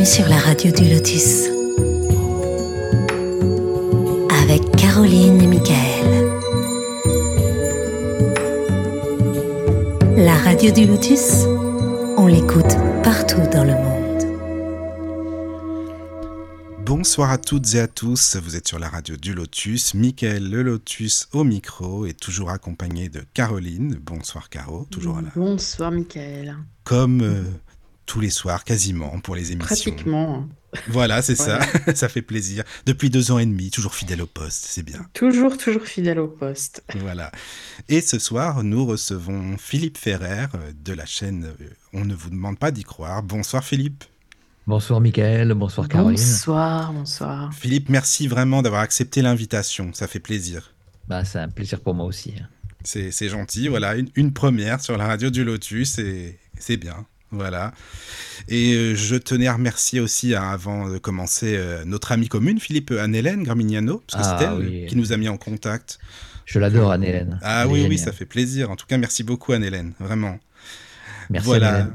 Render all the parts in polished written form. bienvenue sur la radio du Lotus avec Caroline et Mickaël. La radio du Lotus, on l'écoute partout dans le monde. Bonsoir à toutes et à tous, vous êtes sur la radio du Lotus, Mickaël le Lotus au micro et toujours accompagné de Caroline. Bonsoir Caro, toujours là. Bonsoir Mickaël. Comme... tous les soirs, quasiment, pour les émissions. Pratiquement. Voilà, c'est ça. Ça fait plaisir. Depuis 2 ans et demi, toujours fidèle au poste, c'est bien. Toujours fidèle au poste. Voilà. Et ce soir, nous recevons Philippe Ferrer de la chaîne On ne vous demande pas d'y croire. Bonsoir Philippe. Bonsoir Mickaël, bonsoir Caroline. Bonsoir. Philippe, merci vraiment d'avoir accepté l'invitation, ça fait plaisir. Bah, c'est un plaisir pour moi aussi. C'est gentil, voilà, une première sur la radio du Lotus, et c'est bien. Voilà. Et je tenais à remercier aussi, avant de commencer, notre amie commune, Philippe Anne-Hélène Gramignano, parce que c'est elle qui nous a mis en contact. Je l'adore, Anne-Hélène. Ah oui, génial. Oui, ça fait plaisir. En tout cas, merci beaucoup, Anne-Hélène, vraiment. Merci, voilà.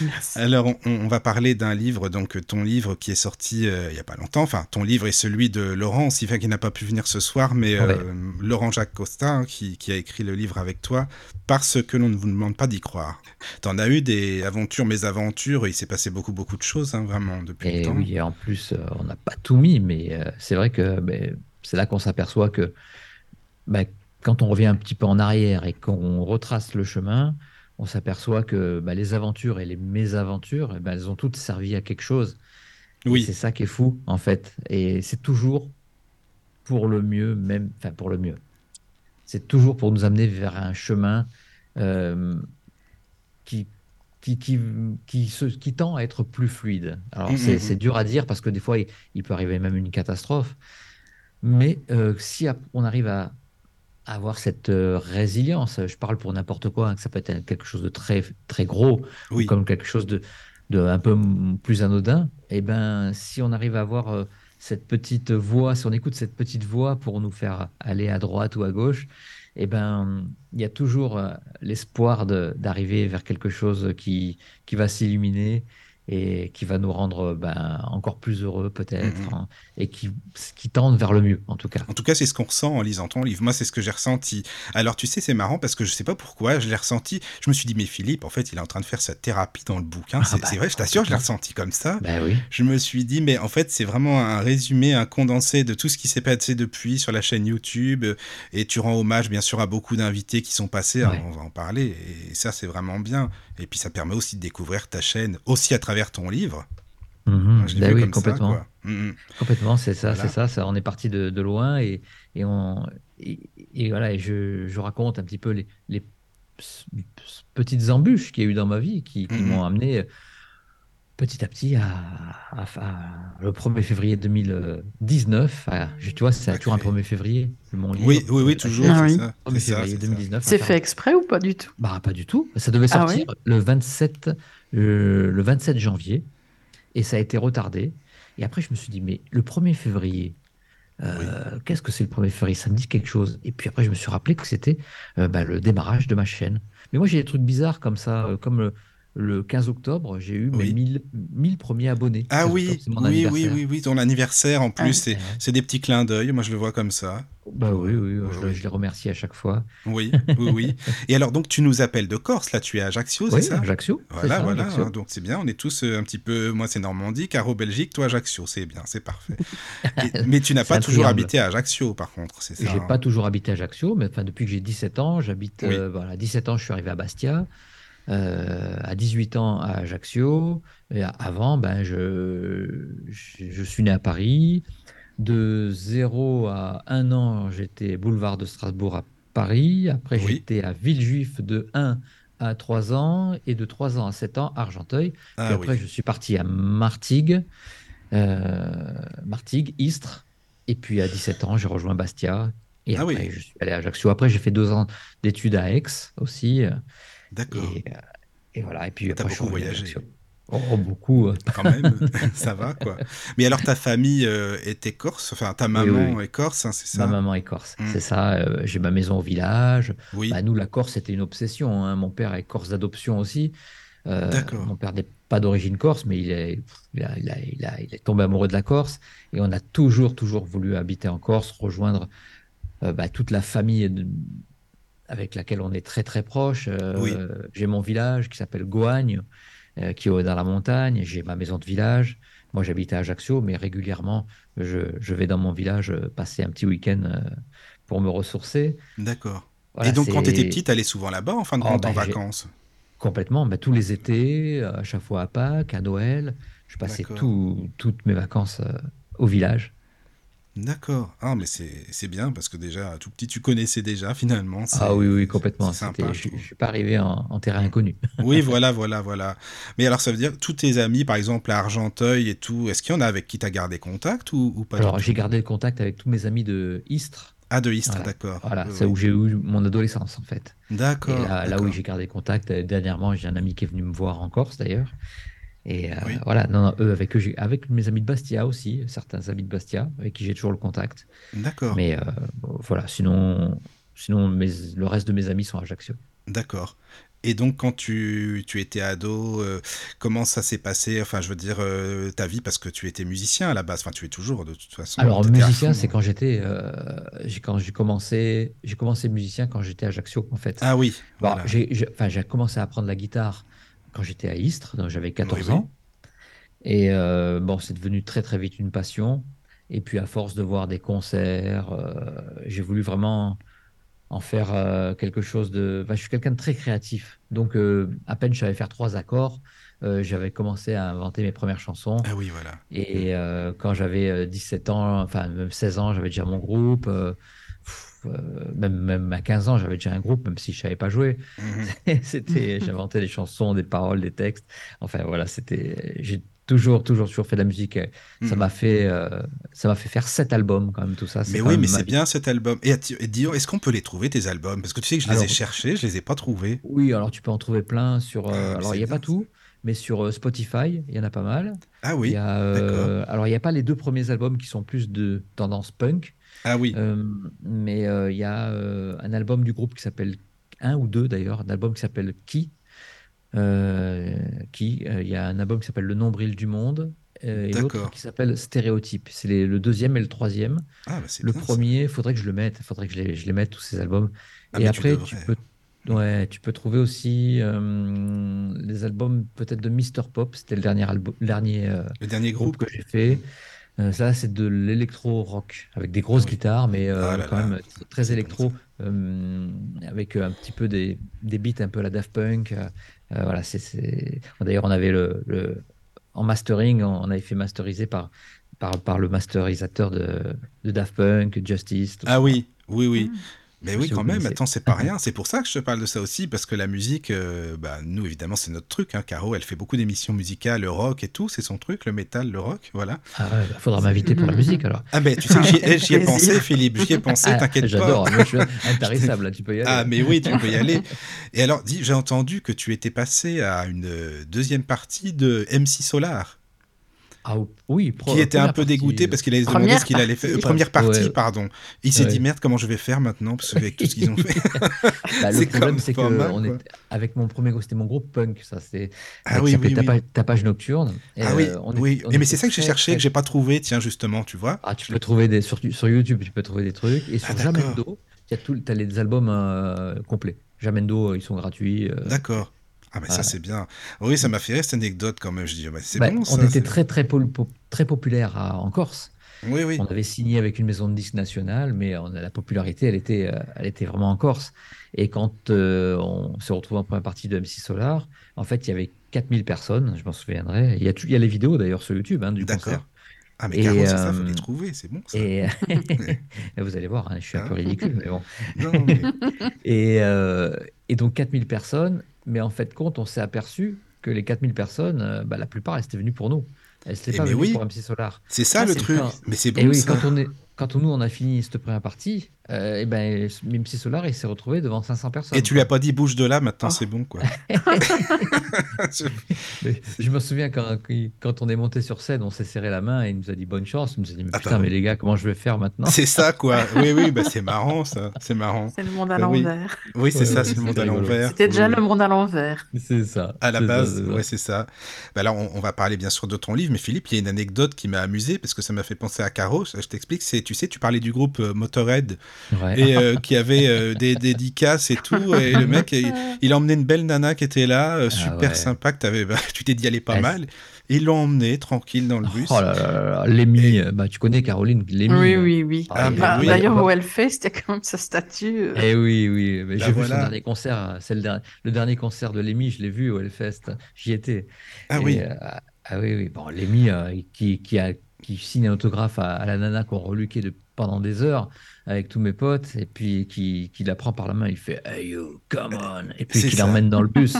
Merci. Alors, on va parler d'un livre, donc ton livre qui est sorti il n'y a pas longtemps. Enfin, ton livre et celui de Laurent, Sylvain qui n'a pas pu venir ce soir, mais Laurent-Jacques Costa, hein, qui a écrit le livre avec toi, Parce que l'on ne vous demande pas d'y croire. T'en as eu des aventures, mésaventures, et il s'est passé beaucoup de choses, hein, vraiment, depuis le temps. Oui, et en plus, on n'a pas tout mis, mais c'est vrai que c'est là qu'on s'aperçoit que quand on revient un petit peu en arrière et qu'on retrace le chemin... on s'aperçoit que les aventures et les mésaventures, elles ont toutes servi à quelque chose. Oui. Et c'est ça qui est fou, en fait. Et c'est toujours pour le mieux, pour le mieux. C'est toujours pour nous amener vers un chemin qui tend à être plus fluide. Alors, c'est dur à dire parce que des fois, il peut arriver même une catastrophe. Mais si on arrive à avoir cette résilience, je parle pour n'importe quoi, hein, que ça peut être quelque chose de très, très gros, oui, ou comme quelque chose de un peu plus anodin, et si on arrive à avoir cette petite voix, si on écoute cette petite voix pour nous faire aller à droite ou à gauche, et il y a toujours l'espoir d'arriver vers quelque chose qui va s'illuminer et qui va nous rendre encore plus heureux peut-être, hein, et qui tendent vers le mieux, en tout cas. En tout cas, c'est ce qu'on ressent en lisant ton livre. Moi, c'est ce que j'ai ressenti. Alors, tu sais, c'est marrant parce que je ne sais pas pourquoi, je l'ai ressenti. Je me suis dit, mais Philippe, en fait, il est en train de faire sa thérapie dans le bouquin. C'est vrai, je t'assure, je l'ai ressenti comme ça. Oui. Je me suis dit, mais en fait, c'est vraiment un résumé, un condensé de tout ce qui s'est passé depuis sur la chaîne YouTube. Et tu rends hommage, bien sûr, à beaucoup d'invités qui sont passés. Ouais. On va en parler. Et ça, c'est vraiment bien. Et puis, ça permet aussi de découvrir ta chaîne, aussi à travers ton livre. Oui, complètement. Complètement, c'est ça, voilà. c'est ça. On est parti de loin et voilà. Et je raconte un petit peu les petites embûches qu'il y a eu dans ma vie qui m'ont amené petit à petit à le 1er février 2019. Tu vois, c'est toujours un 1er février, mon livre. Oui, toujours. C'est fait exprès ou pas du tout ? Pas du tout. Ça devait sortir le 27 janvier, et ça a été retardé. Et après, je me suis dit, mais le 1er février, qu'est-ce que c'est le 1er février ? Ça me dit quelque chose. Et puis après, je me suis rappelé que c'était le démarrage de ma chaîne. Mais moi, j'ai des trucs bizarres comme ça, comme le 15 octobre, j'ai eu mes 1000 premiers abonnés. Ah oui, ton anniversaire en plus, c'est des petits clins d'œil, moi je le vois comme ça. Je les remercie à chaque fois. Oui. Et alors donc tu nous appelles de Corse, là tu es à Ajaccio, c'est ça ? Oui, Ajaccio. Voilà, Ajaccio. Donc c'est bien, on est tous un petit peu, moi c'est Normandie, Caro Belgique, toi Ajaccio, c'est bien, c'est parfait. Mais tu n'as pas toujours habité à Ajaccio par contre, c'est ça ? J'ai pas toujours habité à Ajaccio, mais depuis que j'ai 17 ans, j'habite, à 17 ans je suis arrivé à Bastia. À 18 ans à Ajaccio, et avant je suis né à Paris. De 0 à 1 an j'étais boulevard de Strasbourg à Paris, après j'étais à Villejuif de 1 à 3 ans et de 3 ans à 7 ans à Argenteuil, puis après je suis parti à Martigues, Istres, et puis à 17 ans j'ai rejoint Bastia et après je suis allé à Ajaccio, après j'ai fait 2 ans d'études à Aix aussi. D'accord. Et voilà. Et puis, t'as beaucoup voyagé. Beaucoup. Quand même, ça va, quoi. Mais alors, ta famille était corse, enfin, ta maman est corse, hein, c'est ça ? Ma maman est corse, c'est ça. J'ai ma maison au village. Nous, la Corse, c'était une obsession, hein. Mon père est corse d'adoption aussi. Mon père n'est pas d'origine corse, mais il est tombé amoureux de la Corse. Et on a toujours voulu habiter en Corse, rejoindre toute la famille avec laquelle on est très proche. J'ai mon village qui s'appelle Goagne, qui est dans la montagne. J'ai ma maison de village. Moi, j'habitais à Ajaccio, mais régulièrement, je vais dans mon village passer un petit week-end pour me ressourcer. D'accord. Voilà, et donc, quand tu étais petite, tu allais souvent là-bas, en fin de compte, en vacances? Complètement. Tous les étés, à chaque fois à Pâques, à Noël, je passais toutes mes vacances au village. D'accord. Ah, mais c'est bien, parce que déjà, tout petit, tu connaissais déjà, finalement. Ah oui, complètement. C'est sympa. Je ne suis pas arrivé en terrain inconnu. Oui, voilà. Mais alors, ça veut dire, tous tes amis, par exemple, à Argenteuil et tout, est-ce qu'il y en a avec qui tu as gardé contact ou pas? Alors, j'ai gardé le contact avec tous mes amis de Istres. Ah, de Istres, d'accord. Voilà, c'est où j'ai eu mon adolescence, en fait. D'accord. Et là où j'ai gardé contact, dernièrement, j'ai un ami qui est venu me voir en Corse, d'ailleurs. Et voilà, avec mes amis de Bastia aussi, certains amis de Bastia avec qui j'ai toujours le contact. D'accord. Mais voilà, sinon le reste de mes amis sont à Ajaccio. D'accord. Et donc, quand tu étais ado, comment ça s'est passé? Enfin, je veux dire, ta vie, parce que tu étais musicien à la base. Enfin, tu es toujours, de toute façon. Alors, musicien, c'est quand j'étais... J'ai commencé musicien quand j'étais à Ajaccio, en fait. Ah oui. Voilà. Bon, j'ai commencé à apprendre la guitare quand j'étais à Istres, donc j'avais 14 ans. Et c'est devenu très vite une passion. Et puis, à force de voir des concerts, j'ai voulu vraiment en faire quelque chose de... Enfin, je suis quelqu'un de très créatif. Donc, à peine je savais faire 3 accords, j'avais commencé à inventer mes premières chansons. Ah oui, voilà. Et quand j'avais 17 ans, enfin même 16 ans, j'avais déjà mon groupe. Même à 15 ans, j'avais déjà un groupe, même si je ne savais pas jouer. J'inventais des chansons, des paroles, des textes. Enfin, voilà, j'ai toujours fait de la musique. Ça m'a fait faire 7 albums, quand même, tout ça. Mais oui, mais c'est bien, cet album. Et dis-donc, est-ce qu'on peut les trouver, tes albums? Parce que tu sais que je les ai cherchés, je ne les ai pas trouvés. Oui, alors tu peux en trouver plein sur... alors, il n'y a pas tout, mais sur Spotify, il y en a pas mal. Ah oui, d'accord. Alors, il n'y a pas les 2 premiers albums qui sont plus de tendance punk. Ah oui. Mais il y a un album du groupe qui s'appelle, un ou deux d'ailleurs, un album qui s'appelle Qui, il y a un album qui s'appelle Le Nombril du Monde et l'autre qui s'appelle Stéréotype. C'est le 2e et le 3e. Ah, bah c'est le premier, faudrait que je le mette, faudrait que je les mette, tous ces albums. Ah, et après, tu peux trouver aussi les albums peut-être de Mister Pop, c'était le dernier groupe que j'ai fait. Ça, c'est de l'électro-rock, avec des grosses guitares, mais même très électro, avec un petit peu des beats un peu à la Daft Punk. Voilà, D'ailleurs, on avait en mastering, on avait fait masteriser par le masterisateur de Daft Punk, Justice. Ah ça. Oui. Mais oui, quand même, attends, c'est pas rien. C'est pour ça que je te parle de ça aussi, parce que la musique, nous, évidemment, c'est notre truc. Hein. Caro, elle fait beaucoup d'émissions musicales, le rock et tout, c'est son truc, le métal, le rock, voilà. Ah ouais, faudra m'inviter pour la musique, alors. Ah ben, tu sais, j'y ai pensé, Philippe, t'inquiète pas. J'adore, je suis intarissable, là, tu peux y aller. Ah mais oui, tu peux y aller. Et alors, j'ai entendu que tu étais passé à une deuxième partie de MC Solar. Ah oui, qui était un peu dégoûté parce qu'il allait se demander ce qu'il allait faire. Première partie, pardon. Il s'est dit merde, comment je vais faire maintenant parce que avec tout ce qu'ils ont fait. Le problème, c'est que avec mon premier groupe, c'était mon groupe punk, ça. Tapage nocturne. Mais c'est ça que j'ai cherché, que j'ai pas trouvé. Tiens, justement, tu vois. Ah, tu peux trouver sur YouTube, tu peux trouver des trucs et sur Jamendo, t'as les albums complets. Jamendo, ils sont gratuits. D'accord. Ah, mais ça, c'est bien. Oui, ça m'a fait rire cette anecdote quand même. Je dis, c'est bon, ça. On était très populaire en Corse. Oui. On avait signé avec une maison de disques nationale, mais la popularité, elle était vraiment en Corse. Et quand on se retrouve en première partie de MC Solar, en fait, il y avait 4000 personnes, je m'en souviendrai. Il y a les vidéos d'ailleurs sur YouTube du concert. Ah, mais carrément, il faut les trouver, c'est bon, ça. Vous allez voir, hein, je suis un peu ridicule, mais bon. Non, mais... et donc, 4000 personnes... Mais en fait, on s'est aperçu que les 4000 personnes, la plupart, elles étaient venues pour nous. Elles n'étaient pas venues pour MC Solar. C'est ça, le truc. Mais c'est bon, ça. Quand nous, on a fini cette première partie, et ben, MC Solar, il s'est retrouvé devant 500 personnes. Et tu lui as pas dit bouge de là, maintenant c'est bon, quoi. Je me souviens quand on est monté sur scène, on s'est serré la main et il nous a dit bonne chance. Il nous a dit mais les gars, comment je vais faire maintenant? C'est ça, quoi. Oui, bah, c'est marrant, ça. C'est marrant. C'est le monde à l'envers. Oui, c'est ça, c'est le monde à l'envers. C'était déjà le monde à l'envers. C'est ça. À la base, ouais, c'est ça. Bah, là, on va parler bien sûr de ton livre, mais Philippe, il y a une anecdote qui m'a amusé parce que ça m'a fait penser à Caro. Je t'explique, tu sais, tu parlais du groupe Motorhead et qui avait des dédicaces et tout. Et le mec, il a emmené une belle nana qui était là, super sympa, tu t'es dit elle est pas mal. Ils l'ont emmené tranquille dans le bus. Oh là là, Lemmy, tu connais Caroline, Lemmy. Oui. D'ailleurs, où elle fait, c'était quand même sa statue. Eh oui. Mais j'ai vu son dernier concert. Le dernier concert de Lemmy, je l'ai vu au Hellfest. J'y étais. Ah oui. Bon, Lemmy, qui signe un autographe à la nana qu'on reluquait pendant des heures avec tous mes potes, et puis qui la prend par la main, il fait hey you, come on, et puis qui l'emmène dans le bus.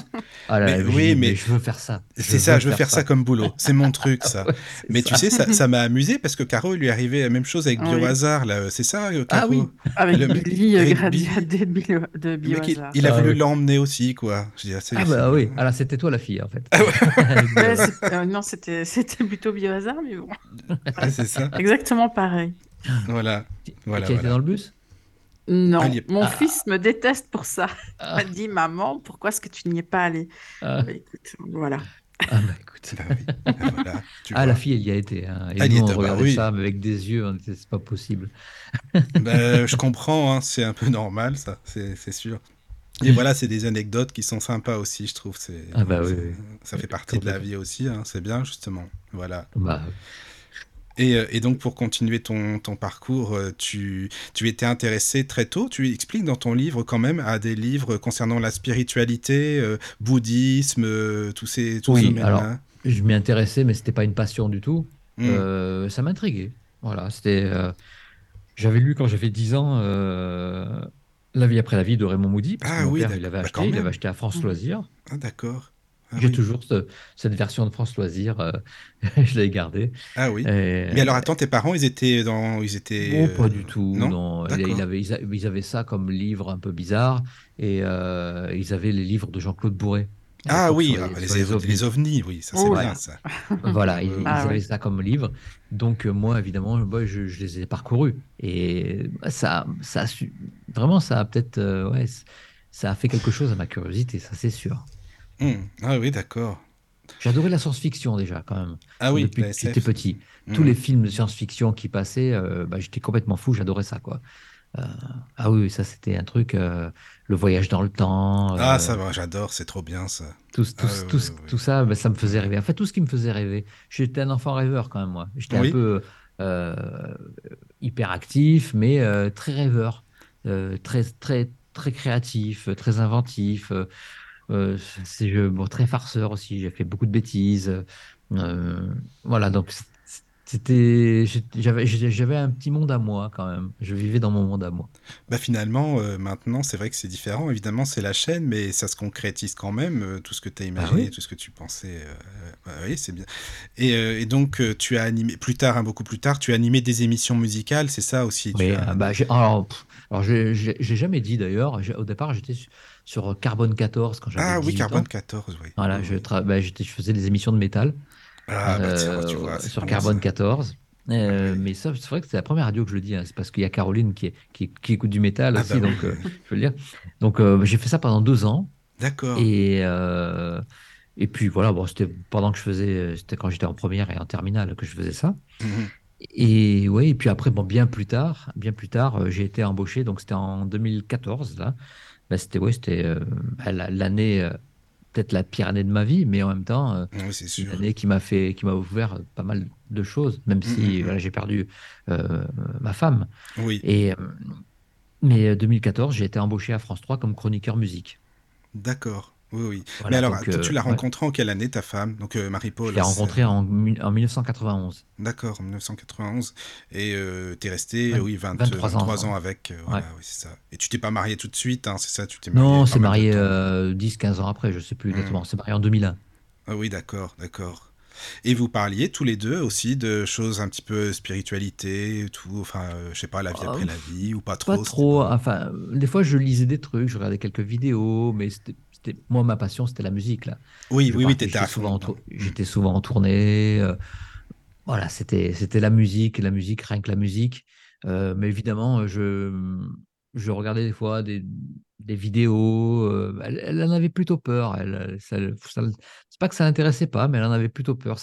Mais je veux faire ça. Je veux faire ça comme boulot. C'est mon truc, ça. Tu sais, ça m'a amusé parce que Caro, il lui arrivait la même chose avec Biohazar, là. C'est ça, Caro? Ah oui, avec Billy Gradia de Biohazar. Il a voulu l'emmener aussi, quoi. Je dis, oui. Alors, c'était toi la fille, en fait. Non, c'était plutôt Biohazar, mais bon. C'est ça. Exactement pareil. Voilà. Qui a été dans le bus? Non, mon fils me déteste pour ça. Il m'a dit, maman, pourquoi est-ce que tu n'y es pas allée? Écoute, voilà. Voilà, la fille, elle y a été. Hein. Et nous, on regardait ça avec des yeux, on disait, c'est pas possible. Je comprends, hein, c'est un peu normal, ça, c'est sûr. Et voilà, c'est des anecdotes qui sont sympas aussi, je trouve. Ça fait partie de la vie aussi, hein, c'est bien, justement. Voilà. Et donc, pour continuer ton parcours, tu étais intéressé très tôt. Tu expliques dans ton livre quand même à des livres concernant la spiritualité, bouddhisme, tous ces domaines-là. Alors, je m'y intéressais, mais ce n'était pas une passion du tout. Ça m'intriguait. Voilà, j'avais lu quand j'avais 10 ans La vie après la vie de Raymond Moody. Mon père, il l'avait acheté à France Loisirs. Ah, d'accord. J'ai toujours cette version de France Loisirs, je l'ai gardée. Ah oui. Mais alors attends, tes parents, ils étaient pas du tout. Non. Ils avaient ça comme livre un peu bizarre, et ils avaient les livres de Jean-Claude Bourret. Les ovnis, oui, ça c'est bien ça. Voilà, ils avaient ça comme livre. Donc moi, évidemment, je les ai parcourus, et ça a fait quelque chose à ma curiosité, ça c'est sûr. Ah oui, d'accord. J'adorais la science-fiction déjà, quand même. Ah oui, depuis que j'étais petit. Tous les films de science-fiction qui passaient, j'étais complètement fou, j'adorais ça, quoi. Ça c'était un truc, le voyage dans le temps. Ça va, j'adore, c'est trop bien ça. Tout ça, ça me faisait rêver. Enfin, tout ce qui me faisait rêver. J'étais un enfant rêveur quand même, moi. J'étais un peu hyperactif, mais très rêveur, très, très, très créatif, très inventif. Très farceur aussi, j'ai fait beaucoup de bêtises. Donc j'avais un petit monde à moi quand même. Je vivais dans mon monde à moi. Finalement, maintenant, c'est vrai que c'est différent. Évidemment, c'est la chaîne, mais ça se concrétise quand même, tout ce que tu as imaginé, tout ce que tu pensais. Oui, c'est bien. Et donc, tu as animé, beaucoup plus tard, tu as animé des émissions musicales, c'est ça aussi? Oui, j'ai jamais dit d'ailleurs. Au départ, j'étais sur Carbone 14 quand j'avais 18 ans. Ah oui, Carbone 14, oui. Voilà, je faisais des émissions de métal. Sur Carbone 14. Mais ça, c'est vrai que c'est la première radio que je le dis, hein. C'est parce qu'il y a Caroline qui écoute du métal aussi, donc je veux le dire. Donc j'ai fait ça pendant 2 ans. D'accord. Et puis voilà, c'était pendant que c'était quand j'étais en première et en terminale que je faisais ça. Mm-hmm. Et puis après, bien plus tard, j'ai été embauché. Donc c'était en 2014 là. C'était l'année. Peut-être la pire année de ma vie, mais en même temps, c'est une année qui m'a ouvert pas mal de choses, même si j'ai perdu ma femme. Oui. Mais 2014, j'ai été embauché à France 3 comme chroniqueur musique. D'accord. Oui. Voilà, mais alors, tu l'as rencontrée en quelle année, ta femme? Donc, Marie-Paul. Je l'ai rencontrée en 1991. D'accord, en 1991. Et tu es resté 23 ans avec. Oui, c'est ça. Et tu t'es pas marié tout de suite, hein, c'est ça? Tu t'es marié? Non, c'est marié 10-15 ans après, je sais plus exactement. C'est marié en 2001. Ah oui, d'accord. Et vous parliez tous les deux aussi de choses un petit peu spiritualité, tout, enfin, je sais pas, la vie après la vie ou pas trop. Pas trop. Enfin, des fois, je lisais des trucs, je regardais quelques vidéos, mais moi, ma passion, c'était la musique là. Oui, oui, t'étais à fond. J'étais souvent en tournée. Voilà, c'était la musique, rien que la musique. Mais évidemment, je regardais des fois des vidéos. Elle en avait plutôt peur. C'est pas que ça l'intéressait pas, mais elle en avait plutôt peur.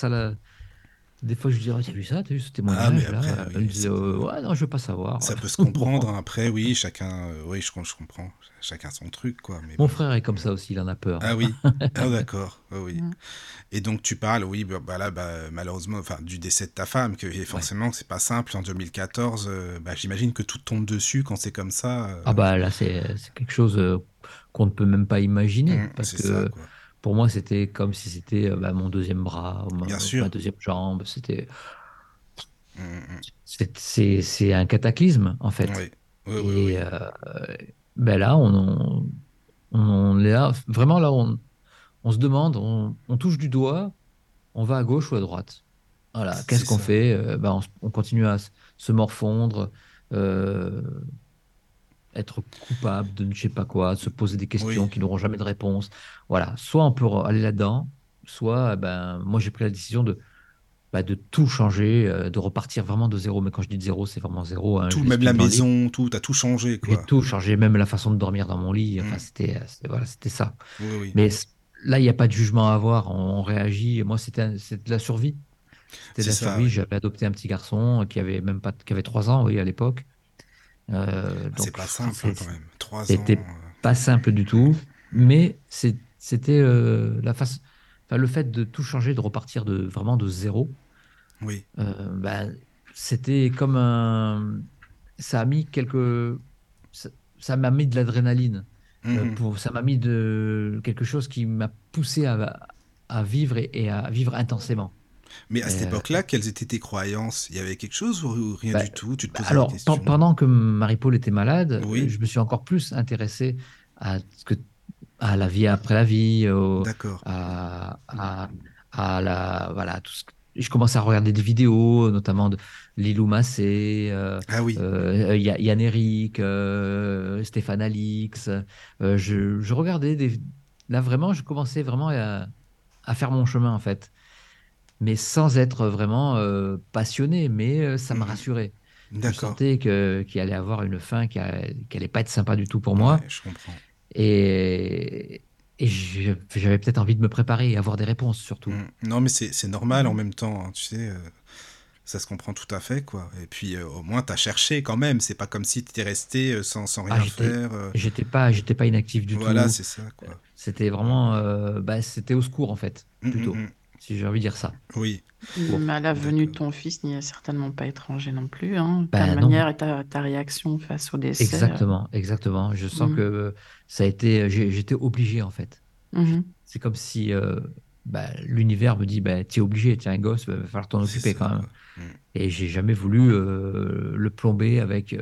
Des fois, je disais, oh, t'as vu ça, t'as vu ce témoignage là. Après, elle me disait, ouais, non, je veux pas savoir. Ça peut se comprendre. Après, oui, chacun, oui, je comprends. Chacun son truc, quoi. Mais mon frère est comme ça aussi, il en a peur. Ah oui, ah, d'accord. Ah, oui. Et donc, tu parles, oui, bah, là, bah, malheureusement, du décès de ta femme, que forcément, c'est pas simple. En 2014, j'imagine que tout tombe dessus quand c'est comme ça. Ah bah là, c'est quelque chose qu'on ne peut même pas imaginer. Parce que ça, quoi. Pour moi, c'était comme si c'était mon deuxième bras, ma deuxième jambe. C'était... C'est un cataclysme, en fait. Oui. Oui. Ben là, on est là. Vraiment, là, on se demande, on touche du doigt, on va à gauche ou à droite. Voilà, qu'est-ce qu'on fait ? On continue à se morfondre, être coupable de je sais pas quoi, se poser des questions qui n'auront jamais de réponse. Voilà, soit on peut aller là-dedans, soit moi j'ai pris la décision de tout changer, de repartir vraiment de zéro. Mais quand je dis de zéro, c'est vraiment zéro. Hein. Tout, même la maison, tout, t'as tout changé, quoi. J'ai tout changé, même la façon de dormir dans mon lit. Enfin, c'était ça. Oui, oui. Mais là, il n'y a pas de jugement à avoir. On réagit. Moi, c'était de la survie. C'était de la survie. Oui. J'avais adopté un petit garçon qui avait 3 ans, à l'époque. Donc, c'est pas simple quand même. 3 ans. C'était pas simple du tout, mais c'était la façon. Enfin, le fait de tout changer, de repartir vraiment de zéro, c'était comme ça a mis ça m'a mis de l'adrénaline, ça m'a mis de quelque chose qui m'a poussé à vivre et à vivre intensément. Mais à cette époque-là, quelles étaient tes croyances ? Il y avait quelque chose ou rien du tout ? Tu te posais la question. Pendant que Marie-Paul était malade, je me suis encore plus intéressé à ce que à la vie après la vie, tout ce que... Je commençais à regarder des vidéos, notamment de Lilou Massé, Yann Eric, Stéphane Alix. Je regardais là vraiment, je commençais vraiment à faire mon chemin en fait, mais sans être vraiment passionné, mais ça me rassurait. Je sentais qu'il allait avoir une fin qui allait pas être sympa du tout pour moi. Je comprends. Et j'avais peut-être envie de me préparer et avoir des réponses, surtout. Non, mais c'est normal en même temps, hein, tu sais, ça se comprend tout à fait, quoi. Et puis, au moins, t'as cherché quand même. C'est pas comme si t'étais resté sans rien faire. J'étais pas inactif du tout. Voilà, c'est ça, quoi. C'était vraiment... c'était au secours, en fait, plutôt, si j'ai envie de dire ça. Oui. Mais à la venue de ton fils n'y est certainement pas étranger non plus, hein. Manière et ta réaction face au décès. Exactement. Je sens que ça a été... J'étais obligé, en fait. C'est comme si l'univers me dit, t'es obligé, t'es un gosse, il va falloir t'en occuper quand même. Et j'ai jamais voulu le plomber avec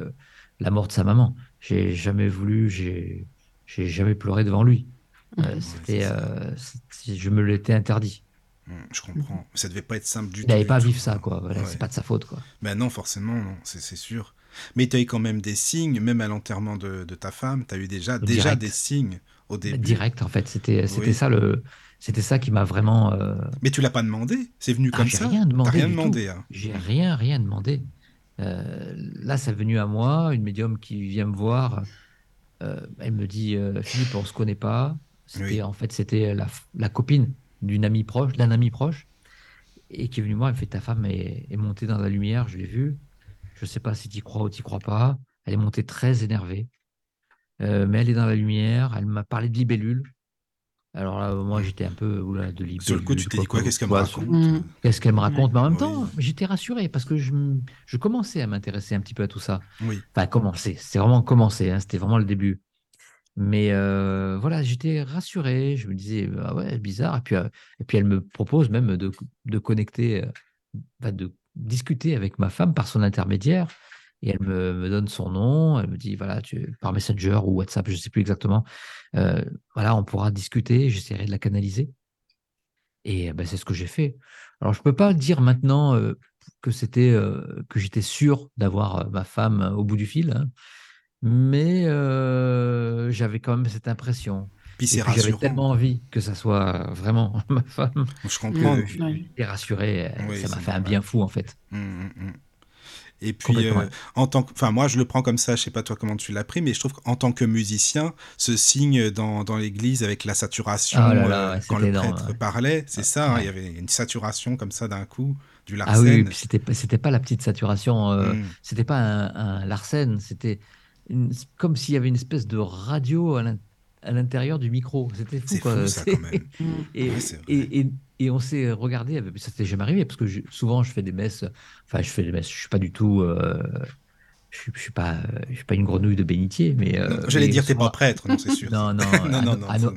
la mort de sa maman. J'ai jamais pleuré devant lui. Je me l'étais interdit. Je comprends. Ça devait pas être simple du tout. Il n'allait pas vivre ça, quoi. Voilà, c'est pas de sa faute, quoi. Ben non, forcément, non. C'est sûr. Mais tu as eu quand même des signes, même à l'enterrement de ta femme, tu as eu déjà des signes au début. Direct, en fait. C'était ça c'était ça qui m'a vraiment... Mais tu l'as pas demandé ? C'est venu comme ça ? J'ai rien demandé. Hein. J'ai rien demandé. Là, c'est venu à moi, une médium qui vient me voir. Elle me dit, Philippe, on se connaît pas. En fait, c'était la copine d'un ami proche, et qui est venu me voir. Elle me fait, ta femme est montée dans la lumière, je l'ai vue, je sais pas si t'y crois ou t'y crois pas, elle est montée très énervée, mais elle est dans la lumière. Elle m'a parlé de libellule. Alors là, moi, j'étais un peu de libellule. Sur le coup, tu t'es dit, qu'est-ce qu'elle me raconte ? Mais en même temps, j'étais rassuré, parce que je commençais à m'intéresser un petit peu à tout ça. Enfin, c'est vraiment commencé, hein, c'était vraiment le début. Mais j'étais rassuré. Je me disais, ah ouais, bizarre. Et puis elle me propose même de connecter, de discuter avec ma femme par son intermédiaire. Et elle me donne son nom. Elle me dit, voilà, par Messenger ou WhatsApp, je ne sais plus exactement. Voilà, on pourra discuter. J'essaierai de la canaliser. Et ben, c'est ce que j'ai fait. Alors, je ne peux pas dire maintenant que j'étais sûr d'avoir ma femme au bout du fil, hein, mais j'avais quand même cette impression. Puis c'est rassurant. J'avais tellement envie que ça soit vraiment ma femme. Je comprends. J'étais rassuré. Oui, ça m'a fait un bien fou, en fait. Et puis, en tant que, enfin, moi, je le prends comme ça. Je sais pas toi comment tu l'as pris, mais je trouve qu'en tant que musicien, ce signe dans l'église avec la saturation, quand le prêtre parlait, c'est ça. Hein, il y avait une saturation comme ça d'un coup du Larsen. Ah oui, et puis c'était pas la petite saturation. C'était pas un Larsen. C'était comme s'il y avait une espèce de radio à l'intérieur du micro. C'était fou. C'est quoi. Fou, ça, quand même. Et on s'est regardé, ça s'était jamais arrivé, parce que souvent je fais des messes, je suis pas du tout, je suis pas une grenouille de bénitier, mais... non, j'allais dire, t'es pas prêtre, non, c'est sûr. Non.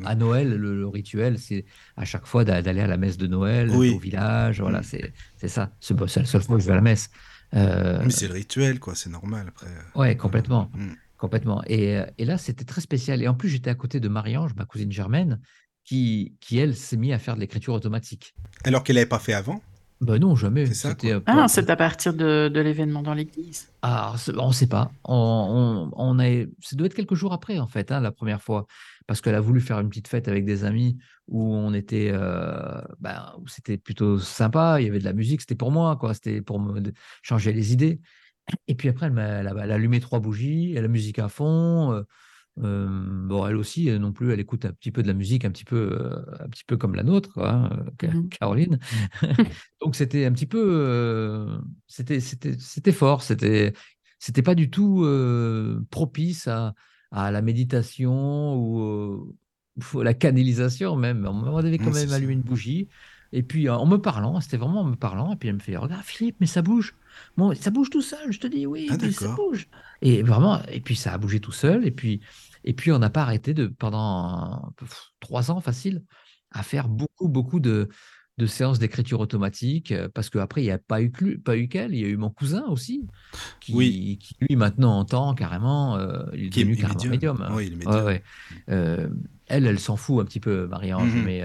À Noël, le rituel, c'est à chaque fois d'aller à la messe de Noël, au village, voilà, c'est ça, c'est la seule fois que je vais à la messe. Mais c'est le rituel, quoi, c'est normal, après. Ouais, complètement, complètement. Et là, c'était très spécial, et en plus, j'étais à côté de Marie-Ange, ma cousine germaine, qui, elle, s'est mise à faire de l'écriture automatique. Alors qu'elle n'avait pas fait avant ? Ben non, jamais. C'est ça, c'est à partir de l'événement dans l'église. Ah, on ne sait pas. Ça doit être quelques jours après, en fait, la première fois. Parce qu'elle a voulu faire une petite fête avec des amis où on était... où c'était plutôt sympa, il y avait de la musique, c'était pour moi, quoi. C'était pour me changer les idées. Et puis après, elle a allumé 3 bougies, elle a la musique à fond... elle aussi, non plus, elle écoute un petit peu de la musique, un petit peu comme la nôtre, quoi, Caroline. Donc c'était un petit peu, c'était fort, c'était pas du tout propice à la méditation ou la canalisation même. On avait quand même allumé une bougie. Et puis en me parlant, et puis elle me fait « Regarde Philippe, mais ça bouge. Bon, ça bouge tout seul, je te dis, oui, mais ça bouge. » Et vraiment, et puis ça a bougé tout seul, et puis on n'a pas arrêté pendant 3 ans facile à faire beaucoup de séances d'écriture automatique, parce qu'après, il n'y a pas eu qu'elle, il y a eu mon cousin aussi, qui lui maintenant entend carrément, il est devenu carrément médium. Hein. Oui, il est médium. Ouais. Elle s'en fout un petit peu, Marie-Ange, mais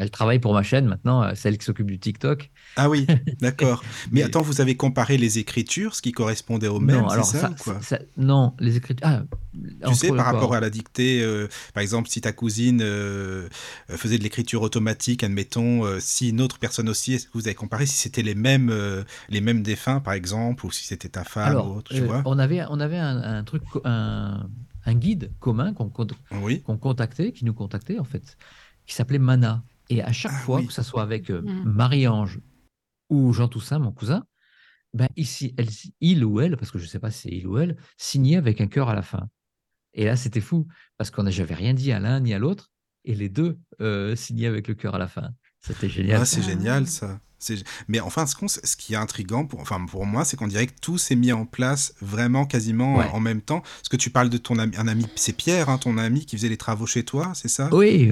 elle travaille pour ma chaîne maintenant, celle qui s'occupe du TikTok. Ah oui, d'accord. Mais attends, vous avez comparé les écritures, ce qui correspondait au même, non, les écritures... Ah, tu sais, par rapport à la dictée, par exemple, si ta cousine faisait de l'écriture automatique, admettons, si une autre personne aussi, vous avez comparé si c'était les mêmes défunts, par exemple, ou si c'était ta femme ou autre, tu vois. On avait un truc... un guide commun qu'on contactait, qui nous contactait en fait, qui s'appelait Mana. Et à chaque fois, que ça soit avec Marie-Ange ou Jean Toussaint, mon cousin, ben ici, il ou elle, parce que je ne sais pas si c'est il ou elle, signait avec un cœur à la fin. Et là, c'était fou, parce qu'on n'avait rien dit à l'un ni à l'autre, et les deux signaient avec le cœur à la fin. C'était génial. Ah, c'est génial ça. Mais enfin, ce qui est intriguant pour moi, c'est qu'on dirait que tout s'est mis en place vraiment quasiment en même temps. Parce que tu parles de ton ami, c'est Pierre, hein, ton ami qui faisait les travaux chez toi, c'est ça ? Oui.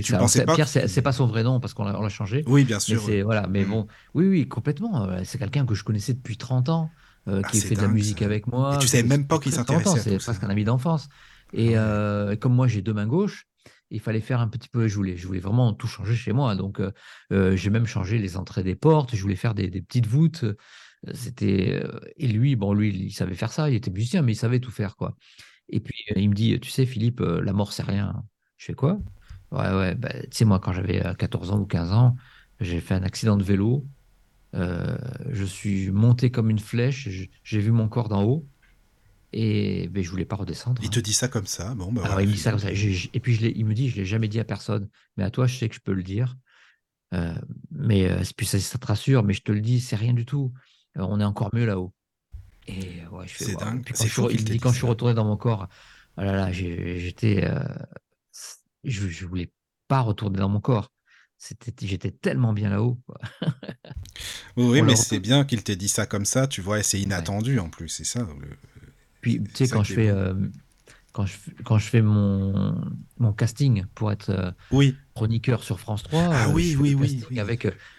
Tu pensais pas Pierre, c'est pas son vrai nom parce qu'on l'a changé. Oui, bien sûr. Mais oui, complètement. C'est quelqu'un que je connaissais depuis 30 ans, qui fait de la musique avec moi. Et tu savais même pas qu'il s'intéressait à ça. C'est presque un ami d'enfance. Et comme moi, j'ai 2 mains gauches. Il fallait faire un petit peu, je voulais vraiment tout changer chez moi, donc j'ai même changé les entrées des portes, je voulais faire des petites voûtes, et lui il savait faire ça, il était musicien, mais il savait tout faire, quoi. Et puis il me dit, tu sais Philippe, la mort c'est rien. Je fais quoi ? Tu sais moi quand j'avais 14 ans ou 15 ans, j'ai fait un accident de vélo, je suis monté comme une flèche, j'ai vu mon corps d'en haut, et je ne voulais pas redescendre. Il te dit ça comme ça, bon, voilà. Il me dit ça comme ça. Et puis il me dit, je ne l'ai jamais dit à personne, mais à toi, je sais que je peux le dire. Puis ça te rassure, mais je te le dis, c'est rien du tout. On est encore mieux là-haut. Et ouais, c'est dingue. Puis quand je suis retourné dans mon corps, oh là là, je ne voulais pas retourner dans mon corps. J'étais tellement bien là-haut. Quoi. Oui, mais c'est bien qu'il t'ait dit ça comme ça, tu vois, et c'est inattendu en plus, c'est ça Puis, tu sais, quand je fais mon casting pour être chroniqueur sur France 3,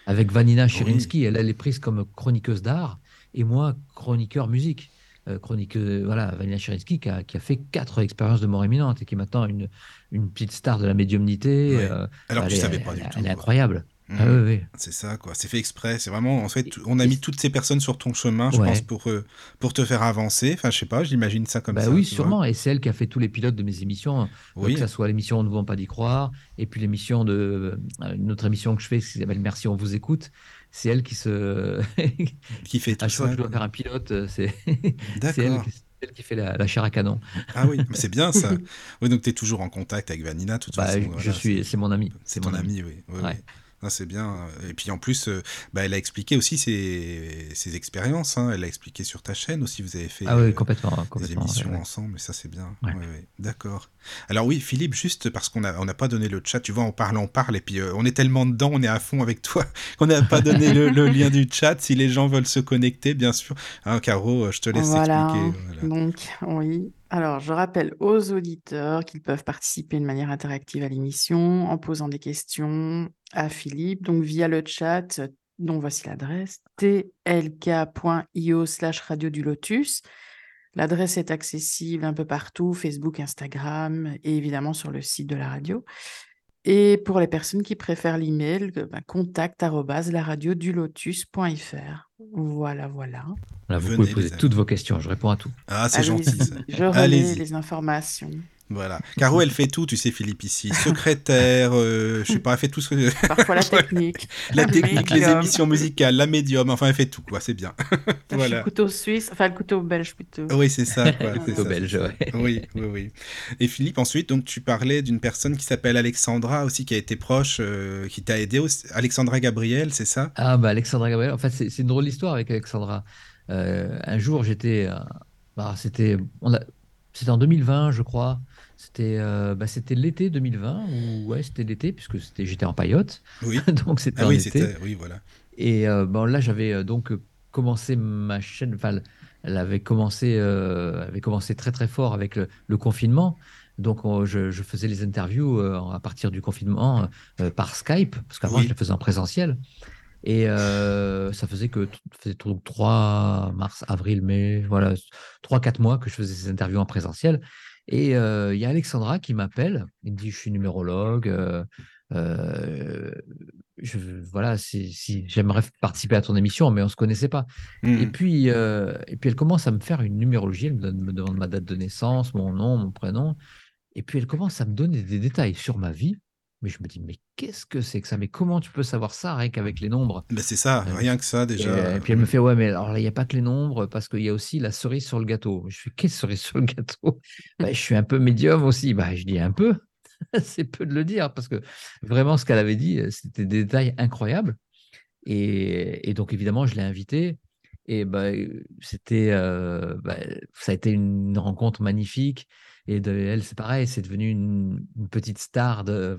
avec Vanina Chirinski, elle est prise comme chroniqueuse d'art et moi, chroniqueur musique. chroniqueuse, voilà, Vanina Chirinski, qui a fait 4 expériences de mort imminente et qui est maintenant une petite star de la médiumnité. Ouais. Alors que je ne savais pas du tout. Elle est incroyable. Mmh. Ah, oui, oui. C'est ça, quoi. C'est fait exprès. C'est vraiment, en fait, on a mis toutes ces personnes sur ton chemin, je pense, pour te faire avancer. Enfin, je sais pas, j'imagine ça comme ça. Oui, sûrement. Et c'est elle qui a fait tous les pilotes de mes émissions, que ça soit l'émission On ne vous demande pas d'y croire, et puis l'émission une autre émission que je fais, qui s'appelle Merci, on vous écoute. C'est elle qui qui fait tout ça. À chaque fois que je dois faire un pilote, c'est elle qui... Celle qui fait la chair à canon. Ah oui, c'est bien ça. Oui, donc tu es toujours en contact avec Vanina, de toute façon. C'est mon ami. C'est ton ami, oui. Ouais. Ah, c'est bien. Et puis en plus, elle a expliqué aussi ses expériences. Hein. Elle a expliqué sur ta chaîne aussi. Vous avez fait des émissions ensemble. Et ça, c'est bien. Ouais. Ouais, ouais. D'accord. Alors oui, Philippe, juste parce qu'on n'a pas donné le chat. Tu vois, on parle. Et puis on est tellement dedans, on est à fond avec toi, qu'on n'a pas donné le lien du chat. Si les gens veulent se connecter, bien sûr. Hein, Caro, je te laisse expliquer. Voilà. Donc, oui. Alors, je rappelle aux auditeurs qu'ils peuvent participer de manière interactive à l'émission en posant des questions à Philippe, donc via le chat, dont voici l'adresse, tlk.io/radio du Lotus. L'adresse est accessible un peu partout, Facebook, Instagram et évidemment sur le site de la radio. Et pour les personnes qui préfèrent l'email, contact@laradiodulotus.fr. Voilà. Là, vous pouvez poser toutes vos questions, je réponds à tout. Ah, c'est gentil ça. Je relais les informations. Voilà. Caro, elle fait tout, tu sais, Philippe, ici. Secrétaire, je sais pas, elle fait tout ce que... Parfois la technique. Les émissions musicales, la médium, enfin, elle fait tout, quoi, c'est bien. Voilà. Le couteau suisse, enfin, le couteau belge, plutôt. Oui, c'est ça, quoi. Le couteau belge, ouais. Oui. Et Philippe, ensuite, donc, tu parlais d'une personne qui s'appelle Alexandra, aussi, qui a été proche, qui t'a aidé aussi. Alexandra Gabriel, c'est ça? Ah, bah, Alexandra Gabriel, en fait, c'est une drôle d'histoire avec Alexandra. Un jour, j'étais... C'était en 2020, je crois. C'était l'été 2020, c'était l'été, puisque j'étais en paillotte. Oui. Donc c'était été. Oui, voilà. Et là, j'avais donc commencé ma chaîne. Enfin, elle avait commencé très très fort avec le confinement. Donc je faisais les interviews à partir du confinement par Skype, parce qu'avant je les faisais en présentiel. Et ça faisait que 3 mars, avril, mai, voilà, 3-4 mois que je faisais ces interviews en présentiel. Et il y a Alexandra qui m'appelle, elle me dit « je suis numérologue, j'aimerais participer à ton émission », mais on ne se connaissait pas. Mmh. Et puis elle commence à me faire une numérologie, elle me demande ma date de naissance, mon nom, mon prénom, et puis elle commence à me donner des détails sur ma vie. Mais je me dis, mais qu'est-ce que c'est que ça ? Mais comment tu peux savoir ça, rien qu'avec les nombres ? C'est ça, rien que ça déjà. Et puis elle me fait, ouais, mais alors là, il n'y a pas que les nombres, parce qu'il y a aussi la cerise sur le gâteau. Je fais, quelle cerise sur le gâteau ? Je suis un peu médium aussi. Je dis un peu, c'est peu de le dire, parce que vraiment, ce qu'elle avait dit, c'était des détails incroyables. Et donc, évidemment, je l'ai invitée. Et ça a été une rencontre magnifique. Et elle, c'est pareil, c'est devenu une petite star de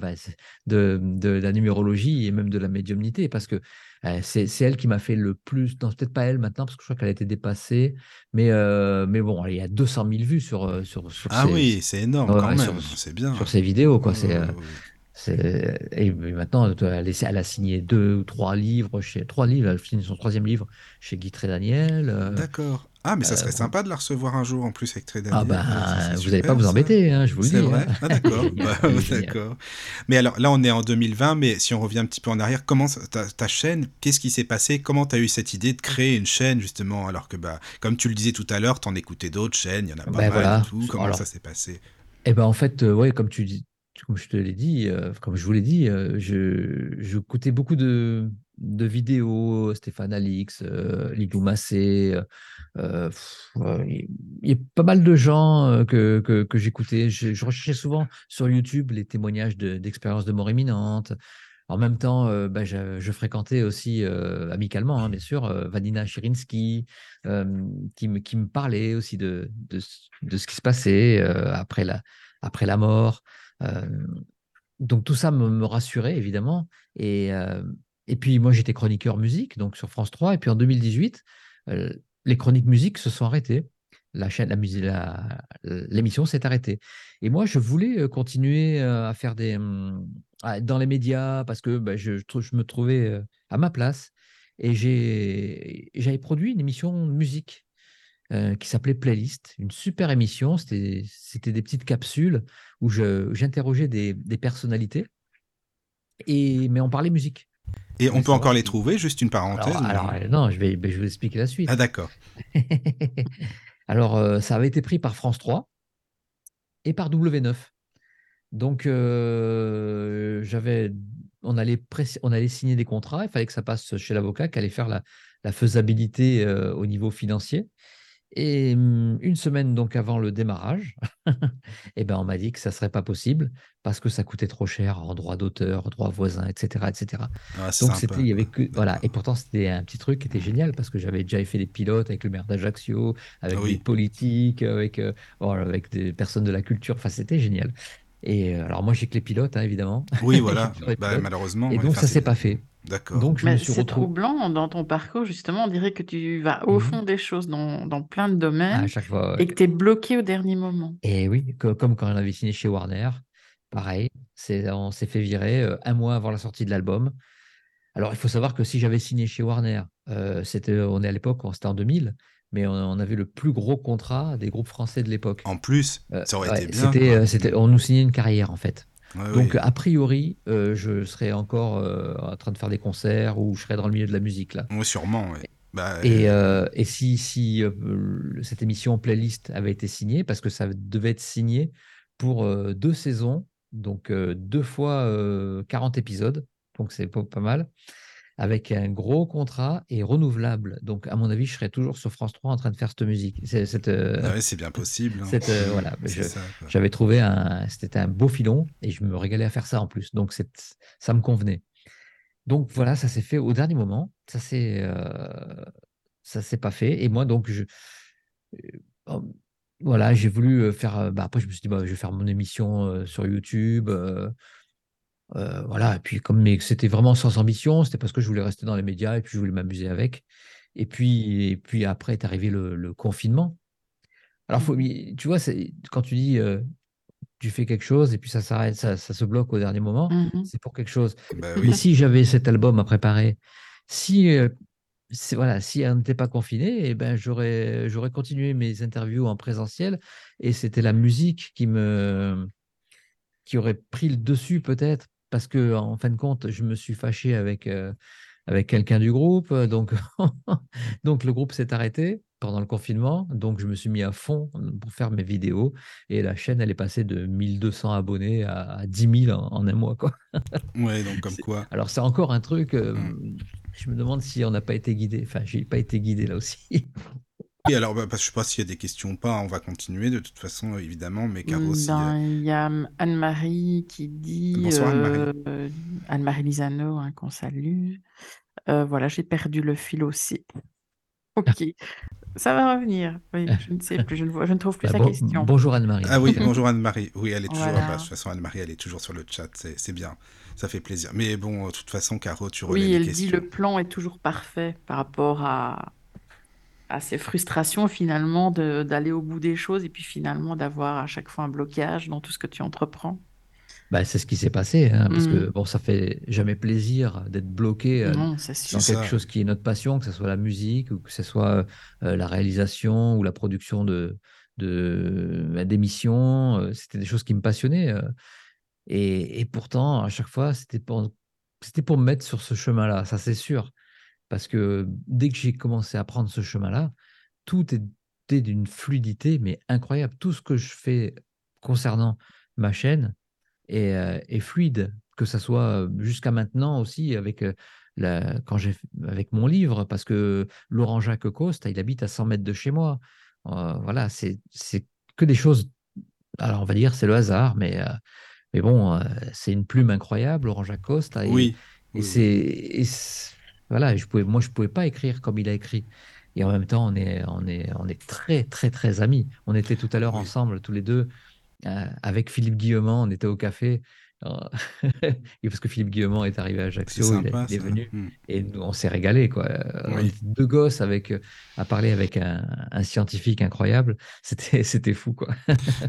la numérologie et même de la médiumnité, parce que c'est elle qui m'a fait le plus. Non, peut-être pas elle maintenant, parce que je crois qu'elle a été dépassée. Mais bon, il y a 200 000 vues sur ah ses, oui, c'est énorme quand même. C'est bien. Sur ses vidéos, quoi. Et maintenant, elle a signé 2 ou 3 livres. 3 livres, elle finit son 3e livre chez Guy Trédaniel. D'accord. Ah, mais ça serait sympa de la recevoir un jour en plus avec Trédaniel. Ah vous n'allez pas vous embêter, je vous le dis. C'est vrai. Ah, d'accord. D'accord. Mais alors là, on est en 2020, mais si on revient un petit peu en arrière, comment ta chaîne, qu'est-ce qui s'est passé ? Comment tu as eu cette idée de créer une chaîne, justement, alors que, comme tu le disais tout à l'heure, tu en écoutais d'autres chaînes, il y en a pas mal et tout. Comment ça s'est passé ? Eh bien, en fait, comme tu dis, comme je te l'ai dit, comme je vous l'ai dit, j'écoutais beaucoup de vidéos, Stéphane Alix, Lidou Massé, il y a pas mal de gens que j'écoutais. Je recherchais souvent sur YouTube les témoignages d'expériences de mort imminente. En même temps, je fréquentais aussi amicalement, bien sûr, Vanina Chirinski, qui me parlait aussi de ce qui se passait après la mort. Donc tout ça me rassurait, évidemment. Et puis, moi, j'étais chroniqueur musique, donc sur France 3. Et puis, en 2018, les chroniques musique se sont arrêtées. L'émission s'est arrêtée. Et moi, je voulais continuer à faire dans les médias parce que je me trouvais à ma place. Et j'avais produit une émission de musique qui s'appelait Playlist, une super émission. C'était des petites capsules où j'interrogeais des personnalités, mais on parlait musique. Et on peut encore les trouver, juste une parenthèse. Alors, non, je vais vous expliquer la suite. Ah, d'accord. Alors, ça avait été pris par France 3 et par W9. Donc, on allait signer des contrats, il fallait que ça passe chez l'avocat qui allait faire la faisabilité au niveau financier. Et une semaine donc avant le démarrage, on m'a dit que ça ne serait pas possible parce que ça coûtait trop cher en droit d'auteur, droit voisin, etc. etc. Ah, donc il y avait que voilà. Et pourtant c'était un petit truc qui était génial parce que j'avais déjà fait des pilotes avec le maire d'Ajaccio, avec des politiques, avec des personnes de la culture. Enfin c'était génial. Et alors moi j'ai que les pilotes hein, évidemment. Oui voilà. Malheureusement. Et donc ça s'est pas fait. D'accord. Donc, c'est troublant dans ton parcours, justement. On dirait que tu vas au fond des choses dans plein de domaines à chaque fois, et que tu es bloqué au dernier moment. Et oui, comme quand on avait signé chez Warner, pareil, on s'est fait virer un mois avant la sortie de l'album. Alors, il faut savoir que si j'avais signé chez Warner, c'était en 2000, mais on avait le plus gros contrat des groupes français de l'époque. En plus, ça aurait été bien. On nous signait une carrière, en fait. Ouais, donc, a priori, je serais encore en train de faire des concerts ou je serais dans le milieu de la musique, là. Oui, sûrement, oui. Et si cette émission Playlist avait été signée, parce que ça devait être signé pour 2 saisons, donc 2 fois 40 épisodes, donc c'est pas mal, avec un gros contrat et renouvelable. Donc, à mon avis, je serais toujours sur France 3 en train de faire cette musique. C'est bien possible. Hein. J'avais trouvé c'était un beau filon et je me régalais à faire ça en plus. Donc, ça me convenait. Donc, voilà, ça s'est fait au dernier moment. Ça s'est pas fait. Et moi, donc, j'ai voulu faire... après, je me suis dit, je vais faire mon émission sur YouTube... et puis mais c'était vraiment sans ambition, c'était parce que je voulais rester dans les médias et puis je voulais m'amuser avec. Et puis après est arrivé le confinement. Alors tu vois, quand tu dis tu fais quelque chose et puis ça s'arrête, ça se bloque au dernier moment, c'est pour quelque chose. Mais si j'avais cet album à préparer, si on n'était pas confiné, j'aurais continué mes interviews en présentiel et c'était la musique qui aurait pris le dessus peut-être. Parce que en fin de compte, je me suis fâché avec quelqu'un du groupe, donc le groupe s'est arrêté pendant le confinement, donc je me suis mis à fond pour faire mes vidéos et la chaîne elle est passée de 1200 abonnés à 10 000 en un mois quoi. Ouais, donc comme quoi. Alors c'est encore un truc. Je me demande si on n'a pas été guidé. Enfin, j'ai pas été guidé là aussi. Et alors, je ne sais pas s'il y a des questions ou pas, on va continuer de toute façon, évidemment, mais car aussi... Il y a Anne-Marie qui dit... Bonsoir Anne-Marie. Anne-Marie Lisano, hein, qu'on salue. J'ai perdu le fil aussi. Ok, ça va revenir. Oui, je ne sais plus, je ne trouve plus sa question. Bonjour Anne-Marie. Ah oui, bonjour Anne-Marie. Oui, elle est toujours là-bas. De toute façon, Anne-Marie, elle est toujours sur le chat, c'est bien. Ça fait plaisir. Mais bon, de toute façon, Caro, tu relèves les questions. Oui, elle dit le plan est toujours parfait par rapport à ces frustrations finalement d'aller au bout des choses et puis finalement d'avoir à chaque fois un blocage dans tout ce que tu entreprends. C'est ce qui s'est passé, hein, parce que ça fait jamais plaisir d'être bloqué dans quelque chose qui est notre passion, que ce soit la musique ou que ce soit la réalisation ou la production d'émissions. C'était des choses qui me passionnaient et pourtant à chaque fois c'était pour me mettre sur ce chemin-là, ça c'est sûr. Parce que dès que j'ai commencé à prendre ce chemin-là, tout était d'une fluidité, mais incroyable. Tout ce que je fais concernant ma chaîne est fluide, que ça soit jusqu'à maintenant aussi avec mon livre, parce que Laurent-Jacques Costa, il habite à 100 mètres de chez moi. C'est que des choses... Alors, on va dire c'est le hasard, mais c'est une plume incroyable, Laurent-Jacques Costa. Voilà, je pouvais pas écrire comme il a écrit. Et en même temps, on est très, très, très amis. On était tout à l'heure ensemble, tous les deux, avec Philippe Guillemant, on était au café. Parce que Philippe Guillemant est arrivé à Ajaccio, il est venu. Et on s'est régalé, quoi. Oui. On était 2 gosses à parler avec un scientifique incroyable. C'était fou, quoi.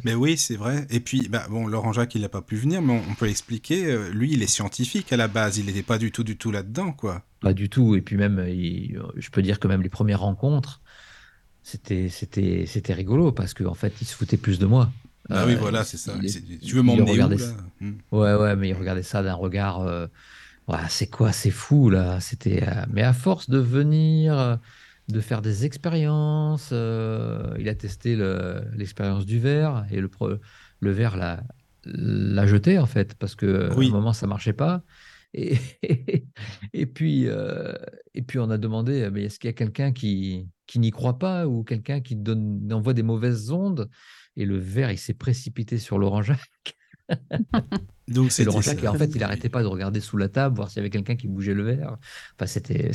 Mais oui, c'est vrai. Et puis, Laurent-Jacques, il n'a pas pu venir, mais on peut l'expliquer. Lui, il est scientifique à la base. Il n'était pas du tout là-dedans, quoi. Pas du tout. Et puis même, je peux dire que même les premières rencontres, C'était rigolo parce qu'en fait, il se foutait plus de moi. Ah oui, voilà, c'est ça. Tu veux m'emmener où, là ? Ouais, mais il regardait ça d'un regard... ouais, c'est quoi, c'est fou, là. C'était, mais à force de venir, de faire des expériences, il a testé l'expérience du verre et le verre l'a jeté, en fait, parce qu'à un moment, ça ne marchait pas. Et puis on a demandé, mais est-ce qu'il y a quelqu'un qui n'y croit pas ou quelqu'un qui envoie des mauvaises ondes, et le verre il s'est précipité sur Laurent-Jacques. Donc c'est Laurent-Jacques, en fait il n'arrêtait pas de regarder sous la table voir s'il y avait quelqu'un qui bougeait le verre. Enfin c'était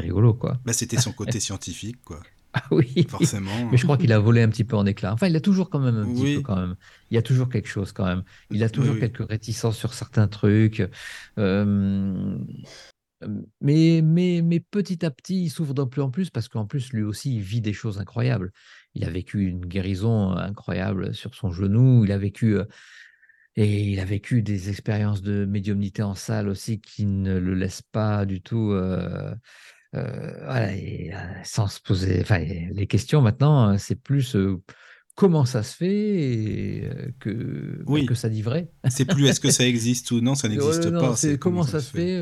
rigolo quoi. Bah, c'était son côté scientifique quoi. Ah oui, forcément. Mais je crois qu'il a volé un petit peu en éclat. Enfin, il a toujours quand même un petit peu quand même. Il y a toujours quelque chose quand même. Il a toujours quelques réticences sur certains trucs. Mais petit à petit, il s'ouvre d'en plus en plus parce qu'en plus, lui aussi, il vit des choses incroyables. Il a vécu une guérison incroyable sur son genou. Il a vécu des expériences de médiumnité en salle aussi qui ne le laissent pas du tout. Voilà, sans se poser les questions maintenant, c'est plus comment ça se fait que ça dit vrai. C'est plus est-ce que ça existe ou non, ça n'existe pas. C'est comment ça se fait,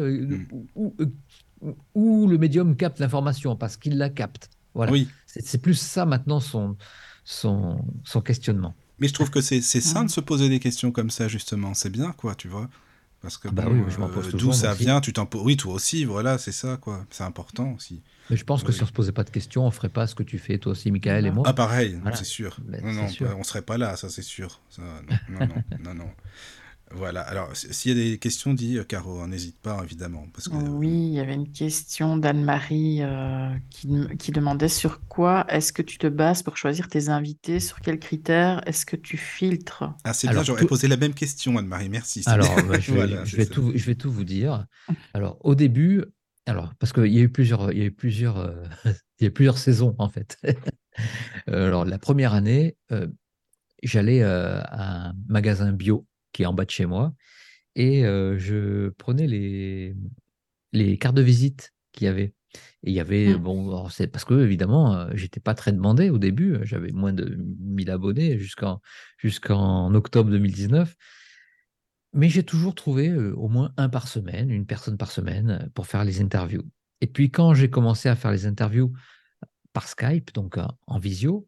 où le médium capte l'information parce qu'il la capte. Voilà. Oui. C'est plus ça maintenant son questionnement. Mais je trouve que c'est sain de se poser des questions comme ça justement, c'est bien quoi, tu vois. Parce que je m'en pose toujours, d'où ça vient, tu t'en poses. Oui, toi aussi, voilà, c'est ça, quoi. C'est important aussi. Mais je pense que si on se posait pas de questions, on ferait pas ce que tu fais, toi aussi, Mickaël et moi. Ah, pareil, voilà. C'est sûr. Non, on serait pas là, ça, c'est sûr. Ça, non. Voilà. Alors, s'il y a des questions, dis, Caro, n'hésite pas, évidemment. Parce que... Oui, il y avait une question d'Anne-Marie qui demandait sur quoi est-ce que tu te bases pour choisir tes invités, sur quels critères est-ce que tu filtres ? Ah, c'est bien, j'aurais posé la même question, Anne-Marie, merci. Alors, je vais tout vous dire. Alors, au début, parce qu'il y a eu plusieurs saisons, en fait. Alors, la première année, j'allais à un magasin bio qui est en bas de chez moi, et je prenais les cartes de visite qu'il y avait. Et il y avait, c'est parce que, évidemment, j'étais pas très demandé au début, j'avais moins de 1000 abonnés jusqu'en octobre 2019, mais j'ai toujours trouvé au moins une personne par semaine, pour faire les interviews. Et puis, quand j'ai commencé à faire les interviews par Skype, donc en visio,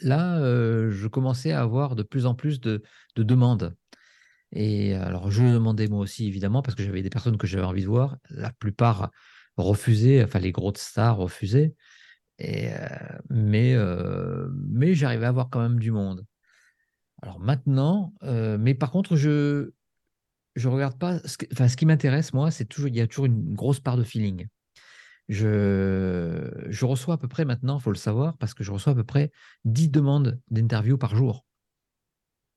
là, je commençais à avoir de plus en plus de demandes. Et alors, je le demandais moi aussi, évidemment, parce que j'avais des personnes que j'avais envie de voir. La plupart refusaient, les grosses stars refusaient. Mais j'arrivais à avoir quand même du monde. Alors maintenant, mais par contre, je regarde pas... ce qui m'intéresse, moi, c'est toujours... Il y a toujours une grosse part de feeling. Je reçois à peu près maintenant, il faut le savoir, parce que je reçois à peu près 10 demandes d'interview par jour.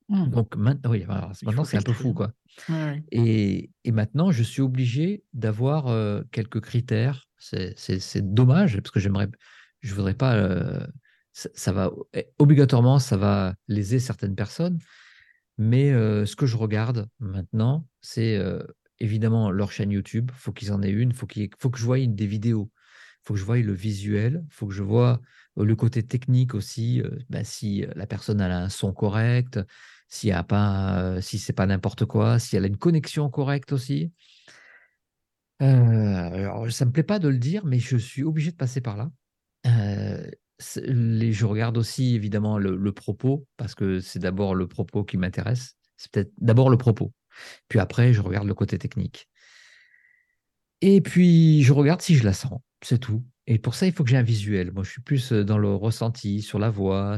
Donc maintenant, c'est un peu fou, quoi. Ouais. Et maintenant, je suis obligé d'avoir quelques critères. C'est dommage, parce que je voudrais pas... ça va, obligatoirement, ça va léser certaines personnes. Mais ce que je regarde maintenant, c'est... évidemment, leur chaîne YouTube, il faut qu'ils en aient une, il faut que je voie des vidéos, il faut que je voie le visuel, il faut que je voie le côté technique aussi, si la personne a un son correct, si c'est pas n'importe quoi, si elle a une connexion correcte aussi. Alors, ça ne me plaît pas de le dire, mais je suis obligé de passer par là. Je regarde aussi, évidemment, le propos, parce que c'est d'abord le propos qui m'intéresse. C'est peut-être d'abord le propos. Puis après, je regarde le côté technique. Et puis, je regarde si je la sens, c'est tout. Et pour ça, il faut que j'ai un visuel. Moi, je suis plus dans le ressenti, sur la voix,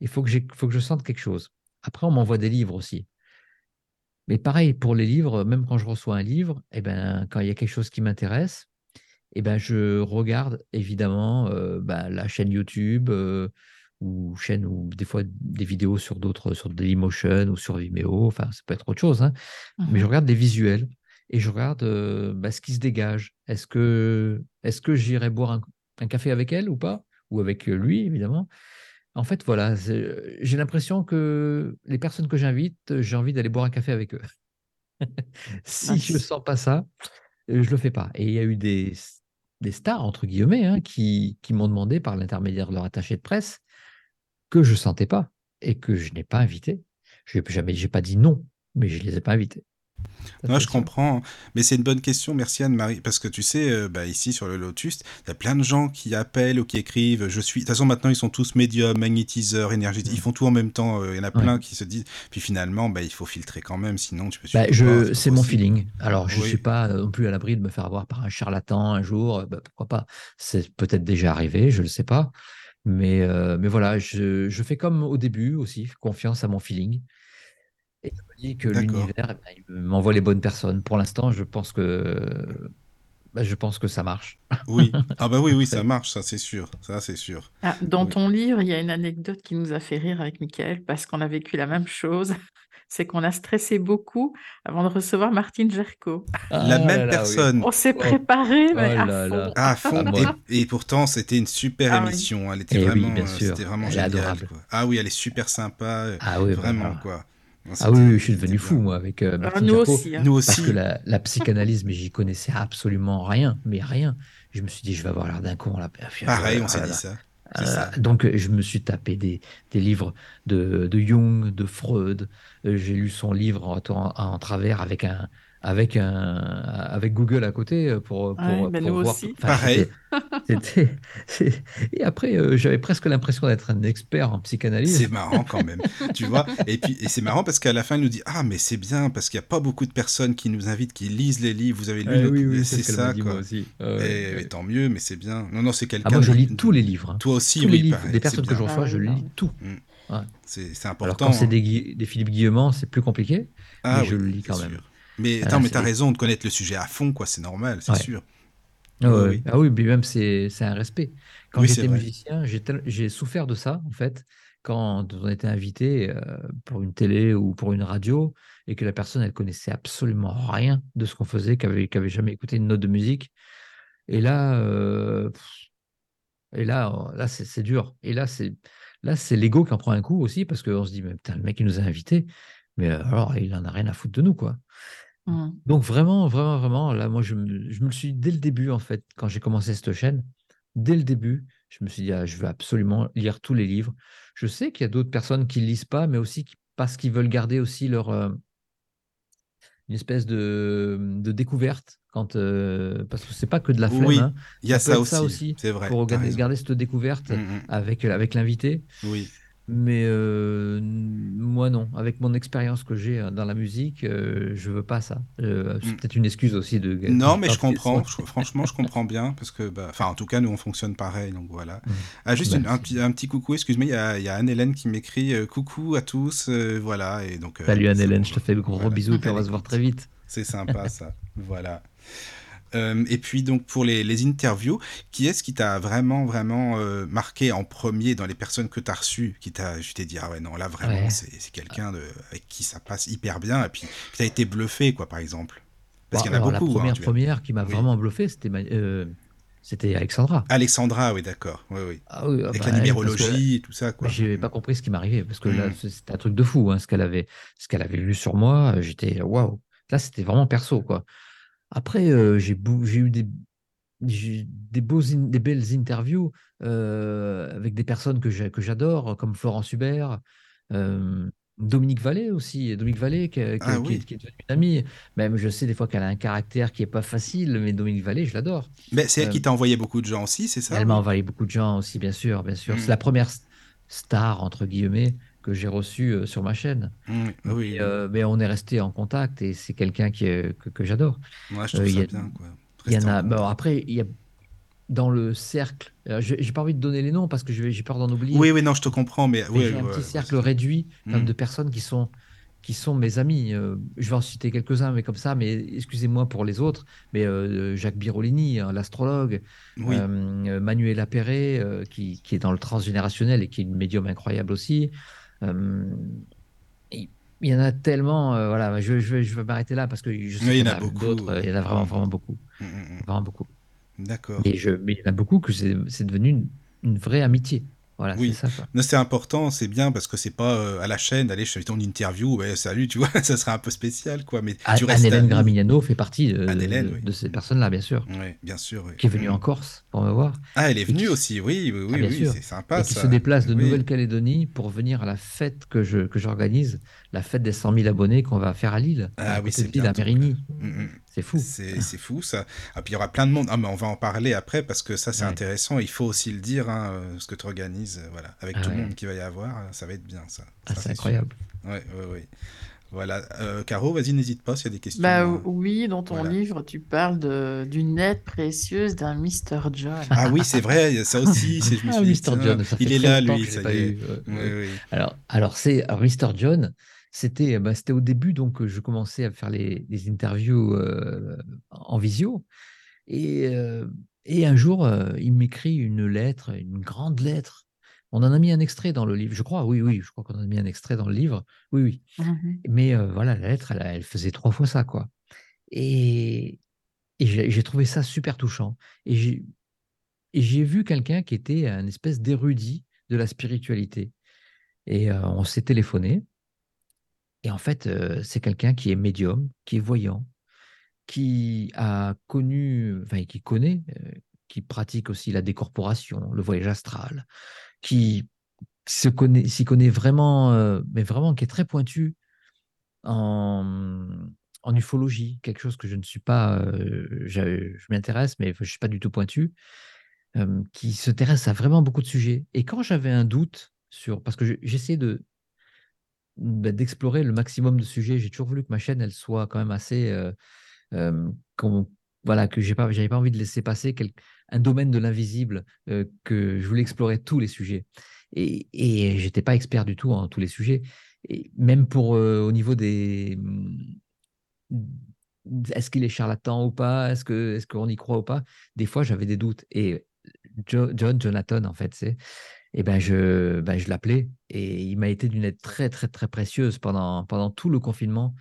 il faut que je sente quelque chose. Après, on m'envoie des livres aussi. Mais pareil, pour les livres, même quand je reçois un livre, quand il y a quelque chose qui m'intéresse, je regarde évidemment la chaîne YouTube, ou des fois des vidéos sur Dailymotion ou sur Vimeo, ça peut être autre chose, hein. Mais je regarde des visuels et je regarde ce qui se dégage. Est-ce que j'irai boire un café avec elle ou pas, ou avec lui évidemment. En fait, voilà, j'ai l'impression que les personnes que j'invite, j'ai envie d'aller boire un café avec eux. Si je sens pas ça, je le fais pas. Et il y a eu des des stars, entre guillemets, hein, qui m'ont demandé par l'intermédiaire de leur attaché de presse que je ne sentais pas et que je n'ai pas invité. Je n'ai pas dit non, mais je ne les ai pas invités. Moi, je comprends, mais c'est une bonne question, merci Anne-Marie, parce que tu sais, ici sur le Lotus, il y a plein de gens qui appellent ou qui écrivent, de toute façon maintenant ils sont tous médiums, magnétiseurs, énergétiques, ils font tout en même temps, il y en a plein qui se disent, puis finalement il faut filtrer quand même, sinon tu peux... c'est mon feeling, alors je ne suis pas non plus à l'abri de me faire avoir par un charlatan un jour, pourquoi pas, c'est peut-être déjà arrivé, je ne le sais pas, mais voilà, je fais comme au début aussi, confiance à mon feeling. Et je me dis que l'univers, il m'envoie les bonnes personnes. Pour l'instant, je pense que ça marche. Oui, oui, ça marche, ça c'est sûr. Ah, dans ton livre, il y a une anecdote qui nous a fait rire avec Mickaël parce qu'on a vécu la même chose. C'est qu'on a stressé beaucoup avant de recevoir Martine Gerco. Ah, la même personne. Oui. On s'est préparé à fond. Et pourtant, c'était une super émission. Oui. Elle était vraiment géniale. Ah oui, elle est super sympa. Ah oui, vraiment quoi. Ah oui, je suis devenu fou, moi, avec Martine Gerco. Nous aussi. Parce que la psychanalyse, mais j'y connaissais absolument rien, Je me suis dit, je vais avoir l'air d'un con. Pareil, on s'est dit ça. Donc, je me suis tapé des livres de Jung, de Freud. J'ai lu son livre en travers avec Google à côté pour voir. Aussi. Enfin, pareil. Et après, j'avais presque l'impression d'être un expert en psychanalyse. C'est marrant quand même, tu vois. Et c'est marrant parce qu'à la fin, il nous dit « Ah, mais c'est bien, parce qu'il n'y a pas beaucoup de personnes qui nous invitent, qui lisent les livres. Vous avez lu c'est ça, quoi. » Et tant mieux, mais c'est bien. Non, c'est quelqu'un... Ah, moi, je lis tous les livres. Hein. Toi aussi, pareil, des personnes que je reçois, je lis tout. Ouais. C'est important. Alors, quand c'est des Philippe Guillemant, c'est plus compliqué, mais je le lis quand même. Mais attends, t'as raison de connaître le sujet à fond, quoi. C'est normal, c'est sûr. Oui. Ah oui, mais même c'est un respect. Quand j'étais musicien, j'ai souffert de ça, en fait. Quand on était invité pour une télé ou pour une radio et que la personne, elle connaissait absolument rien de ce qu'on faisait, qu'avait jamais écouté une note de musique. Et là, c'est dur. Et là, c'est l'ego qui en prend un coup aussi parce qu'on se dit, mais putain, le mec, il nous a invités, mais alors, il en a rien à foutre de nous, quoi. Donc vraiment, là, moi, je me suis, dès le début, en fait, quand j'ai commencé cette chaîne, dès le début, je me suis dit, je veux absolument lire tous les livres. Je sais qu'il y a d'autres personnes qui ne lisent pas, mais aussi parce qu'ils veulent garder aussi leur une espèce de découverte, parce que ce n'est pas que de la flemme. Oui, il y a ça aussi, c'est vrai. Pour garder cette découverte avec l'invité. Oui. Mais moi, non. Avec mon expérience que j'ai dans la musique, je ne veux pas ça. C'est peut-être une excuse aussi de... Non, mais je comprends. Franchement, je comprends bien. Parce que, en tout cas, nous, on fonctionne pareil. Donc, voilà. Ah, juste un petit coucou. Excuse-moi, il y a Anne-Hélène qui m'écrit « Coucou à tous ». Voilà. Et donc, salut Anne-Hélène, je te fais de gros bisous. Et on va se voir très vite. C'est sympa, ça. Voilà. Et puis donc pour les interviews, qui est-ce qui t'a vraiment marqué en premier dans les personnes que t'as reçues, je t'ai dit c'est quelqu'un avec qui ça passe hyper bien et puis t'as été bluffé quoi par exemple parce qu'il y en a beaucoup. La première qui m'a vraiment bluffé, c'était Alexandra. Alexandra, oui, d'accord. Oui. Ah, oui, avec la numérologie et tout ça, quoi. Je n'avais pas compris ce qui m'arrivait parce que là c'était un truc de fou, hein, ce qu'elle avait lu sur moi, j'étais waouh. Là c'était vraiment perso, quoi. Après, j'ai eu des belles interviews avec des personnes que j'adore, comme Florence Hubert, Dominique Vallée aussi. Dominique Vallée, qui est devenue une amie. Même, je sais des fois qu'elle a un caractère qui n'est pas facile, mais Dominique Vallée, je l'adore. Mais c'est elle qui t'a envoyé beaucoup de gens aussi, c'est ça ? Elle m'a envoyé beaucoup de gens aussi, bien sûr. C'est la première star, entre guillemets, que j'ai reçu sur ma chaîne. Oui. Mais on est resté en contact et c'est quelqu'un que j'adore. Moi, je trouve ça bien. Quoi. Après, il y a dans le cercle, j'ai pas envie de donner les noms parce que j'ai peur d'en oublier. Oui, non, je te comprends. Mais j'ai un petit cercle réduit de personnes qui sont mes amis. Je vais en citer quelques-uns, mais comme ça, mais excusez-moi pour les autres, mais Jacques Birolini, l'astrologue, Manuela qui est dans le transgénérationnel et qui est une médium incroyable aussi. Il y en a tellement, je vais m'arrêter là parce que je sais qu'il y en a beaucoup. Il y en a vraiment beaucoup. Vraiment beaucoup. D'accord. Mais il y en a beaucoup que c'est devenu une vraie amitié. Voilà, oui, c'est ça, non, c'est important, c'est bien, parce que c'est pas à la chaîne, allez, je suis en interview, ouais, salut, tu vois, ça serait un peu spécial, quoi. Mais tu restes Anne-Hélène Gramignano fait partie oui, de ces personnes-là, bien sûr. Oui, bien sûr. Oui. Qui est venue en Corse pour me voir. Ah, elle est venue aussi, oui, c'est sympa. Et qui se déplace de Nouvelle-Calédonie pour venir à la fête que j'organise, la fête des 100 000 abonnés qu'on va faire à Lille. Ah oui, c'est bien. À Mérignies. C'est fou. C'est fou, ça. Ah, puis il y aura plein de monde. Ah, mais on va en parler après, parce que ça, c'est intéressant. Il faut aussi le dire, ce que tu organises. Voilà, avec tout le monde qu'il va y avoir, ça va être bien, ça. Ah, ça c'est incroyable. Oui. Voilà. Caro, vas-y, n'hésite pas s'il y a des questions. Oui, dans ton livre, tu parles d'une aide précieuse d'un Mr. John. Ah oui, c'est vrai, ça aussi. Je me suis dit, Mr. John, il est là, lui. Ça y est. Oui. Alors, Mr. John, c'était au début, donc je commençais à faire les interviews en visio. Et un jour, il m'écrit une lettre, une grande lettre. On en a mis un extrait dans le livre, je crois. Oui, je crois qu'on en a mis un extrait dans le livre. Oui. Mm-hmm. Mais voilà, la lettre, elle faisait 3 fois ça, quoi. Et j'ai trouvé ça super touchant. Et j'ai vu quelqu'un qui était un espèce d'érudit de la spiritualité. Et on s'est téléphoné. Et en fait, c'est quelqu'un qui est médium, qui est voyant, qui pratique aussi la décorporation, le voyage astral, qui s'y connaît vraiment, mais vraiment qui est très pointu en ufologie, quelque chose que je ne suis pas, je m'intéresse, mais je ne suis pas du tout pointu, qui s'intéresse à vraiment beaucoup de sujets. Et quand j'avais un doute parce que j'essayais d'explorer le maximum de sujets, j'ai toujours voulu que ma chaîne, elle soit quand même assez... que j'avais pas envie de laisser passer un domaine de l'invisible, que je voulais explorer tous les sujets, et j'étais pas expert du tout en tous les sujets, et même pour au niveau des est-ce qu'il est charlatan ou pas, est-ce qu'on y croit ou pas, des fois j'avais des doutes, et Jonathan en fait je l'appelais, et il m'a été d'une aide très très très précieuse pendant tout le confinement,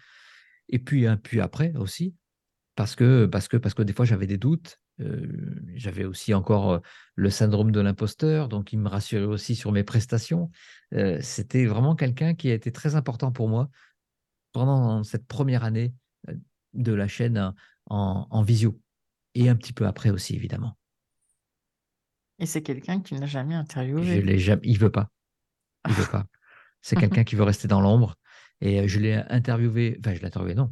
et puis après aussi. Parce que des fois, j'avais des doutes. J'avais aussi encore le syndrome de l'imposteur, donc il me rassurait aussi sur mes prestations. C'était vraiment quelqu'un qui a été très important pour moi pendant cette première année de la chaîne en visio. Et un petit peu après aussi, évidemment. Et c'est quelqu'un que tu n'as jamais interviewé. Il ne veut pas. C'est quelqu'un qui veut rester dans l'ombre. Et je l'ai interviewé... Enfin,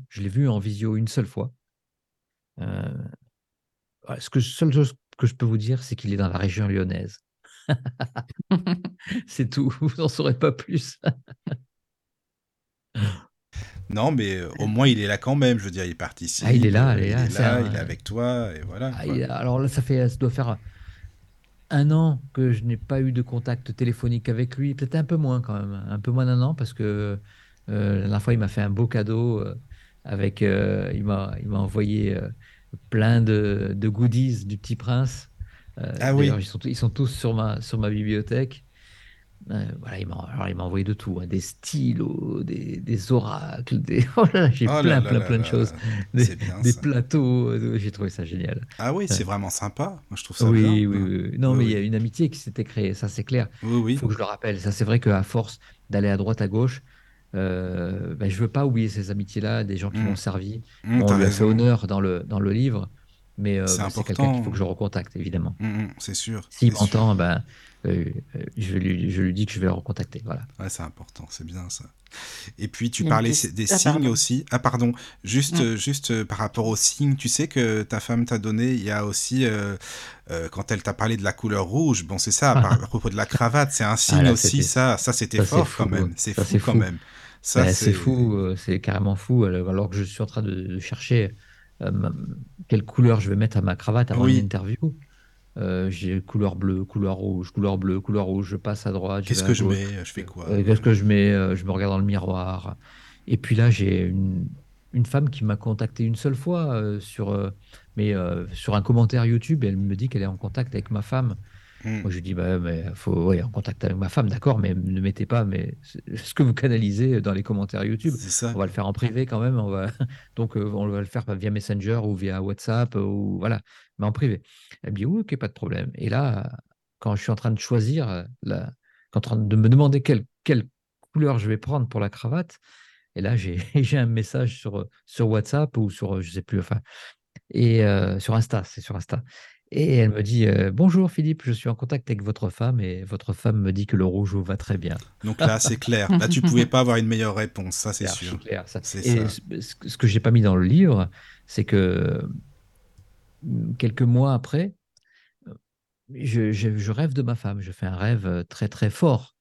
je l'ai vu en visio une seule fois. Seule chose que je peux vous dire, c'est qu'il est dans la région lyonnaise. C'est tout, vous n'en saurez pas plus. Non, mais au moins il est là quand même, je veux dire, il participe. Ah, il est là, il est avec toi, et voilà. Alors là, ça doit faire un an que je n'ai pas eu de contact téléphonique avec lui, peut-être un peu moins quand même, un peu moins d'un an, parce que la dernière fois il m'a fait un beau cadeau. Il m'a envoyé plein de goodies du Petit Prince. Oui. Ils sont tous sur ma bibliothèque. Il m'a envoyé de tout, des stylos, des oracles, plein de choses, des plateaux. J'ai trouvé ça génial. Ah oui, c'est vraiment sympa. Moi, je trouve ça bien. Oui. Non, mais il y a une amitié qui s'était créée, ça c'est clair. Il faut que je le rappelle. Ça, c'est vrai qu'à force d'aller à droite, à gauche, je veux pas oublier ces amitiés-là, des gens qui m'ont servi. On lui a fait honneur dans le livre, mais c'est quelqu'un qu'il faut que je recontacte, évidemment. C'est sûr. S'il m'entend, je lui dis que je vais le recontacter. Voilà. Ouais, c'est important, c'est bien ça. Et puis tu parlais des signes aussi. Ah pardon, juste par rapport aux signes, tu sais que ta femme t'a donné, il y a aussi quand elle t'a parlé de la couleur rouge, bon c'est ça, à propos de la cravate, c'est un signe aussi, ça c'était fort quand même, c'est fou quand même. C'est fou, c'est carrément fou, alors que je suis en train de chercher quelle couleur je vais mettre à ma cravate avant une interview. J'ai couleur bleue, couleur rouge, je passe à droite. Qu'est-ce que je mets ? Je fais quoi ? Qu'est-ce que je mets ? Je me regarde dans le miroir. Et puis là, j'ai une femme qui m'a contacté une seule fois sur un commentaire YouTube, et elle me dit qu'elle est en contact avec ma femme. Moi, je lui dis, en contact avec ma femme, d'accord, mais ne mettez pas ce que vous canalisez dans les commentaires YouTube. On va le faire en privé quand même. Donc, on va le faire via Messenger ou via WhatsApp, ou voilà, mais en privé. Elle me dit, oui, ok, pas de problème. Et là, quand je suis en train de choisir, de me demander quelle couleur je vais prendre pour la cravate. Et là, j'ai un message sur WhatsApp ou sur, je ne sais plus, enfin, et sur Insta, c'est sur Insta. Et elle me dit « Bonjour Philippe, je suis en contact avec votre femme et votre femme me dit que le rouge vous va très bien. » Donc là, c'est clair. Là, tu ne pouvais pas avoir une meilleure réponse, ça c'est sûr. C'est clair, ça. C'est et ça. Ce que je n'ai pas mis dans le livre, c'est que quelques mois après, je rêve de ma femme. Je fais un rêve très très fort,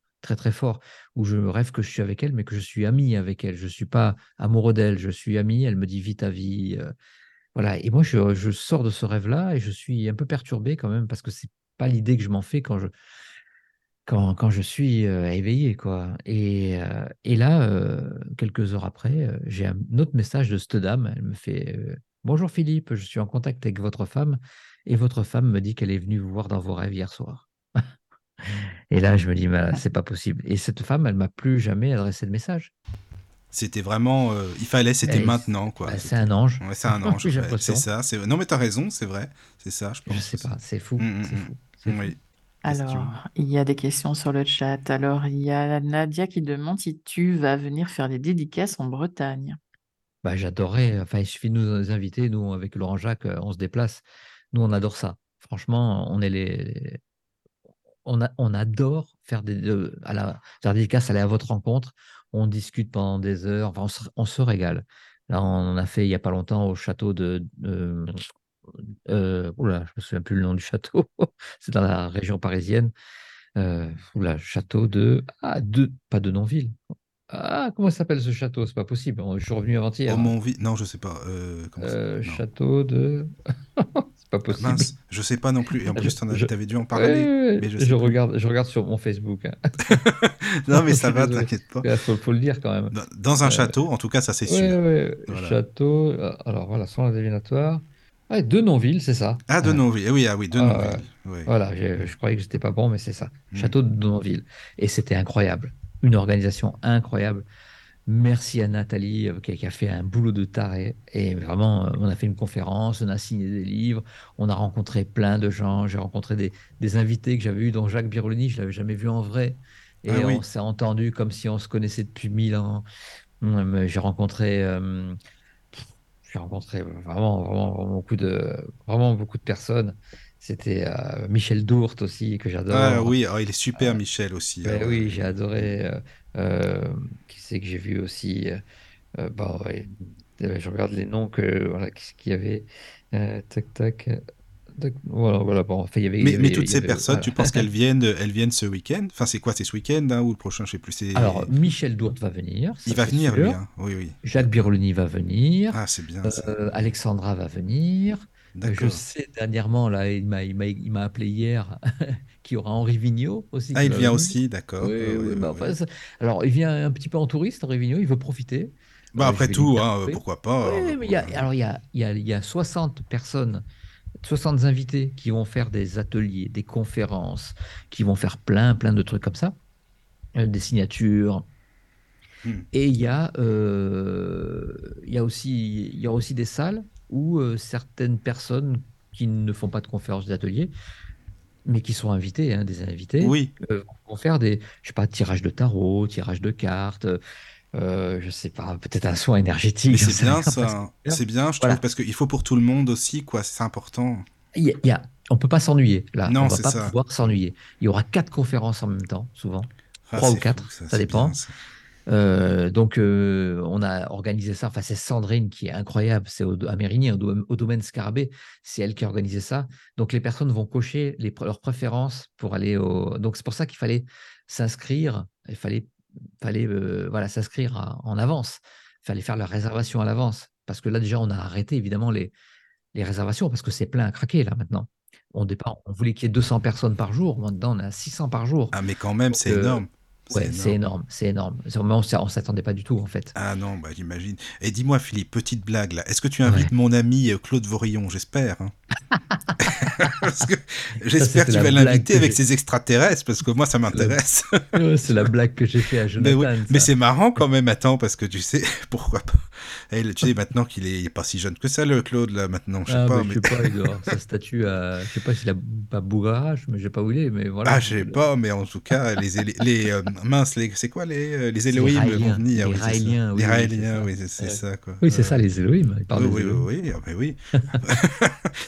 où je rêve que je suis avec elle, mais que je suis ami avec elle. Je ne suis pas amoureux d'elle, je suis ami. Elle me dit « Vis ta vie. » Voilà, et moi je sors de ce rêve-là et je suis un peu perturbé quand même parce que c'est pas l'idée que je m'en fais quand je suis éveillé, quoi. Et là, quelques heures après, j'ai un autre message de cette dame. Elle me fait « Bonjour Philippe, je suis en contact avec votre femme et votre femme me dit qu'elle est venue vous voir dans vos rêves hier soir. » Et là, je me dis « C'est pas possible. » Et cette femme, elle m'a plus jamais adressé de message. C'était vraiment, il fallait, c'était maintenant, quoi. Bah, c'est un ange. Ouais, c'est un ange. Ouais, c'est ça. C'est... Non, mais t'as raison, c'est vrai. C'est ça, je pense. Je sais pas, c'est fou. C'est fou. Oui. Alors, il y a des questions sur le chat. Alors, il y a Nadia qui demande si tu vas venir faire des dédicaces en Bretagne. Bah, j'adorerais. Enfin, il suffit de nous inviter. Nous, avec Laurent-Jacques, on se déplace. Nous, on adore ça. Franchement, on est les... on adore faire faire des dédicaces, aller à votre rencontre. On discute pendant des heures, enfin, on se régale. Là, on en a fait il n'y a pas longtemps au château de je ne me souviens plus le nom du château, c'est dans la région parisienne. Château pas de Nonville. Ah, comment s'appelle ce château ? C'est pas possible, je suis revenu avant-hier. Non, je ne sais pas. Château de... c'est pas possible. Mince, je ne sais pas non plus. Et en plus, tu avais dû en parler. Ouais, mais je regarde sur mon Facebook. Hein. Non, mais ça va, t'inquiète pas. Il faut le dire quand même. Dans un château, en tout cas, ça c'est sûr. Ouais. Voilà. Château, alors voilà, sans la divinatoire. Ah, de Nonville, c'est ça. Ah, de Nonville, oui, de Nonville. Oui. Voilà, je croyais que j'étais pas bon, mais c'est ça. Château de Nonville. Et c'était incroyable. Une organisation incroyable. Merci à Nathalie qui a fait un boulot de taré. Et vraiment, on a fait une conférence, on a signé des livres, on a rencontré plein de gens. J'ai rencontré des invités que j'avais eus, dont Jacques Birolini, je ne l'avais jamais vu en vrai. Et on s'est entendu comme si on se connaissait depuis 1000 ans. J'ai rencontré vraiment beaucoup de personnes. C'était Michel Dourthe aussi, que j'adore. Ah oui, il est super, Michel aussi. Oui, j'ai adoré. Qui c'est que j'ai vu aussi je regarde les noms qu'il y avait. Tac. Voilà, bon, enfin, mais toutes ces personnes, tu penses qu'elles viennent ce week-end ? Enfin, c'est quoi, c'est ce week-end ou le prochain, je ne sais plus. Alors, Michel Dourte va venir. Il va venir, sûr. Lui. Hein. Oui. Jacques Birolini va venir. Ah, c'est bien ça. Alexandra va venir. D'accord. Je sais, dernièrement, là, il m'a appelé hier, qu'il y aura Henri Vigneault aussi. Ah, il vient aussi, d'accord. Oui. Alors, il vient un petit peu en touriste, Henri Vigneault, il veut profiter. Bah, après tout, pourquoi pas. Oui, mais il y a 60 personnes, 60 invités qui vont faire des ateliers, des conférences, qui vont faire plein de trucs comme ça, des signatures. Et il y a aussi des salles où certaines personnes qui ne font pas de conférences d'atelier, mais qui sont invitées, des invités, vont faire des, je sais pas, tirages de tarot, tirages de cartes, je sais pas, peut-être un soin énergétique. Mais c'est bien ça, je trouve, parce qu'il faut pour tout le monde aussi, quoi, c'est important. On peut pas s'ennuyer, là, non, on va pas pouvoir s'ennuyer. Il y aura 4 conférences en même temps, souvent, 3 ou 4, fou, ça dépend. Bien, ça. Donc on a organisé ça, enfin c'est Sandrine qui est incroyable, c'est à Mérignies, au Domaine Scarabée, c'est elle qui a organisé ça, donc les personnes vont cocher leurs préférences pour aller donc c'est pour ça qu'il fallait s'inscrire, il fallait s'inscrire en avance, il fallait faire la réservation à l'avance, parce que là déjà on a arrêté évidemment les réservations, parce que c'est plein à craquer là maintenant. Au départ on voulait qu'il y ait 200 personnes par jour, maintenant on a 600 par jour. Ah mais quand même, donc, c'est énorme. Ouais, c'est énorme. On s'attendait pas du tout, en fait. Ah non, bah j'imagine. Et dis-moi, Philippe, petite blague, là. Est-ce que tu invites mon ami Claude Vorillon, j'espère, hein. Parce que j'espère que tu vas l'inviter avec ses extraterrestres, parce que moi, ça m'intéresse. C'est la blague que j'ai fait à Jonathan. Ben oui. Mais c'est marrant quand même, attends, parce que tu sais, pourquoi pas. Hey, tu sais, maintenant qu'il n'est pas si jeune que ça, le Claude, là, maintenant, je sais pas. Mais... Je sais pas, il doit avoir sa statue à... Je sais pas s'il a pas Bougarache, mais je sais pas où il est, mais voilà. Ah, je sais pas, mais en tout cas, c'est quoi les Elohim vont venir. Les Raéliens, oui. Les Raéliens, oui, c'est ça, quoi. Oui, c'est ça, les Elohim. Oui.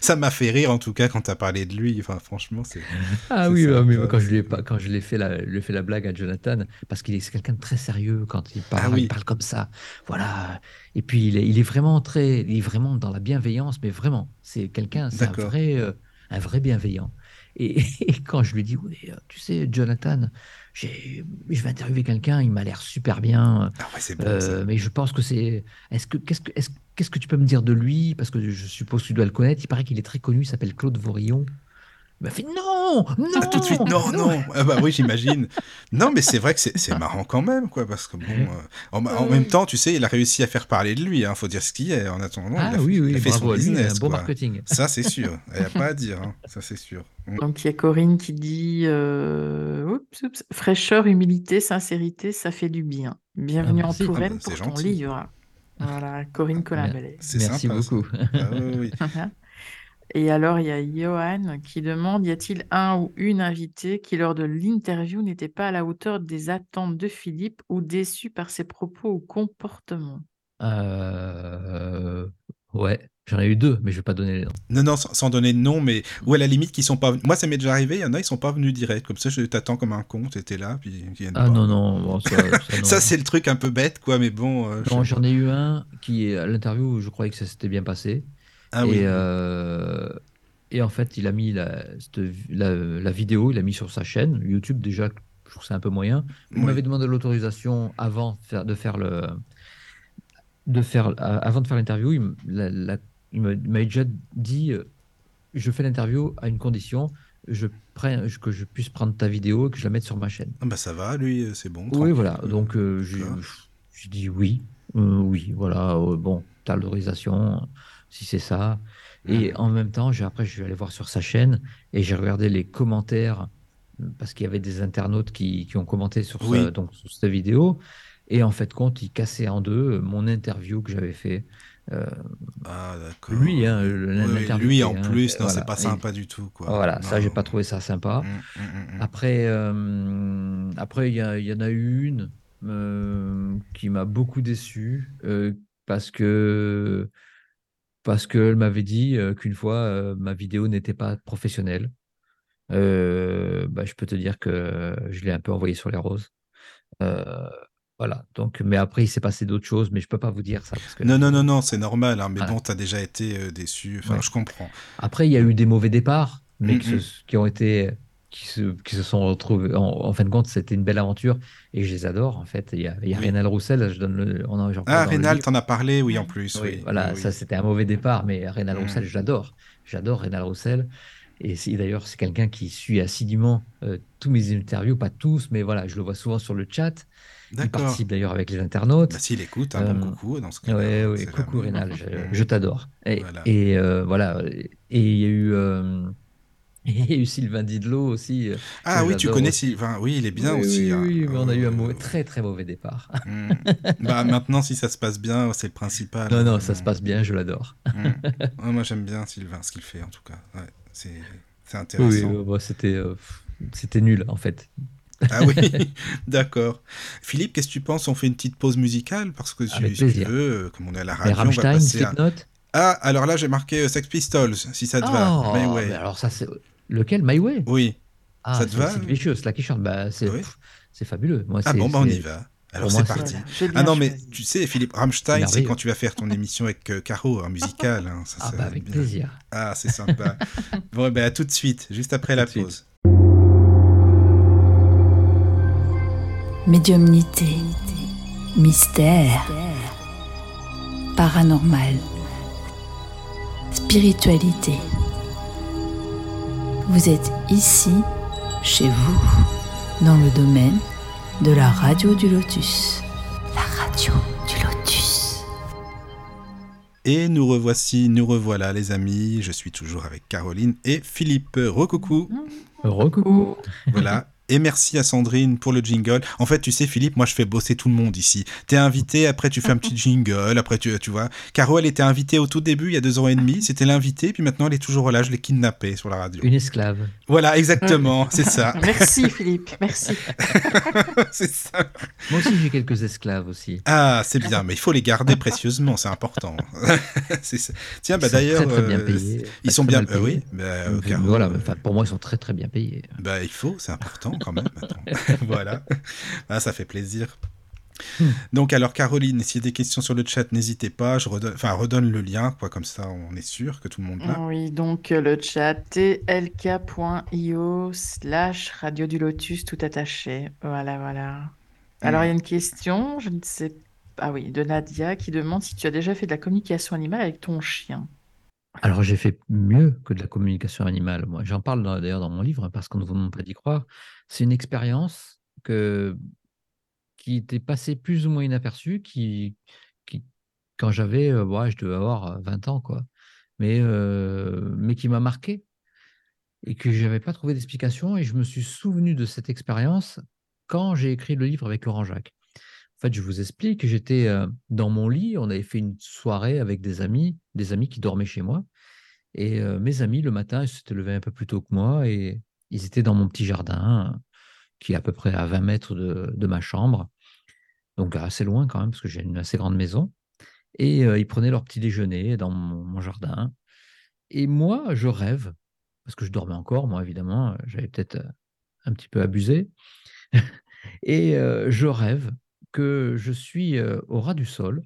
Ça m'a fait rire, en tout cas, quand t'as parlé de lui. Enfin, franchement, c'est... Ah oui, mais quand je l'ai fait la blague à Jonathan, parce qu'il est quelqu'un de très sérieux quand il parle, il parle comme ça. Voilà. Et puis, il est vraiment dans la bienveillance, mais vraiment, c'est quelqu'un, c'est un vrai bienveillant. Et quand je lui dis, oui, tu sais, Jonathan, je vais interviewer quelqu'un, il m'a l'air super bien. Ah ouais, c'est bon, ça. Mais je pense que c'est... Qu'est-ce que tu peux me dire de lui ? Parce que je suppose que tu dois le connaître. Il paraît qu'il est très connu, il s'appelle Claude Vorillon. Il m'a fait non, tout de suite, non. Ah bah oui, j'imagine. Non, mais c'est vrai que c'est marrant quand même, quoi, parce que bon, en même temps, tu sais, il a réussi à faire parler de lui, hein, faut dire ce qu'il est, en attendant, il a fait son business, un bon marketing. Ça, c'est sûr, il n'y a pas à dire, hein. Ça, c'est sûr. Donc, il y a Corinne qui dit fraîcheur, humilité, sincérité, ça fait du bien. Bienvenue en Touraine pour ton livre. Voilà, Corinne Collin-Bellay. Merci beaucoup. Ah, oui. Et alors, il y a Johan qui demande, y a-t-il un ou une invitée qui, lors de l'interview, n'était pas à la hauteur des attentes de Philippe ou déçu par ses propos ou comportements ? Ouais, j'en ai eu deux, mais je ne vais pas donner les noms. Non, sans donner de nom, mais ou à la limite, qui sont pas... Moi, ça m'est déjà arrivé, il y en a, ils ne sont pas venus direct. Comme ça, je t'attends comme un con, tu étais là, puis ils viennent pas. Non. Bon, non. Ça, c'est le truc un peu bête, quoi, mais bon... j'en ai eu un qui, à l'interview, je croyais que ça s'était bien passé. Ah oui. Et en fait, il a mis la vidéo, il a mis sur sa chaîne YouTube. Déjà, je trouve ça un peu moyen. Il m'avait demandé l'autorisation avant de faire l'interview. Il m'avait déjà dit, je fais l'interview à une condition, que je puisse prendre ta vidéo et que je la mette sur ma chaîne. Ah bah ça va, lui, c'est bon. Oui, voilà. Donc j'ai dit oui, voilà. T'as l'autorisation. Si c'est ça. Et en même temps, après, je suis allé voir sur sa chaîne et j'ai regardé les commentaires parce qu'il y avait des internautes qui ont commenté sur cette vidéo. Et en fait, ils cassaient en deux mon interview que j'avais fait. Ah, d'accord. Lui, hein, lui en plus, c'est pas sympa du tout. Quoi. Voilà, non. Ça, j'ai pas trouvé ça sympa. Après, il y en a eu une qui m'a beaucoup déçu parce qu'elle m'avait dit qu'une fois, ma vidéo n'était pas professionnelle. Je peux te dire que je l'ai un peu envoyé sur les roses. Voilà. Donc, mais après, il s'est passé d'autres choses, mais je ne peux pas vous dire ça. Parce que non, c'est normal. Hein, mais tu as déjà été déçu. Enfin, je comprends. Après, il y a eu des mauvais départs, mais qui se sont retrouvés. En fin de compte, c'était une belle aventure et je les adore en fait. Il y a Rénal Roussel, là, Rénal, t'en as parlé, oui, en plus. Oui. Voilà, ça c'était un mauvais départ, mais Rénal Roussel, j'adore Rénal Roussel. Et d'ailleurs, c'est quelqu'un qui suit assidûment tous mes interviews, pas tous, mais voilà, je le vois souvent sur le chat. D'accord. Il participe d'ailleurs avec les internautes. Bah, s'il écoute, un bon coucou dans ce cas. Oui, coucou Rénal, je t'adore. Et il y a eu... Il y a eu Sylvain Didelot aussi. Ah oui, tu connais Sylvain. Oui, il est bien aussi. Oui, mais on a eu un très très mauvais départ. Bah, maintenant, si ça se passe bien, c'est le principal. Non, ça se passe bien, je l'adore. Ouais, moi, j'aime bien Sylvain, ce qu'il fait en tout cas. Ouais, c'est intéressant. C'était nul en fait. Ah oui, d'accord. Philippe, qu'est-ce que tu penses ? On fait une petite pause musicale parce que si tu veux, comme on est à la radio, on va passer à... Ah, alors là, j'ai marqué Sex Pistols, si ça te va. My Way. Mais alors ça, c'est... Lequel ? My Way ? Oui. Ah, ça te va ? C'est vicieux, là qui chante. Bah, c'est fabuleux. Moi, on y va. Alors c'est parti. Ah non, mais tu sais, Philippe, Rammstein, c'est quand tu vas faire ton émission avec Caro, un musical. Hein, ça, bah, avec plaisir. Ah, c'est sympa. Bon, à tout de suite, juste après la pause. Médiumnité, mystère, paranormal, spiritualité. Vous êtes ici, chez vous, dans le domaine de la radio du Lotus. La radio du Lotus. Et nous revoici, nous revoilà les amis, je suis toujours avec Caroline et Philippe. Recoucou. Recoucou. Voilà. Et merci à Sandrine pour le jingle. En fait, tu sais, Philippe, moi, je fais bosser tout le monde ici. T'es invité, après, tu fais un petit jingle, après, tu vois. Caro, elle était invitée au tout début, il y a 2 ans et demi. C'était l'invitée, puis maintenant, elle est toujours là. Je l'ai kidnappée sur la radio. Une esclave. Voilà, exactement, c'est ça. Merci, Philippe, merci. C'est ça. Moi aussi, j'ai quelques esclaves aussi. Ah, c'est bien, mais il faut les garder précieusement, c'est important. C'est ça. Tiens, ils bah, d'ailleurs... Très, très bien payés. Ils sont bien... payés. Oui, bah, Caro, voilà, mais, pour moi, ils sont très, très bien payés. Bah, il faut, c'est important. Quand même, attends. Voilà, ah, ça fait plaisir. Donc, alors Caroline, s'il y a des questions sur le chat, n'hésitez pas, je redonne le lien, quoi, comme ça on est sûr que tout le monde l'a. Oui, donc le chat tlk.io/radio du lotus, tout attaché. Voilà, voilà. Alors, il y a une question, je ne sais pas, ah oui, de Nadia qui demande si tu as déjà fait de la communication animale avec ton chien. Alors, j'ai fait mieux que de la communication animale, moi. J'en parle d'ailleurs dans mon livre, parce qu'on ne vous demande pas d'y croire. C'est une expérience qui était passée plus ou moins inaperçue, quand j'avais, je devais avoir 20 ans, quoi. Mais qui m'a marqué et que je n'avais pas trouvé d'explication. Et je me suis souvenu de cette expérience quand j'ai écrit le livre avec Laurent-Jacques. En fait, je vous explique, j'étais dans mon lit, on avait fait une soirée avec des amis qui dormaient chez moi. Et mes amis, le matin, ils s'étaient levés un peu plus tôt que moi et ils étaient dans mon petit jardin, qui est à peu près à 20 mètres de ma chambre. Donc assez loin quand même, parce que j'ai une assez grande maison. Et ils prenaient leur petit déjeuner dans mon jardin. Et moi, je rêve, parce que je dormais encore, moi évidemment, j'avais peut-être un petit peu abusé. Et je rêve que je suis au ras du sol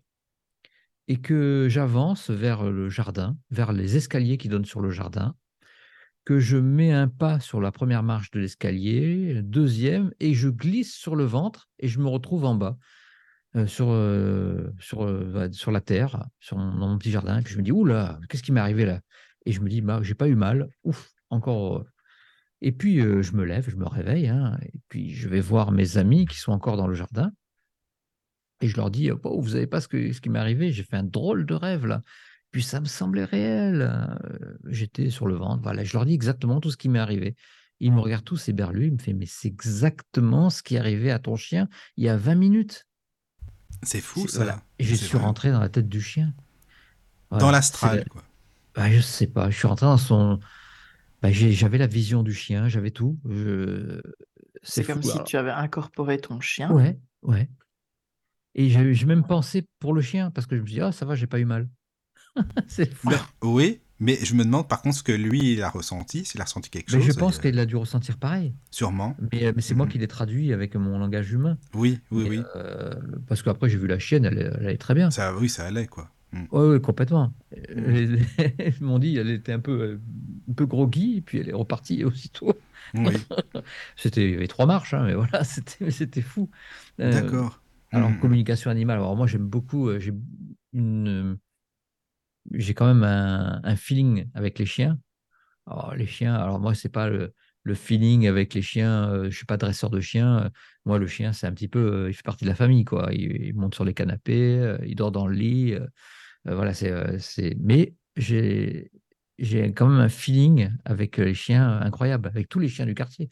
et que j'avance vers le jardin, vers les escaliers qui donnent sur le jardin, que je mets un pas sur la première marche de l'escalier, le deuxième, et je glisse sur le ventre et je me retrouve en bas, sur la terre, dans mon petit jardin. Et puis je me dis, oula, qu'est-ce qui m'est arrivé là? Et je me dis, bah, j'ai pas eu mal, ouf, encore... Et puis je me lève, je me réveille, hein, et puis je vais voir mes amis qui sont encore dans le jardin. Et je leur dis, oh, vous savez pas ce qui m'est arrivé, j'ai fait un drôle de rêve là. Puis ça me semblait réel. J'étais sur le ventre, voilà. Je leur dis exactement tout ce qui m'est arrivé. Ils me regardent tous éberlus, ils me font, mais c'est exactement ce qui est arrivé à ton chien il y a 20 minutes. C'est fou ça. Voilà. Et je suis rentré dans la tête du chien. Voilà, dans l'astral, quoi. Bah, je sais pas, je suis rentré dans son... Bah, j'avais la vision du chien, j'avais tout. C'est comme fou, si tu avais incorporé ton chien. Ouais, ouais. Et j'ai même pensé pour le chien, parce que je me suis dit, ah, ça va, j'ai pas eu mal. C'est fou. Bah, oui, mais je me demande par contre ce que lui, il a ressenti, s'il a ressenti quelque chose. Je pense qu'il a dû ressentir pareil. Sûrement. Mais c'est moi qui l'ai traduit avec mon langage humain. Oui, oui, oui. Parce qu'après, j'ai vu la chienne, elle allait très bien. Ça, oui, ça allait, quoi. Mm. Oui, ouais, complètement. Ils m'ont dit, elle était un peu groggy, et puis elle est repartie aussitôt. Oui. Il y avait 3 marches, hein, mais voilà, c'était fou. D'accord. Alors, communication animale, alors moi j'aime beaucoup, j'ai quand même un feeling avec les chiens. Alors, les chiens, alors moi c'est pas le feeling avec les chiens, je suis pas dresseur de chiens. Moi le chien c'est un petit peu, il fait partie de la famille, quoi. Il monte sur les canapés, il dort dans le lit, voilà, c'est... Mais j'ai quand même un feeling avec les chiens incroyable, avec tous les chiens du quartier.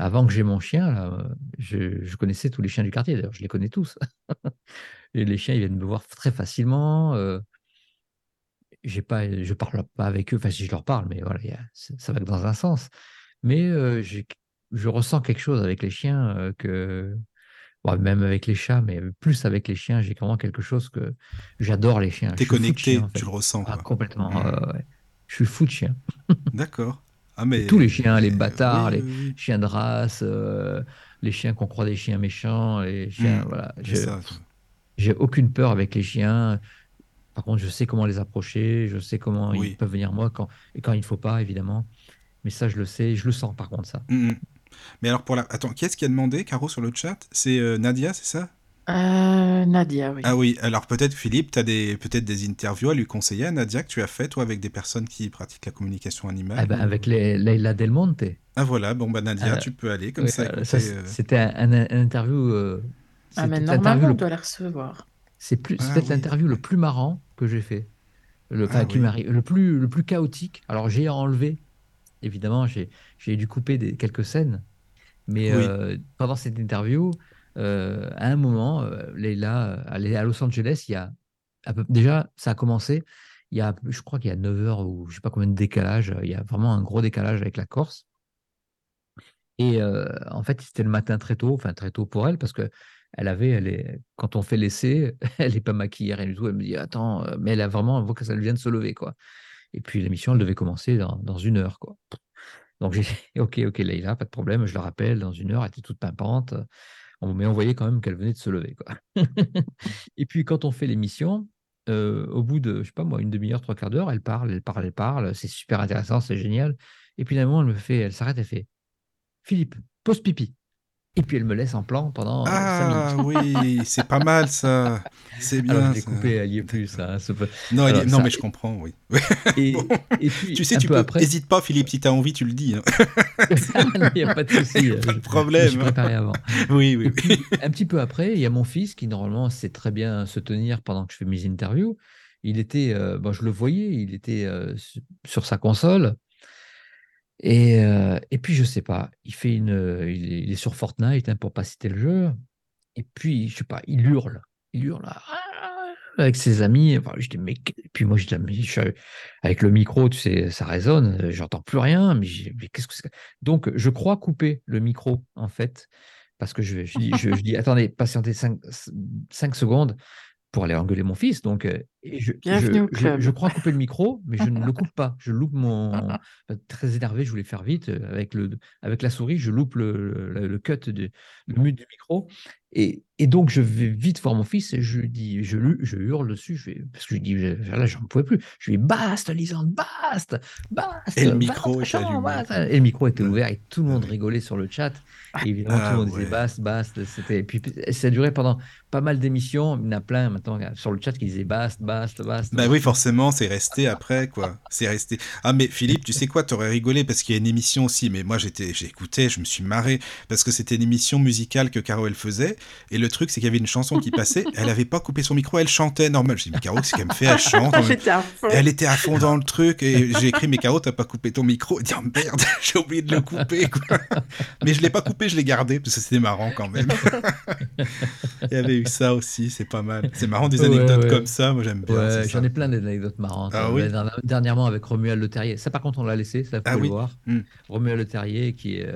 Avant que j'aie mon chien, là, je connaissais tous les chiens du quartier. D'ailleurs, je les connais tous. Et les chiens, ils viennent me voir très facilement. Je parle pas avec eux. Enfin, si je leur parle, mais voilà, ça va que dans un sens. Mais je ressens quelque chose avec les chiens même avec les chats, mais plus avec les chiens, j'ai vraiment quelque chose que j'adore les chiens. T'es connecté, chien, en fait. Tu le ressens. Ah, complètement. Ouais. Je suis fou de chien. D'accord. Ah mais, tous les chiens, les bâtards, les chiens de race, les chiens qu'on croit des chiens méchants, les chiens, voilà. J'ai aucune peur avec les chiens. Par contre, je sais comment les approcher, je sais comment ils peuvent venir moi quand il ne faut pas, évidemment. Mais ça, je le sais, je le sens par contre, ça. Mmh. Mais alors, attends, qui est-ce qui a demandé, Caro, sur le chat? C'est Nadia, c'est ça? Nadia, oui. Ah oui, alors peut-être Philippe, tu as peut-être des interviews à lui conseiller à Nadia que tu as fait, toi, avec des personnes qui pratiquent la communication animale. Ah ben, avec Leila Del Monte. Ah voilà, bon bah Nadia, tu peux aller comme ça. Écoutez, c'était un interview. Ah mais normalement, on doit la recevoir. C'est peut-être l'interview le plus marrant que j'ai fait. qui m'arrive, le plus chaotique. Alors j'ai enlevé, évidemment, j'ai dû couper quelques scènes, mais pendant cette interview, à un moment, Leila, à Los Angeles, il y a déjà ça a commencé. Je crois qu'il y a 9 heures ou je sais pas combien de décalage. Il y a vraiment un gros décalage avec la Corse. Et en fait, c'était le matin très tôt, enfin très tôt pour elle, parce que quand on fait l'essai, elle est pas maquillée, rien du tout. Elle me dit attends, mais elle a vraiment, on voit que ça lui vient de se lever, quoi. Et puis l'émission, elle devait commencer dans une heure, quoi. Donc j'ai dit ok, Leila, pas de problème, je le rappelle, dans une heure, elle était toute pimpante, mais on voyait quand même qu'elle venait de se lever, quoi. Et puis quand on fait l'émission, au bout de, je sais pas moi, une demi-heure, trois quarts d'heure, elle parle, c'est super intéressant, c'est génial. Et puis à un moment, elle s'arrête, elle fait Philippe, pause pipi. Et puis elle me laisse en plan pendant 5 minutes. Ah oui, c'est pas mal ça. C'est bien. Alors, je l'ai coupé, elle n'y est plus. Ça, non, alors, non ça... mais je comprends, oui. Et, bon. Et puis, tu sais, tu n'hésites pas, Philippe, si tu as envie, tu le dis. Il n'y a pas de souci. Il n'y a pas de problème. Je suis préparé avant. Oui. Puis, un petit peu après, il y a mon fils qui, normalement, sait très bien se tenir pendant que je fais mes interviews. Il était, je le voyais, il était sur sa console. Et puis je sais pas, il est sur Fortnite, pour pas citer le jeu. Et puis je sais pas, il hurle avec ses amis. Enfin, je dis mais et puis moi je avec le micro, tu sais, ça résonne, j'entends plus rien. Mais qu'est-ce que c'est? Donc je crois couper le micro en fait, parce que je dis attendez, patientez 5 secondes pour aller engueuler mon fils. Donc je crois couper le micro, mais je ne le coupe pas, je loupe très énervé, je voulais faire vite avec la souris, je loupe le cut le mute du micro, et donc je vais vite voir mon fils et je lui dis, je hurle dessus, parce que je dis là j'en pouvais plus, je lui dis baste Lisande, baste, et le micro était allumé. Et le micro était ouvert et tout le monde rigolait sur le chat, et évidemment tout le monde disait baste, c'était, et puis ça durait pendant pas mal d'émissions. Il y en a plein maintenant sur le chat qui disaient baste. Bah oui, forcément, c'est resté après, quoi. C'est resté. Ah, mais Philippe, tu sais quoi, t'aurais rigolé parce qu'il y a une émission aussi, mais moi, j'ai écouté, je me suis marré parce que c'était une émission musicale que Caro, elle faisait. Et le truc, c'est qu'il y avait une chanson qui passait, elle n'avait pas coupé son micro, elle chantait normal. Je dis, mais Caro, qu'est-ce qu'elle me fait? Elle chante. Elle était à fond dans le truc. Et j'ai écrit, mais Caro, t'as pas coupé ton micro. Elle dit, oh, merde, j'ai oublié de le couper, quoi. Mais je l'ai pas coupé, je l'ai gardé parce que c'était marrant quand même. Il y avait eu ça aussi, c'est pas mal. C'est marrant, des anecdotes comme ça, moi, j'aime bien. J'en ai plein d'anecdotes marrantes. Ah, oui. Dernièrement avec Romuald Leterrier. Ça, par contre, on l'a laissé, ça, vous pouvez le voir. Mmh. Romuald Leterrier qui est...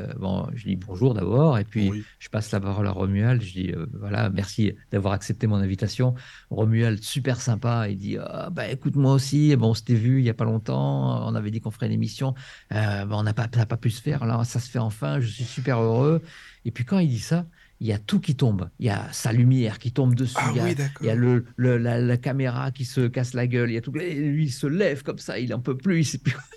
je dis bonjour d'abord, et puis je passe la parole à Romuald. Je dis, voilà, merci d'avoir accepté mon invitation. Romuald, super sympa, il dit, écoute, moi aussi, on s'était vu il n'y a pas longtemps, on avait dit qu'on ferait une émission, ça n'a pas pu se faire, là, ça se fait enfin, je suis super heureux. Et puis quand il dit ça, il y a tout qui tombe. Il y a sa lumière qui tombe dessus. Il y a la caméra qui se casse la gueule. Il y a tout. Et lui, il se lève comme ça. Il n'en peut plus. Il ne sait plus quoi faire.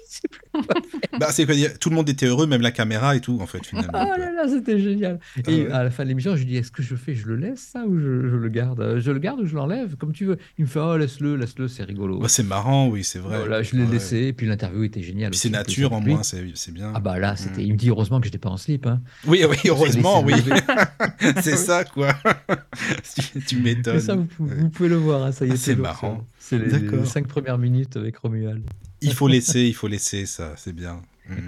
C'est quoi dire ? Tout le monde était heureux, même la caméra et tout, en fait, finalement. Ah là là, c'était génial. Et à la fin de l'émission, je lui dis, est-ce que je fais ? Je le laisse, ça, ou je le garde ? Je le garde ou je l'enlève ? Comme tu veux. Il me fait, laisse-le, c'est rigolo. Bah, c'est marrant, oui, c'est vrai. Voilà, je l'ai laissé. Et puis l'interview était géniale. Puis c'est nature, en moins, c'est bien. Ah bah là, c'était. Il me dit, heureusement que je n'étais pas en slip. Hein. Oui, heureusement, oui. C'est ça, quoi. Tu m'étonnes. Ça, vous pouvez le voir, hein, ça y est. C'est marrant. Long, c'est les 5 premières minutes avec Romuald. Il faut laisser ça, c'est bien. Mm.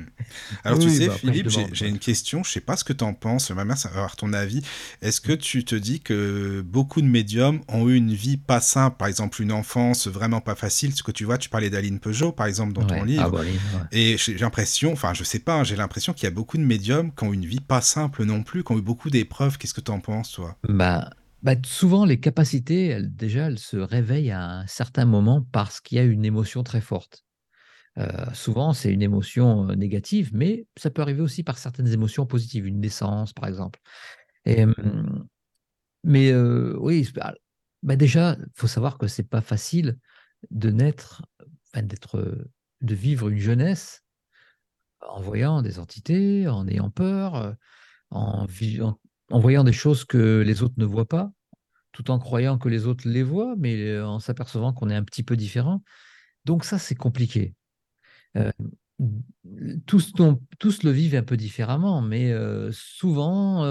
Alors, tu sais, Philippe, j'ai une question. Je ne sais pas ce que tu en penses. Ma mère, ça va avoir ton avis. Est-ce que tu te dis que beaucoup de médiums ont eu une vie pas simple, par exemple une enfance vraiment pas facile? Parce que tu vois, tu parlais d'Aline Peugeot, par exemple, dans ton livre. Ah, bah, et j'ai l'impression, enfin, je ne sais pas, j'ai l'impression qu'il y a beaucoup de médiums qui ont une vie pas simple non plus, qui ont eu beaucoup d'épreuves. Qu'est-ce que tu en penses, toi? Souvent, les capacités, elles se réveillent à un certain moment parce qu'il y a une émotion très forte. Souvent, c'est une émotion négative, mais ça peut arriver aussi par certaines émotions positives, une naissance, par exemple. Déjà, il faut savoir que c'est pas facile de naître, de vivre une jeunesse en voyant des entités, en ayant peur, en voyant des choses que les autres ne voient pas, tout en croyant que les autres les voient, mais en s'apercevant qu'on est un petit peu différent. Donc ça, c'est compliqué. Tous le vivent un peu différemment, mais souvent,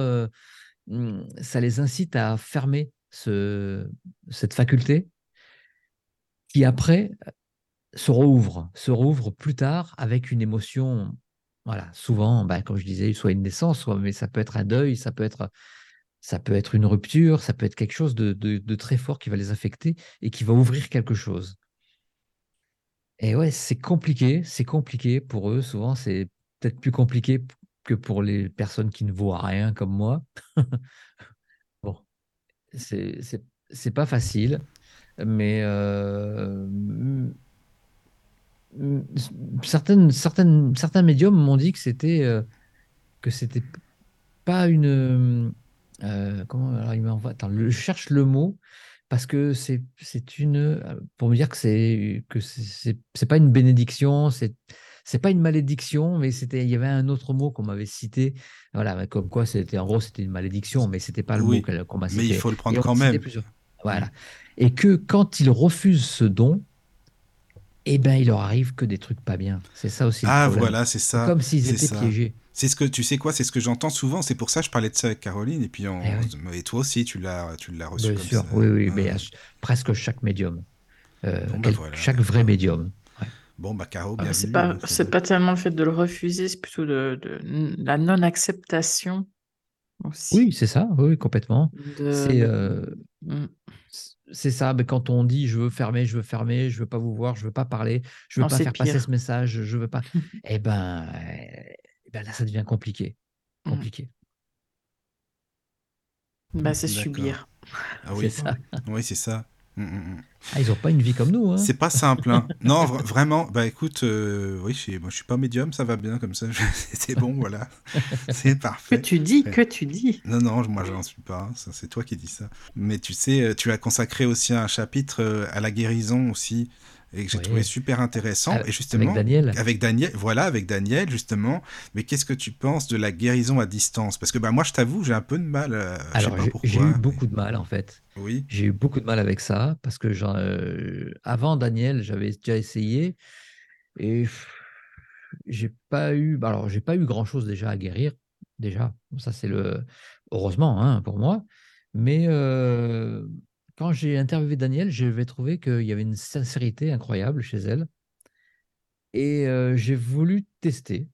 ça les incite à fermer cette faculté qui, après, se rouvre plus tard avec une émotion, voilà, souvent, ben, comme je disais, soit une naissance, soit, mais ça peut être un deuil, ça peut être une rupture, ça peut être quelque chose de très fort qui va les affecter et qui va ouvrir quelque chose. Et ouais, c'est compliqué pour eux, souvent c'est peut-être plus compliqué que pour les personnes qui ne voient rien comme moi. Bon, c'est pas facile, mais certains médiums m'ont dit que c'était pas une comment, alors il m'envoie, attends, je cherche le mot, parce que c'est une, pour me dire que c'est pas une bénédiction, c'est pas une malédiction, mais il y avait un autre mot qu'on m'avait cité, voilà, comme quoi c'était, en gros, c'était une malédiction, mais c'était pas le oui, mot qu'on m'a cité. Mais il faut le prendre quand même. Plusieurs... Voilà. Et que quand ils refusent ce don, eh ben il leur arrive que des trucs pas bien. C'est ça aussi. Ah voilà, c'est ça. Comme s'ils étaient piégés. C'est ce que, tu sais quoi, c'est ce que j'entends souvent. C'est pour ça que je parlais de ça avec Caroline. Et puis et toi aussi, tu l'as reçu. Bien sûr, comme ça. Oui, mais presque chaque médium, bon, bah, voilà, chaque vrai médium. Ouais. Bon, bah Caro, bienvenue. C'est pas tellement le fait de le refuser, c'est plutôt de la non-acceptation aussi. Oui, c'est ça. Oui, complètement. C'est ça, mais quand on dit je veux fermer, je veux pas vous voir, je veux pas parler, je veux pas faire passer ce message, je veux pas. Eh ben là, ça devient compliqué. Bah, c'est subir. Ah oui, c'est ça. Oui, c'est ça. Ah, ils ont pas une vie comme nous. Hein. C'est pas simple. Hein. Non, vraiment. Bah écoute, oui, moi je suis pas médium, ça va bien comme ça. C'est bon, voilà. C'est parfait. Que tu dis. Non, moi j'en suis pas. Ça, c'est toi qui dis ça. Mais tu sais, tu as consacré aussi un chapitre à la guérison aussi, et que j'ai trouvé super intéressant. Et justement, avec Daniel, justement. Mais qu'est-ce que tu penses de la guérison à distance? Parce que moi, je t'avoue, j'ai un peu de mal. Alors, j'ai eu beaucoup de mal, en fait. Oui. J'ai eu beaucoup de mal avec ça, parce que avant Daniel, j'avais déjà essayé, et j'ai pas eu grand-chose déjà à guérir. Déjà, ça c'est heureusement, hein, pour moi. Mais quand j'ai interviewé Daniel, j'avais trouvé qu'il y avait une sincérité incroyable chez elle. Et j'ai voulu tester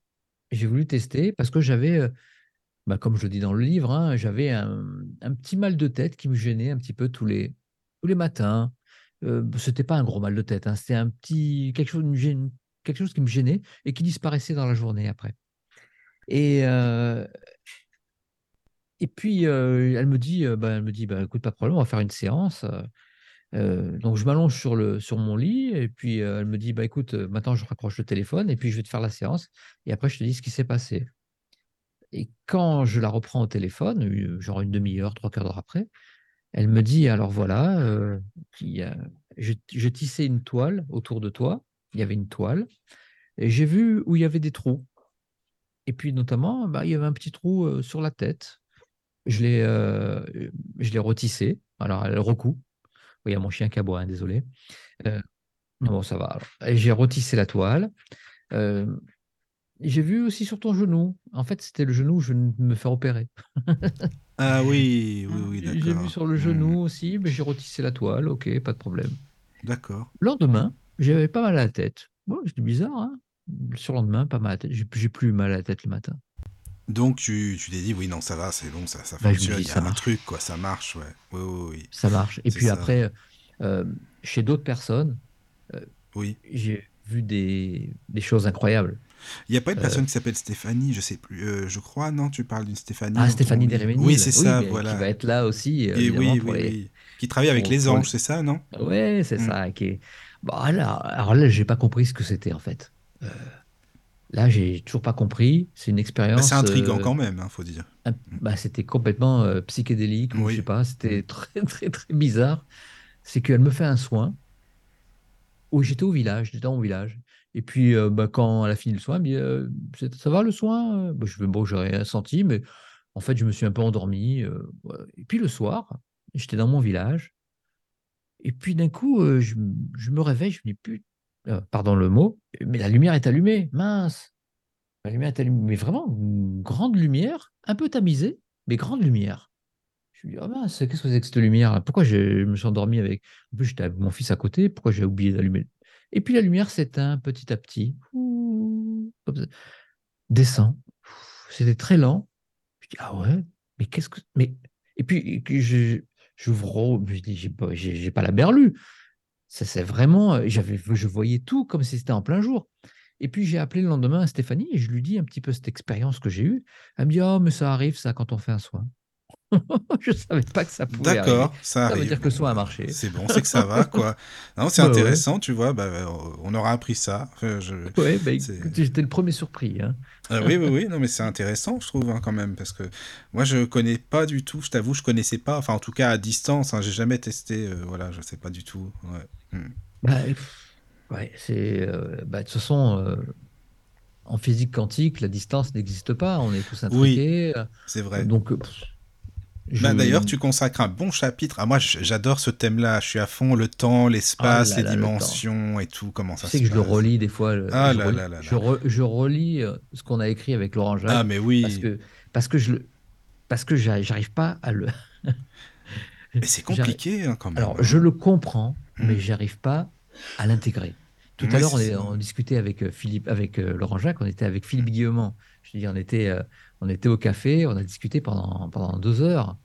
parce que j'avais, comme je le dis dans le livre, hein, j'avais un petit mal de tête qui me gênait un petit peu tous les matins. Ce n'était pas un gros mal de tête, hein, c'était quelque chose qui me gênait et qui disparaissait dans la journée après. Et puis, elle me dit, écoute, pas de problème, on va faire une séance. Donc, je m'allonge sur mon lit. Et puis, elle me dit, écoute, maintenant, je raccroche le téléphone et puis je vais te faire la séance. Et après, je te dis ce qui s'est passé. Et quand je la reprends au téléphone, genre une demi-heure, 3 quarts d'heure après, elle me dit, alors voilà, j'ai tissé une toile autour de toi. Il y avait une toile. Et j'ai vu où il y avait des trous. Et puis, notamment, il y avait un petit trou sur la tête. Je l'ai retissé. Alors, elle recoue. Oui, il y a mon chien qui aboie, hein, désolé. Bon, ça va. Alors. J'ai retissé la toile. J'ai vu aussi sur ton genou. En fait, c'était le genou où je venais de me faire opérer. Ah oui, d'accord. J'ai vu sur le genou aussi, mais j'ai retissé la toile. OK, pas de problème. D'accord. Le lendemain, j'avais pas mal à la tête. Bon, c'était bizarre, hein. Le surlendemain, pas mal à la tête. J'ai plus mal à la tête le matin. Donc, tu t'es dit, oui, non, ça va, c'est bon, ça fonctionne, il y a un truc, quoi, ça marche, ouais. Oui. Ça marche. Et c'est puis ça. Après, chez d'autres personnes, j'ai vu des choses incroyables. Il n'y a pas une personne qui s'appelle Stéphanie, je sais plus, je crois, non, tu parles d'une Stéphanie. Ah, Stéphanie Deremini. Oui, c'est ça, voilà. Qui va être là aussi, évidemment, qui travaille avec les anges, c'est ça, non ? Oui, c'est ça. Alors là, je n'ai pas compris ce que c'était, en fait. Là, j'ai toujours pas compris. C'est une expérience. C'est intriguant quand même, hein, faut dire. C'était complètement psychédélique, ou je sais pas. C'était très très très bizarre. C'est qu'elle me fait un soin. Où j'étais dans mon village. Et puis quand elle a fini le soin, elle me dit, ça va le soin ? J'ai rien senti, mais en fait, je me suis un peu endormi. Et puis le soir, j'étais dans mon village. Et puis d'un coup, je me réveille, je me dis putain. Pardon le mot, mais la lumière est allumée, mince. La lumière est allumée, mais vraiment, une grande lumière, un peu tamisée, mais grande lumière. Je me dis, qu'est-ce que c'est que cette lumière-là ? Pourquoi je me suis endormi avec... En plus, j'étais avec mon fils à côté, pourquoi j'ai oublié d'allumer ? Et puis la lumière s'éteint petit à petit. Comme ça. Descend. C'était très lent. Je dis, ah ouais, mais qu'est-ce que... Mais... Et puis j'ouvre, je dis, j'ai pas la berlue. Ça, c'est vraiment... Je voyais tout comme si c'était en plein jour. Et puis j'ai appelé le lendemain à Stéphanie et je lui dis un petit peu cette expérience que j'ai eue. Elle me dit, oh, mais ça arrive ça quand on fait un soin. Je ne savais pas que ça pouvait arriver. D'accord, ça arrive. Ça veut dire que le soin a marché. C'est bon, c'est que ça va, quoi. Non, c'est intéressant, ouais. Tu vois, bah, on aura appris ça. Oui, bah, j'étais le premier surpris. Hein. Oui, non, mais c'est intéressant, je trouve, hein, quand même, parce que moi, je ne connais pas du tout, je t'avoue, je ne connaissais pas, enfin, en tout cas, à distance, hein, je n'ai jamais testé, voilà, je ne sais pas du tout. Ouais. Bah, ouais, c'est... de toute façon... en physique quantique, la distance n'existe pas, on est tous intriqués. Oui, c'est vrai. Donc... Ben d'ailleurs, tu consacres un bon chapitre. Ah, moi, j'adore ce thème-là. Je suis à fond. Le temps, l'espace, les dimensions et tout. Comment ça se passe ? Tu sais que je le relis des fois. Je relis ce qu'on a écrit avec Laurent-Jacques. Ah, mais oui. Parce que j'arrive pas à le... Mais c'est compliqué hein, quand même. Alors, je le comprends, mais j'arrive pas à l'intégrer. Tout à l'heure, on discutait avec Laurent-Jacques, on était avec Philippe Guillemant. Je dis, on était au café, on a discuté pendant 2 heures,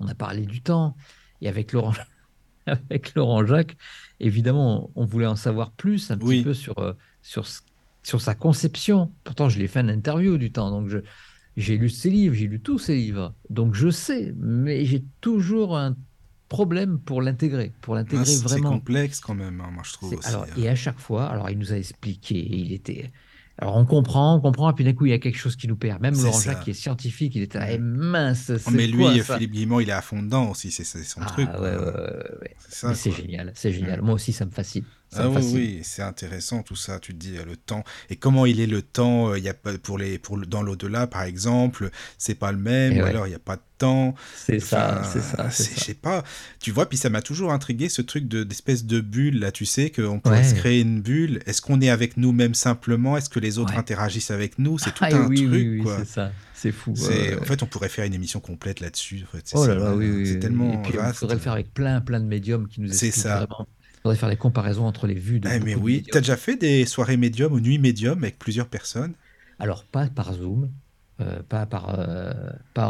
on a parlé du temps. Et avec Laurent-Jacques, évidemment, on voulait en savoir plus un petit peu sur sa conception. Pourtant, je l'ai fait une interview du temps, donc j'ai lu ses livres, j'ai lu tous ses livres. Donc je sais, mais j'ai toujours un problème pour l'intégrer, vraiment. C'est complexe quand même, hein, moi je trouve aussi. Alors, et à chaque fois, alors il nous a expliqué, il était... Alors on comprend, et puis d'un coup il y a quelque chose qui nous perd. Même Laurent-Jacques qui est scientifique, il était là, mince, c'est mais lui, quoi, ça Philippe Guillemant, il est à fond dedans aussi, c'est son truc. Ouais. C'est génial, Moi aussi ça me fascine. Oui, c'est intéressant tout ça, tu te dis le temps, et comment il est le temps, il y a dans l'au-delà par exemple, c'est pas le même, alors il n'y a pas de temps. C'est ça. Je sais pas, tu vois, puis ça m'a toujours intrigué ce truc d'espèce de bulle là, tu sais, qu'on pourrait se créer une bulle, est-ce qu'on est avec nous-mêmes simplement, est-ce que les autres interagissent avec nous, c'est tout un truc. Oui, quoi. C'est ça. C'est fou. En fait, on pourrait faire une émission complète là-dessus. En fait, c'est tellement vaste. On pourrait le faire avec plein de médiums qui nous expliquent vraiment. On pourrait faire des comparaisons entre les vues. Mais oui, tu as déjà fait des soirées médiums ou nuits médiums avec plusieurs personnes ? Alors, pas par Zoom, pas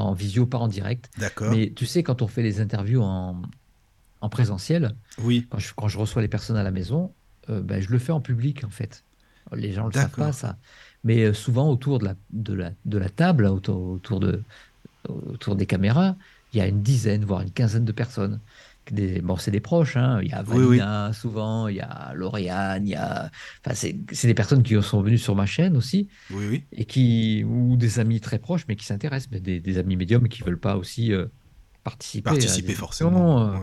en visio, pas en direct. D'accord. Mais tu sais, quand on fait les interviews en présentiel, quand je reçois les personnes à la maison, je le fais en public, en fait. Les gens ne le savent pas, ça. Mais souvent, autour de la table, autour des caméras, il y a une dizaine, voire une quinzaine de personnes. C'est des proches, hein. Il y a Vanina, souvent, il y a Lauriane, c'est des personnes qui sont venues sur ma chaîne aussi, et ou des amis très proches, mais qui s'intéressent, des amis médiums qui ne veulent pas aussi participer forcément,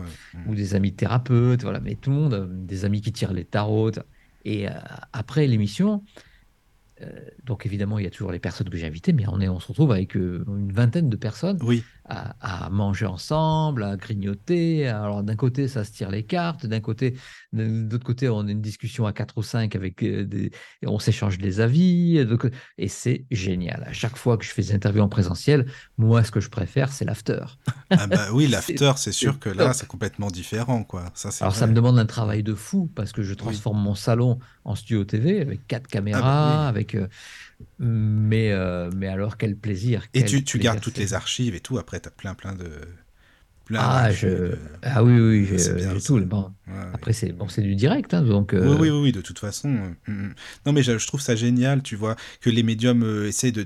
ou des amis thérapeutes, voilà, mais tout le monde, des amis qui tirent les tarots. Et après l'émission, donc évidemment, il y a toujours les personnes que j'ai invitées, mais on se retrouve avec une vingtaine de personnes à manger ensemble, à grignoter. Alors d'un côté, ça se tire les cartes, d'autre côté, on a une discussion à 4 ou 5 avec et on s'échange des avis. Et c'est génial. À chaque fois que je fais des interviews en présentiel, moi, ce que je préfère, c'est l'after. Ah bah oui, l'after, c'est sûr que là, c'est complètement différent, quoi. Ça, c'est Alors vrai. Ça me demande un travail de fou parce que je transforme mon salon en studio TV avec 4 caméras, avec mais alors quel plaisir. Et tu gardes toutes les archives et tout, après tu as plein j'ai tout bon. Après c'est du direct hein, donc oui de toute façon. Non mais je trouve ça génial, tu vois, que les médiums essaient de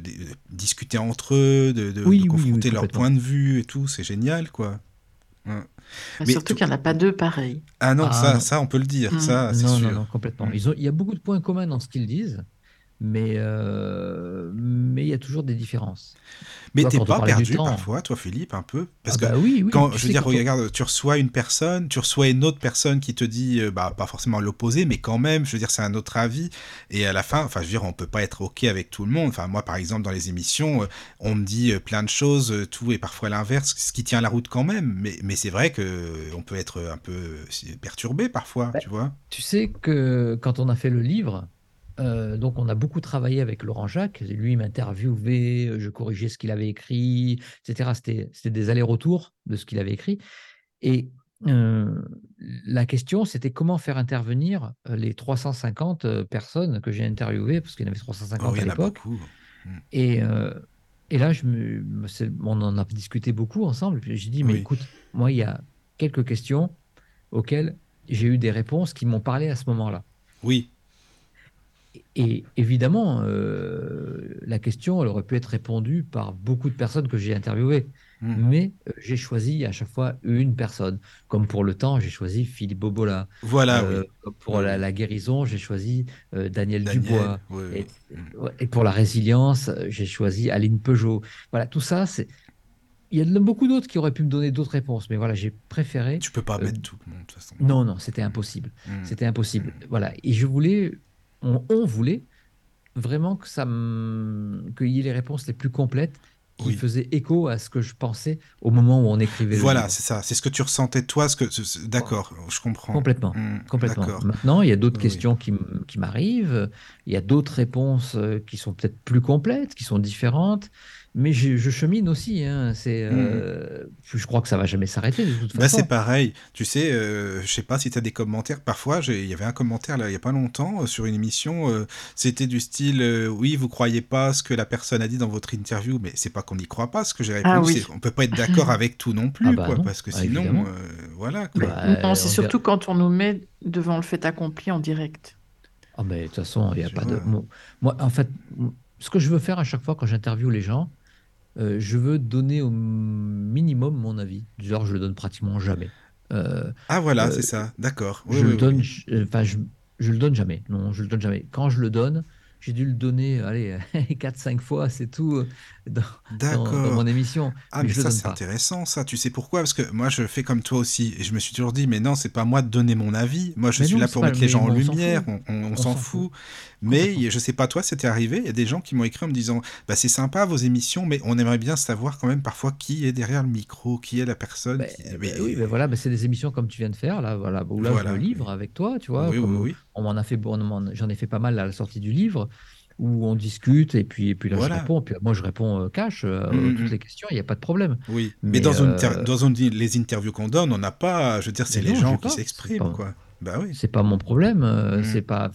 discuter entre eux, de confronter leur point de vue et tout, c'est génial quoi. Mais surtout qu'il n'y en a pas deux pareils. Ah non, ça on peut le dire, ça c'est sûr. Non, complètement. Il y a beaucoup de points communs dans ce qu'ils disent, mais il y a toujours des différences. Mais tu n'es pas perdu parfois, toi Philippe, un peu ? Parce que quand je veux dire, regarde, tu reçois une personne, tu reçois une autre personne qui te dit, pas forcément l'opposé, mais quand même, je veux dire, c'est un autre avis. Et à la fin, enfin, je veux dire, on ne peut pas être OK avec tout le monde. Enfin, moi, par exemple, dans les émissions, on me dit plein de choses, tout et parfois l'inverse, ce qui tient la route quand même. Mais c'est vrai qu'on peut être un peu perturbé parfois, tu vois. Tu sais que quand on a fait le livre... donc on a beaucoup travaillé avec Laurent-Jacques, lui il m'interviewait, je corrigeais ce qu'il avait écrit, etc. C'était des allers-retours de ce qu'il avait écrit, et La question, c'était comment faire intervenir les 350 personnes que j'ai interviewées, parce qu'il y en avait 350 à l'époque. Et là, on en a discuté beaucoup ensemble. Puis j'ai dit, mais écoute, moi, il y a quelques questions auxquelles j'ai eu des réponses qui m'ont parlé à ce moment-là. Oui. Et évidemment, la question, elle aurait pu être répondue par beaucoup de personnes que j'ai interviewées. Mais j'ai choisi à chaque fois une personne. Comme pour le temps, j'ai choisi Philippe Bobola. Voilà. Pour la guérison, j'ai choisi Daniel Dubois. Et pour la résilience, j'ai choisi Aline Peugeot. Voilà, tout ça, c'est... Il y en a beaucoup d'autres qui auraient pu me donner d'autres réponses, mais voilà, j'ai préféré... Tu ne peux pas mettre tout le monde, de toute façon. Non, c'était impossible. C'était impossible. Voilà, et je voulais... On voulait vraiment qu'il y ait les réponses les plus complètes qui faisaient écho à ce que je pensais au moment où on écrivait. Voilà, c'est ça. C'est ce que tu ressentais toi. D'accord, je comprends. Complètement. D'accord. Maintenant, il y a d'autres questions qui m'arrivent. Il y a d'autres réponses qui sont peut-être plus complètes, qui sont différentes. Mais je chemine aussi, hein. Je crois que ça ne va jamais s'arrêter de toute façon. Bah c'est pareil, tu sais, je ne sais pas si tu as des commentaires, parfois il y avait un commentaire là, il n'y a pas longtemps sur une émission, c'était du style oui, vous ne croyez pas ce que la personne a dit dans votre interview, mais ce n'est pas qu'on n'y croit pas, ce que j'ai répondu, c'est qu'on ne peut pas être d'accord avec tout non plus, parce que sinon, voilà. Quoi. Non, c'est surtout quand on nous met devant le fait accompli en direct. Ah mais de toute façon, il n'y a pas de... Moi, en fait, ce que je veux faire à chaque fois quand j'interviewe les gens, je veux donner au minimum mon avis. Genre, je le donne pratiquement jamais. C'est ça. D'accord. Je le donne jamais. Non, je le donne jamais. Quand je le donne, j'ai dû le donner, 4-5 fois, c'est tout, dans mon émission. Ah, mais ça, c'est intéressant, ça. Tu sais pourquoi ? Parce que moi, je fais comme toi aussi. Et je me suis toujours dit, mais non, c'est pas moi de donner mon avis. Moi, je suis là pour mettre les gens en lumière. On s'en fout. Mais je sais pas, toi, c'était arrivé. Il y a des gens qui m'ont écrit en me disant, c'est sympa vos émissions, mais on aimerait bien savoir quand même parfois qui est derrière le micro, qui est la personne. C'est des émissions comme tu viens de faire, là, voilà, où là, je me livre avec toi, tu vois. Oui. J'en ai fait pas mal à la sortie du livre, où on discute, et puis là, je réponds. Puis moi, je réponds cash toutes les questions, il n'y a pas de problème. Oui, mais dans les interviews qu'on donne, on n'a pas... Je veux dire, c'est les gens qui s'expriment, quoi. Bah oui. C'est pas mon problème, c'est pas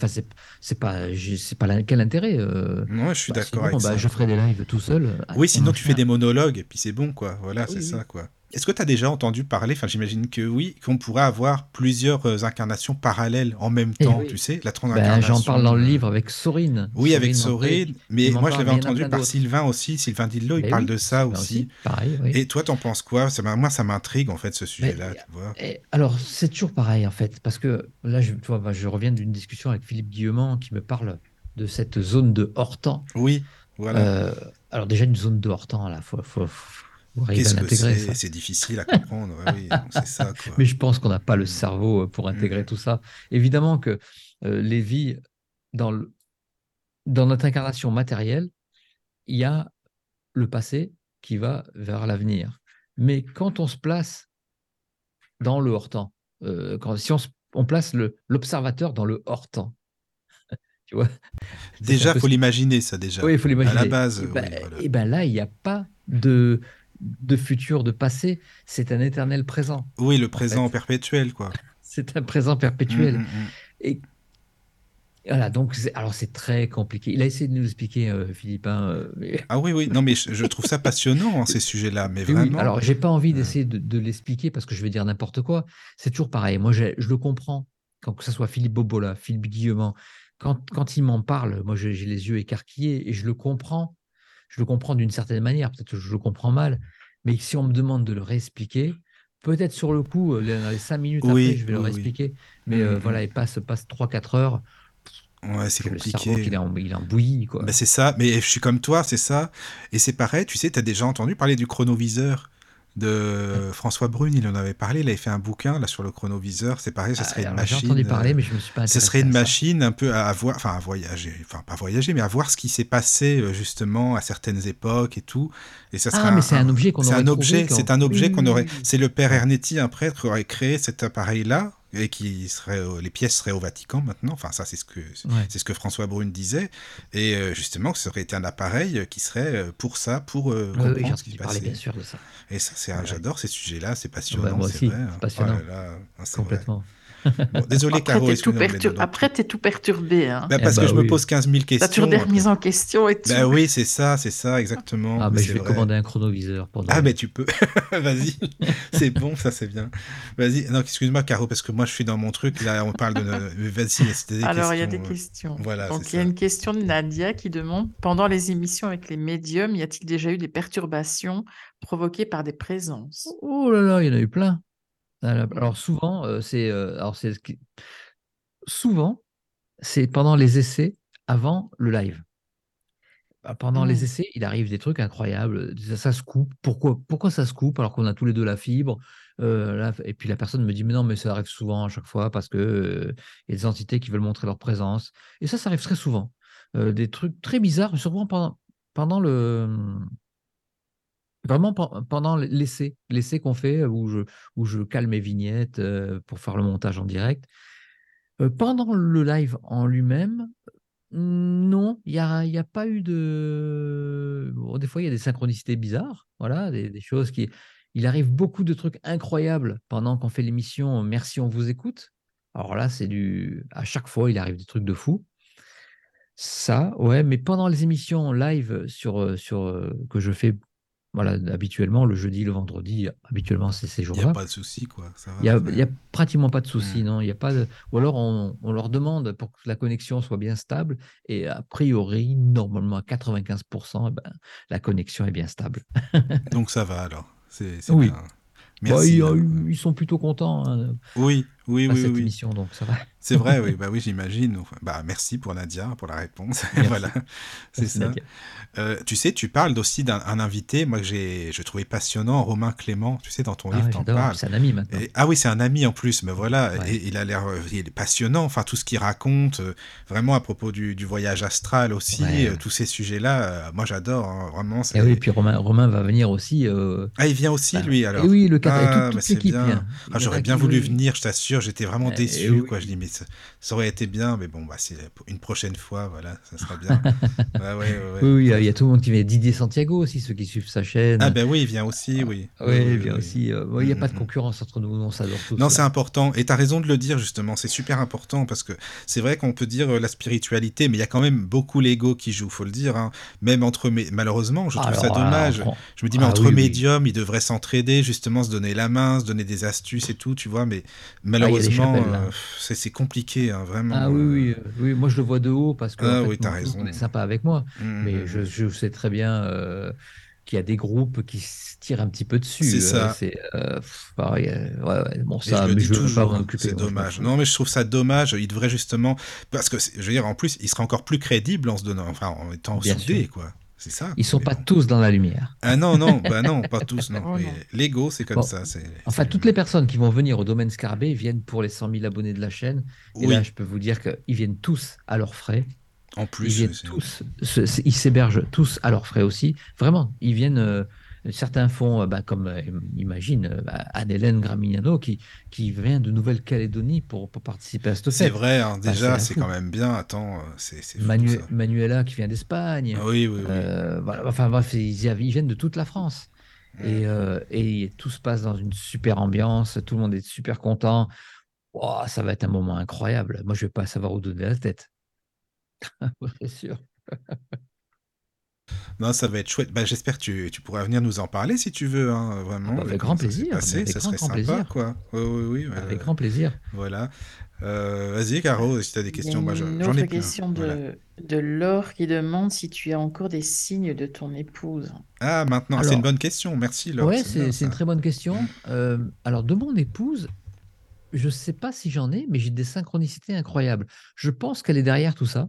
quel intérêt. Non, je suis d'accord avec ça. Je ferai des lives tout seul. Sinon tu fais des monologues et puis c'est bon quoi. Voilà, ça quoi. Est-ce que tu as déjà entendu parler, j'imagine que oui, qu'on pourrait avoir plusieurs incarnations parallèles en même temps, tu sais, la transincarnation. J'en parle dans le livre avec Sorine. Oui, avec Sorine, mais moi je l'avais entendu par Sylvain aussi, Sylvain Didelot, il parle de ça aussi. Pareil, oui. Et toi, t'en penses quoi ? Moi, ça m'intrigue en fait ce sujet-là, tu vois. Alors, c'est toujours pareil en fait, parce que là, je reviens d'une discussion avec Philippe Guillemant qui me parle de cette zone de hors-temps. Oui, voilà. Alors déjà, une zone de hors-temps, là, faut qu'est-ce que c'est difficile à comprendre. C'est ça, quoi. Mais je pense qu'on n'a pas le cerveau pour intégrer tout ça. Évidemment que les vies, dans notre incarnation matérielle, il y a le passé qui va vers l'avenir. Mais quand on se place dans le hors-temps, si on place l'observateur dans le hors-temps, tu vois, déjà, il faut l'imaginer, ça, déjà. Oui, il faut l'imaginer. À la base. Et là, il n'y a pas de futur, de passé, c'est un éternel présent. Oui, le présent perpétuel, quoi. C'est un présent perpétuel. Et voilà, donc c'est très compliqué. Il a essayé de nous expliquer, Philippe. Ah oui, non, mais je trouve ça passionnant, ces sujets-là, mais vraiment. Oui, alors, j'ai pas envie d'essayer de l'expliquer parce que je vais dire n'importe quoi. C'est toujours pareil. Moi, je le comprends, que ce soit Philippe Bobola, Philippe Guillemant. Quand il m'en parle, moi, j'ai les yeux écarquillés et je le comprends. Je le comprends d'une certaine manière, peut-être que je le comprends mal, mais si on me demande de le réexpliquer, peut-être sur le coup, dans les 5 minutes après, je vais le réexpliquer, mais voilà, il passe 3-4 heures. Ouais, c'est compliqué. Le cerveau, il est en bouillie, quoi. C'est ça, mais je suis comme toi, c'est ça. Et c'est pareil, tu sais, tu as déjà entendu parler du chronoviseur de François Brune, il en avait parlé, il avait fait un bouquin là sur le chronoviseur, c'est pareil, ça serait une machine. J'ai entendu parler, mais je me suis pas intéressé. Ce serait une machine un peu à voyager, pas voyager, mais à voir ce qui s'est passé justement à certaines époques et tout. Et ça serait mais c'est un objet qu'on aurait trouvé. C'est un objet qu'on aurait. C'est le père Ernetti, un prêtre, qui aurait créé cet appareil là. et qui serait, les pièces seraient au Vatican maintenant. Enfin, ça, c'est ce que François Brune disait. Et justement, ce serait un appareil qui serait pour ça, pour comprendre ce qui parlait bien sûr de ça. Et ça, c'est j'adore ces sujets-là, c'est passionnant, bah moi c'est aussi, vrai. C'est passionnant, oh là là, c'est complètement. Vrai. Bon, désolé, après, Caro, t'es tout perturbé. Hein. Bah, parce que je me pose 15 000 questions. T'as toujours des remises en question et tout. Bah, oui, c'est ça, exactement. Ah, mais je vais commander un chronoviseur. Mais tu peux. Vas-y, c'est bon, ça c'est bien. Vas-y, non, excuse-moi, Caro, parce que moi je suis dans mon truc. Là, on parle de. Vas-y, c'était des questions. Alors, il y a des questions. Voilà, donc, il y a une question de Nadia qui demande : pendant les émissions avec les médiums, y a-t-il déjà eu des perturbations provoquées par des présences ? Oh là là, il y en a eu plein. Alors souvent, c'est pendant les essais avant le live. Pendant les essais, il arrive des trucs incroyables, ça se coupe. Pourquoi ça se coupe alors qu'on a tous les deux la fibre et puis la personne me dit mais non, mais ça arrive souvent à chaque fois parce que y a des entités qui veulent montrer leur présence. Et ça arrive très souvent. Des trucs très bizarres, souvent pendant le. Vraiment pendant l'essai qu'on fait, où je cale mes vignettes pour faire le montage en direct. Pendant le live en lui-même, non, il n'y a pas eu de... Bon, des fois, il y a des synchronicités bizarres, voilà, des choses qui... Il arrive beaucoup de trucs incroyables pendant qu'on fait l'émission « Merci, on vous écoute ». Alors là, c'est du... À chaque fois, il arrive des trucs de fou. Ça, ouais, mais pendant les émissions live que je fais... Voilà, habituellement, le jeudi, le vendredi, habituellement, c'est ces jours-là. Il n'y a pas de souci, quoi. Il n'y a pratiquement pas de souci, non. Il y a pas de... Ou alors, on leur demande pour que la connexion soit bien stable. Et a priori, normalement, à 95%, la connexion est bien stable. Donc, ça va, alors. C'est oui. Bien. Merci. Bah, ils sont plutôt contents. Hein, cette émission, donc ça va. C'est vrai, oui, bah oui, j'imagine. Bah merci pour Nadia pour la réponse. Voilà, c'est merci ça. Tu sais, tu parles aussi d'un invité, moi que je trouvais passionnant, Romain Clément. Tu sais, dans ton livre, t'en parles. C'est un ami maintenant. C'est un ami en plus, mais voilà, ouais. Et il a l'air il est passionnant. Enfin, tout ce qu'il raconte, vraiment à propos du voyage astral aussi, ouais. Tous ces sujets-là, moi j'adore hein, vraiment. Et oui, puis Romain va venir aussi. Il vient aussi lui alors. Et oui, le toute l'équipe vient. Ah, j'aurais bien voulu venir, je t'assure. J'étais vraiment déçu, quoi. Je dis, mais ça aurait été bien, mais bon, c'est une prochaine fois, voilà, ça sera bien. Oui, il y a tout le monde qui vient. Didier Santiago aussi, ceux qui suivent sa chaîne. Ah ben oui, il vient aussi, oui. Aussi. Il n'y a pas de concurrence entre nous, on s'adore tous. Non, c'est important, et tu as raison de le dire, justement, c'est super important, parce que c'est vrai qu'on peut dire la spiritualité, mais il y a quand même beaucoup l'ego qui joue, faut le dire, hein. Même entre... Malheureusement, je trouve ça dommage. Je me dis, mais entre médiums, ils devraient s'entraider, justement, se donner la main, se donner des astuces et tout, tu vois, mais malheureusement, c'est compliqué, hein, vraiment. Ah oui, moi je le vois de haut parce que on est sympa avec moi, mais je sais très bien qu'il y a des groupes qui se tirent un petit peu dessus. C'est ça. Bon, ça, mais je ne veux pas m'en occuper. C'est dommage. Non, mais je trouve ça dommage. Il devrait justement, parce que je veux dire, en plus, il serait encore plus crédible en étant soudé, quoi. C'est ça. Ils sont pas tous dans la lumière. Ah non, pas tous, non. L'ego, c'est comme ça. Enfin, toutes les personnes qui vont venir au Domaine Scarabée viennent pour les 100 000 abonnés de la chaîne. Oui. Et là, je peux vous dire qu'ils viennent tous à leurs frais. En plus, ils s'hébergent tous à leurs frais aussi. Vraiment, ils viennent. Certains font, comme imagine Anne-Hélène Gramignano qui vient de Nouvelle-Calédonie pour participer à cette fête. C'est vrai, hein, déjà, c'est quand même bien. Attends, c'est fou, ça. Manuela qui vient d'Espagne. Oui. Voilà, enfin bref, ils viennent de toute la France. Et tout se passe dans une super ambiance. Tout le monde est super content. Oh, ça va être un moment incroyable. Moi, je ne vais pas savoir où donner la tête. C'est sûr. Non, ça va être chouette. J'espère que tu pourras venir nous en parler si tu veux, hein, vraiment. Avec grand plaisir. Ça serait sympa, quoi. Oui. Avec grand plaisir. Voilà. Vas-y, Caro, si tu as des questions. J'en ai plein. Une autre question de Laure qui demande si tu as encore des signes de ton épouse. Ah, maintenant, c'est une bonne question. Merci, Laure. Oui, c'est une très bonne question. Alors, de mon épouse, je ne sais pas si j'en ai, mais j'ai des synchronicités incroyables. Je pense qu'elle est derrière tout ça.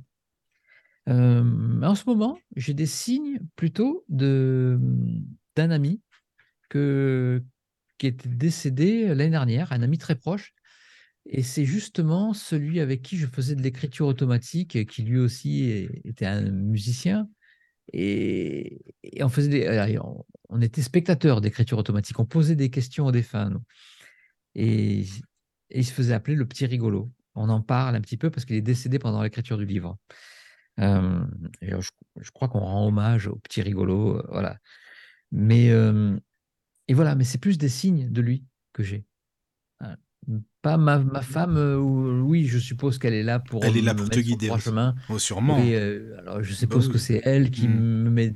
En ce moment, j'ai des signes plutôt d'un ami qui était décédé l'année dernière, un ami très proche, et c'est justement celui avec qui je faisais de l'écriture automatique, qui lui aussi était un musicien, et on était spectateurs d'écriture automatique, on posait des questions aux défunts, et et il se faisait appeler le petit rigolo. On en parle un petit peu parce qu'il est décédé pendant l'écriture du livre. Et je crois qu'on rend hommage au petit rigolo, voilà. Mais et voilà, mais c'est plus des signes de lui que j'ai. Pas ma femme, oui, je suppose qu'elle est là pour. Elle est là pour te guider. Au chemin. Oh, sûrement. Et, alors je suppose que c'est elle qui me met,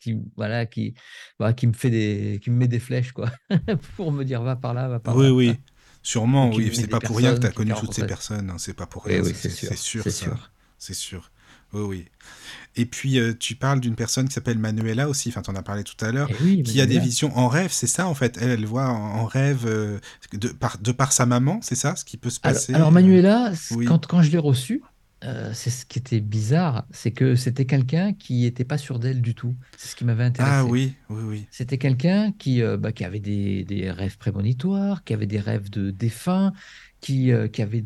qui me fait des, qui me met des flèches quoi, pour me dire va par là, va par là. Oui, oui. Sûrement, oui, c'est pas pour rien que tu as connu toutes ces personnes, hein, c'est pas pour rien, oui, c'est sûr. Oui, oui. Et puis, tu parles d'une personne qui s'appelle Manuela aussi, enfin, tu en as parlé tout à l'heure, oui, qui a des visions en rêve, c'est ça en fait, elle voit en rêve de par sa maman, c'est ça, ce qui peut se passer. Alors Manuela, quand je l'ai reçue, c'est ce qui était bizarre, c'est que c'était quelqu'un qui n'était pas sûr d'elle du tout. C'est ce qui m'avait intéressé. Ah oui, oui, oui. C'était quelqu'un qui avait des rêves prémonitoires, qui avait des rêves de défunts, qui avait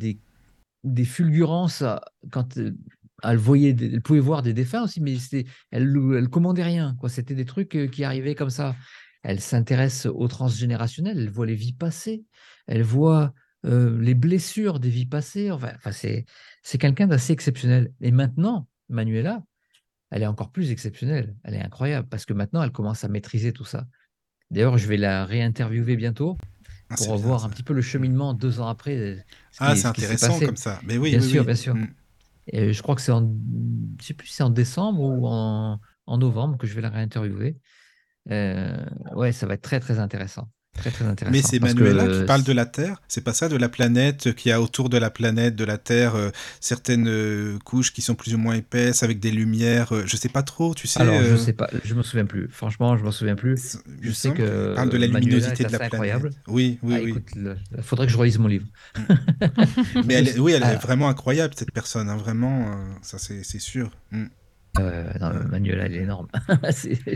des fulgurances quand elle voyait, elle pouvait voir des défunts aussi, mais elle commandait rien, quoi. C'était des trucs qui arrivaient comme ça. Elle s'intéresse aux transgénérationnels, elle voit les vies passées, elle voit les blessures des vies passées. Enfin, c'est quelqu'un d'assez exceptionnel. Et maintenant, Manuela, elle est encore plus exceptionnelle. Elle est incroyable parce que maintenant, elle commence à maîtriser tout ça. D'ailleurs, je vais la réinterviewer bientôt pour voir un petit peu le cheminement 2 ans après. C'est intéressant comme ça. Mais oui, bien sûr. Et je crois que je sais plus si c'est en décembre ou en novembre que je vais la réinterviewer. Ouais, ça va être très, très intéressant. Très, très intéressant. Mais c'est Manuela qui parle de la Terre, c'est pas ça, de la planète, qu'il y a autour de la planète, de la Terre, certaines couches qui sont plus ou moins épaisses, avec des lumières, je sais pas trop, tu sais. Alors, je sais pas, je m'en souviens plus, franchement, je m'en souviens plus. Je sais que parle de la luminosité de la planète. Incroyable. Oui, oui, oui. Écoute, il faudrait que je relise mon livre. Mais elle est vraiment incroyable, cette personne, hein, vraiment, ça c'est sûr. Mm. Manuela, elle est énorme.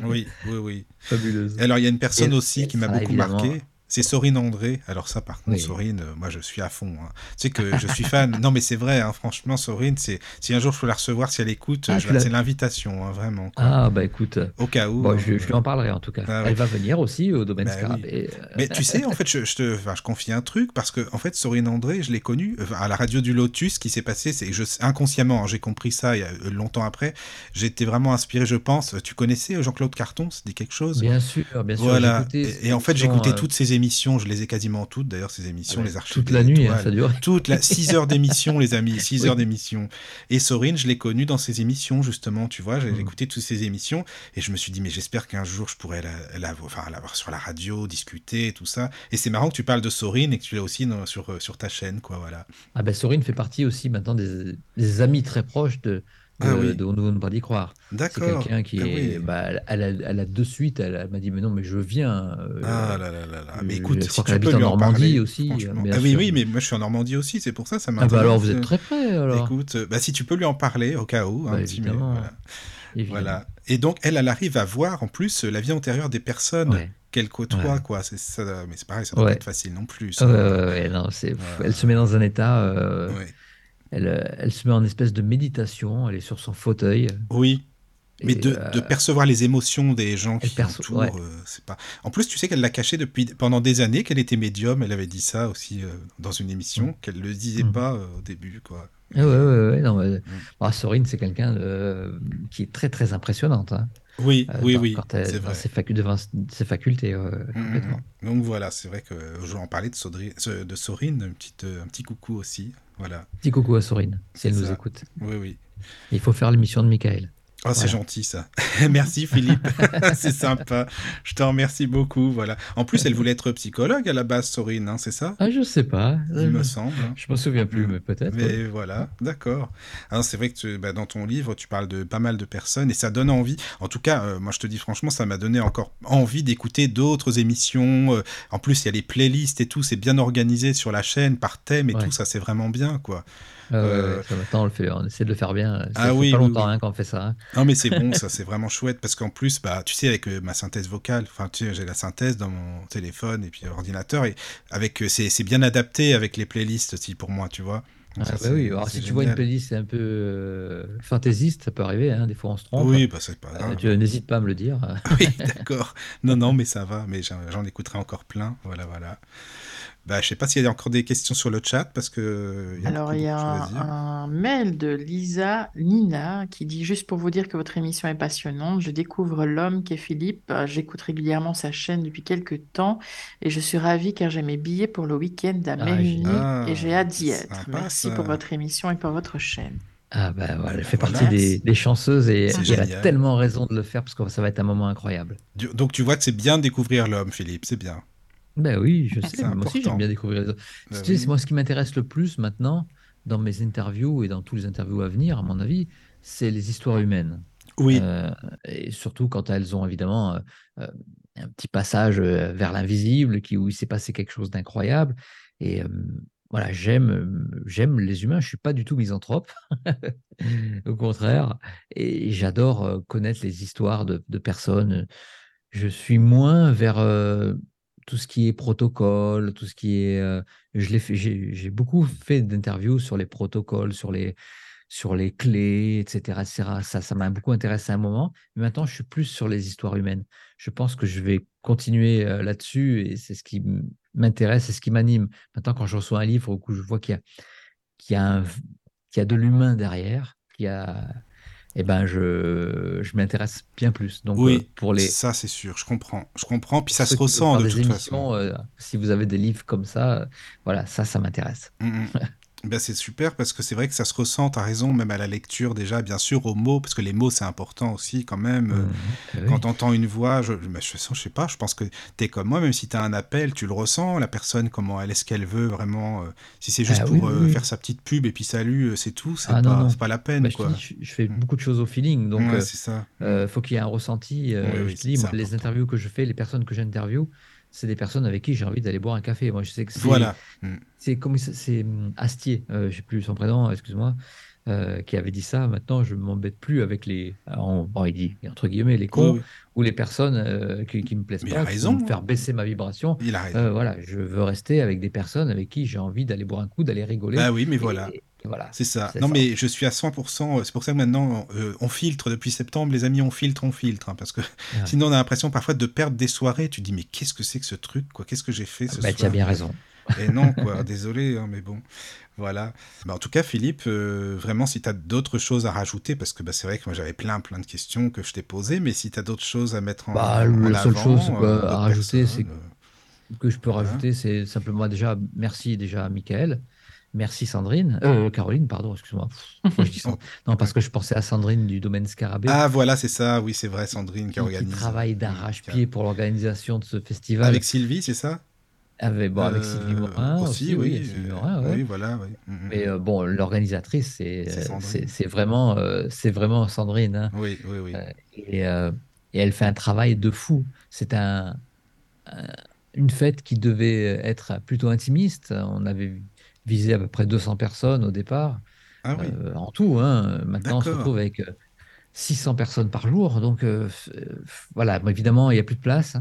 Oui, oui, oui. Fabuleuse. Alors, il y a une personne aussi qui m'a beaucoup marqué. C'est Sorine André. Alors ça, par contre, Sorine, moi, je suis à fond. Hein. Tu sais que je suis fan. Non, mais c'est vrai, hein, franchement, Sorine, si un jour je peux la recevoir, si elle écoute, c'est l'invitation, hein, vraiment. Quoi. Ah, bah écoute. Au cas où. Bon, je lui en parlerai, en tout cas. Ah, elle va venir aussi au Domaine Scarabée. Oui. Mais tu sais, en fait, je confie un truc, parce que, en fait, Sorine André, je l'ai connue à la radio du Lotus. Ce qui s'est passé, c'est que inconsciemment, hein, j'ai compris ça il y a longtemps après. J'étais vraiment inspiré, je pense. Tu connaissais Jean-Claude Carton, ça dit quelque chose? Bien sûr, bien sûr. Voilà. Et en fait, j'écoutais toutes ces émissions. Je les ai quasiment toutes, d'ailleurs, ces émissions, les archives. Toute la nuit, hein, ça dure. 6 heures d'émission, les amis, 6 heures d'émission. Et Sorine, je l'ai connue dans ces émissions, justement, tu vois, j'ai écouté toutes ces émissions et je me suis dit, mais j'espère qu'un jour, je pourrai l'avoir sur la radio, discuter, tout ça. Et c'est marrant que tu parles de Sorine et que tu l'as aussi sur ta chaîne, quoi, voilà. Ah ben, Sorine fait partie aussi maintenant des amis très proches de On ne vous demande pas d'y croire. D'accord. C'est quelqu'un qui elle a de suite, elle m'a dit mais non mais je viens. Mais écoute, je crois qu'elle habite en Normandie aussi. Oui, mais moi je suis en Normandie aussi, c'est pour ça m'intéresse. Ah bah alors vous êtes très près alors. Écoute, si tu peux lui en parler au cas où, un petit peu. Voilà. Et donc elle arrive à voir en plus la vie antérieure des personnes. Ouais. Qu'elle côtoie, quoi. C'est ça, mais c'est pareil, ça doit pas être facile non plus. Elle se met dans un état. Elle se met en espèce de méditation, elle est sur son fauteuil. Oui, mais de percevoir les émotions des gens qui l'entourent. C'est pas... En plus, tu sais qu'elle l'a caché pendant des années, qu'elle était médium, elle avait dit ça aussi dans une émission, qu'elle ne le disait pas au début. Oui, oui, oui. Sorine, c'est quelqu'un qui est très, très impressionnante. Hein. Oui, oui, c'est vrai. Devant ses facultés, complètement. Donc voilà, c'est vrai que je voulais en parler de Sorine, un petit coucou aussi. Voilà. Petit coucou à Sorine, si elle nous écoute. Oui, oui. Il faut faire l'émission de Mickaël. Oh, c'est gentil ça. Merci Philippe, c'est sympa. Je te remercie beaucoup. Voilà. En plus, elle voulait être psychologue à la base, Sorine, hein, c'est ça? Ah, je sais pas. Il me semble. Je m'en souviens plus, mais peut-être. Mais voilà, d'accord. Alors, c'est vrai que dans ton livre, tu parles de pas mal de personnes et ça donne envie. En tout cas, moi, je te dis franchement, ça m'a donné encore envie d'écouter d'autres émissions. En plus, il y a les playlists et tout. C'est bien organisé sur la chaîne par thème et tout. Ça, c'est vraiment bien, quoi. Maintenant, on le fait, on essaie de le faire bien. Ça fait pas longtemps hein, qu'on fait ça. Hein. Non, mais c'est bon, ça, c'est vraiment chouette parce qu'en plus, tu sais, avec ma synthèse vocale, tu sais, j'ai la synthèse dans mon téléphone et puis l'ordinateur, et avec, c'est bien adapté avec les playlists aussi pour moi, tu vois. Donc, oui, alors si tu vois une playlist un peu fantaisiste, ça peut arriver, hein, des fois on se trompe. Oui, c'est pas grave. Tu n'hésites pas à me le dire. Oui, d'accord. Non, mais ça va, mais j'en écouterai encore plein. Voilà. Bah, je ne sais pas s'il y a encore des questions sur le chat, parce que... Alors, il y a un mail de Lisa Nina qui dit « Juste pour vous dire que votre émission est passionnante, je découvre l'homme qu'est Philippe, j'écoute régulièrement sa chaîne depuis quelques temps et je suis ravie car j'ai mes billets pour le week-end à Mérignies et j'ai hâte d'y être. Sympa, merci pour votre émission et pour votre chaîne. » Ah ben bah, voilà, elle fait partie des chanceuses et elle a tellement raison de le faire parce que ça va être un moment incroyable. Donc tu vois que c'est bien de découvrir l'homme, Philippe, c'est bien. Ben oui, je sais, moi aussi j'aime bien découvrir les autres. Ben tu sais, c'est moi ce qui m'intéresse le plus maintenant dans mes interviews et dans tous les interviews à venir, à mon avis, c'est les histoires humaines. Oui. Et surtout quand elles ont évidemment un petit passage vers l'invisible où il s'est passé quelque chose d'incroyable. Et voilà, j'aime les humains, je ne suis pas du tout misanthrope, au contraire. Et j'adore connaître les histoires de personnes. Je suis moins vers... tout ce qui est protocole, tout ce qui est... j'ai beaucoup fait d'interviews sur les protocoles, sur les clés, etc. Ça m'a beaucoup intéressé à un moment. Mais maintenant, je suis plus sur les histoires humaines. Je pense que je vais continuer là-dessus et c'est ce qui m'intéresse, c'est ce qui m'anime. Maintenant, quand je reçois un livre, je vois qu'il y a de l'humain derrière, eh ben je m'intéresse bien plus. Donc, oui, pour les... ça c'est sûr, je comprends, puis ça se ressent de toute façon. Si vous avez des livres comme ça, voilà, ça m'intéresse. Ben, c'est super parce que c'est vrai que ça se ressent, t'as raison, même à la lecture déjà, bien sûr, aux mots, parce que les mots c'est important aussi quand même. Quand t'entends une voix, je sais pas, je pense que t'es comme moi, même si t'as un appel, tu le ressens, la personne, comment elle est, ce qu'elle veut vraiment, si c'est juste faire sa petite pub et puis salut, c'est tout, c'est pas la peine. Bah, quoi. Je fais beaucoup de choses au feeling, donc c'est ça. Faut qu'il y ait un ressenti. Les interviews que je fais, les personnes que j'interviewe, c'est des personnes avec qui j'ai envie d'aller boire un café. Moi, je sais que c'est... Voilà. C'est Astier, je sais plus son prénom, excuse-moi, qui avait dit ça. Maintenant, je m'embête plus avec les... il dit, entre guillemets, les cons ou les personnes qui me plaisent mais pas. Il a raison. Faire baisser ma vibration. Il a raison. Voilà, je veux rester avec des personnes avec qui j'ai envie d'aller boire un coup, d'aller rigoler. Ah oui, mais voilà. Voilà, c'est ça. Mais je suis à 100%. C'est pour ça que maintenant, on filtre depuis septembre. Les amis, on filtre. Parce que sinon, on a l'impression parfois de perdre des soirées. Tu te dis, mais qu'est-ce que c'est que ce truc, quoi ? Qu'est-ce que j'ai fait ce soir ? Tu as bien raison. Et non, quoi. Désolé, mais bon. Voilà. Bah, en tout cas, Philippe, vraiment, si tu as d'autres choses à rajouter, parce que c'est vrai que moi, j'avais plein de questions que je t'ai posées, mais si tu as d'autres choses à mettre en avant... La seule chose à rajouter, que je peux rajouter, c'est simplement déjà, merci à Mickaël. Merci Sandrine, Caroline, pardon, excuse-moi. Je dis non, parce que je pensais à Sandrine du Domaine Scarabée. Ah voilà, c'est ça, oui, c'est vrai, Sandrine qui organise. Qui travaille d'arrache-pied pour l'organisation de ce festival. Avec Sylvie, c'est ça ? Avec Sylvie Morin aussi, Sylvie Morin, oui, voilà. Oui. Mais l'organisatrice, c'est vraiment Sandrine. Hein. Oui. Et elle fait un travail de fou. C'est une fête qui devait être plutôt intimiste. On avait visé à peu près 200 personnes au départ, en tout. Maintenant, on se retrouve avec 600 personnes par jour. Donc, voilà. Bon, évidemment, il n'y a plus de place.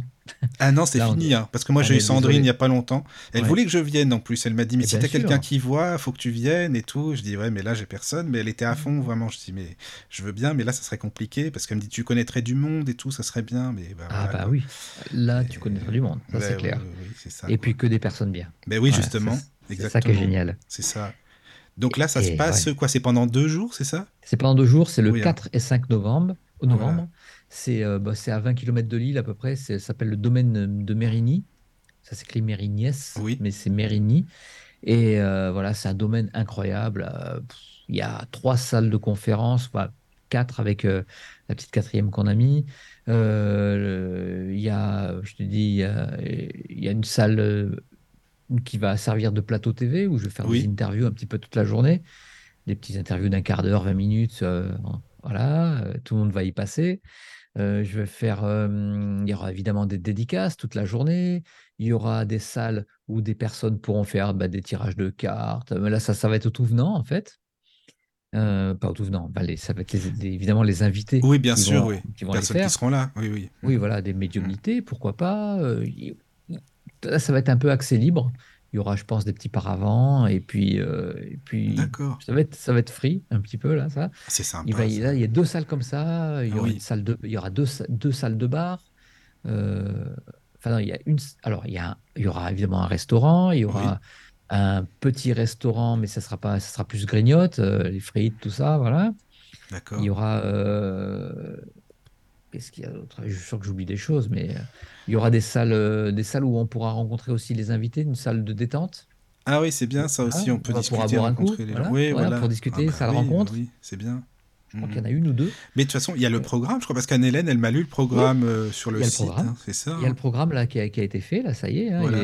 Ah non, c'est fini. Parce que moi, j'ai eu Sandrine il n'y a pas longtemps. Elle voulait que je vienne en plus. Elle m'a dit, mais si tu as quelqu'un qui voit, il faut que tu viennes et tout. Je dis, mais là, j'ai personne. Mais elle était à fond, vraiment. Je dis, mais je veux bien, mais là, ça serait compliqué. Parce qu'elle me dit, tu connaîtrais du monde et tout, ça serait bien. Mais, oui. Là, tu connaîtrais du monde. Ça, c'est clair. Oui, c'est ça, et puis, que des personnes bien. Ben oui, justement. Exactement. C'est ça qui est génial. C'est ça. Donc là, ça se passe quoi ? C'est pendant 2 jours, c'est ça ? C'est pendant 2 jours, c'est le 4 et 5 novembre. C'est à 20 km de Lille à peu près. Ça s'appelle le domaine de Mérignies. Ça s'écrit Mérignies, mais c'est Mérignies. Et voilà, c'est un domaine incroyable. Il y a 3 salles de conférences, 4 avec la petite 4e qu'on a mis. Il y a une salle qui va servir de plateau TV, où je vais faire des interviews un petit peu toute la journée, des petites interviews d'un quart d'heure, 20 minutes, tout le monde va y passer. Je vais faire, il y aura évidemment des dédicaces toute la journée, il y aura des salles où des personnes pourront faire des tirages de cartes, mais là ça va être au tout venant en fait. Pas au tout venant, ça va être évidemment les invités. Oui, bien sûr, qui vont personnes qui seront là. Oui. Oui, voilà, des médiumnités, pourquoi pas. Là, ça va être un peu accès libre. Il y aura, je pense, des petits paravents. Et puis ça va être free, un petit peu, là, ça. C'est sympa. Il y a 2 salles comme ça. Il y aura deux salles de bar. Enfin, non, il y a une. Alors, il y aura évidemment un restaurant, il y aura un petit restaurant, mais ça sera plus grignote, les frites, tout ça, voilà. D'accord. Il y aura. Qu'est-ce qu'il y a d'autre ? Je suis sûr que j'oublie des choses, mais il y aura des salles où on pourra rencontrer aussi les invités, une salle de détente. Ah oui, c'est bien ça aussi, on peut discuter, rencontrer les gens. Oui, voilà. Pour discuter, salle rencontre. Oui, c'est bien. Je crois qu'il y en a une ou deux. Mais de toute façon, il y a le programme, je crois, parce qu'Anne-Hélène, elle m'a lu le programme sur le site. Hein, c'est ça, il y a le programme là, qui a été fait, là, ça y est. Hein, voilà,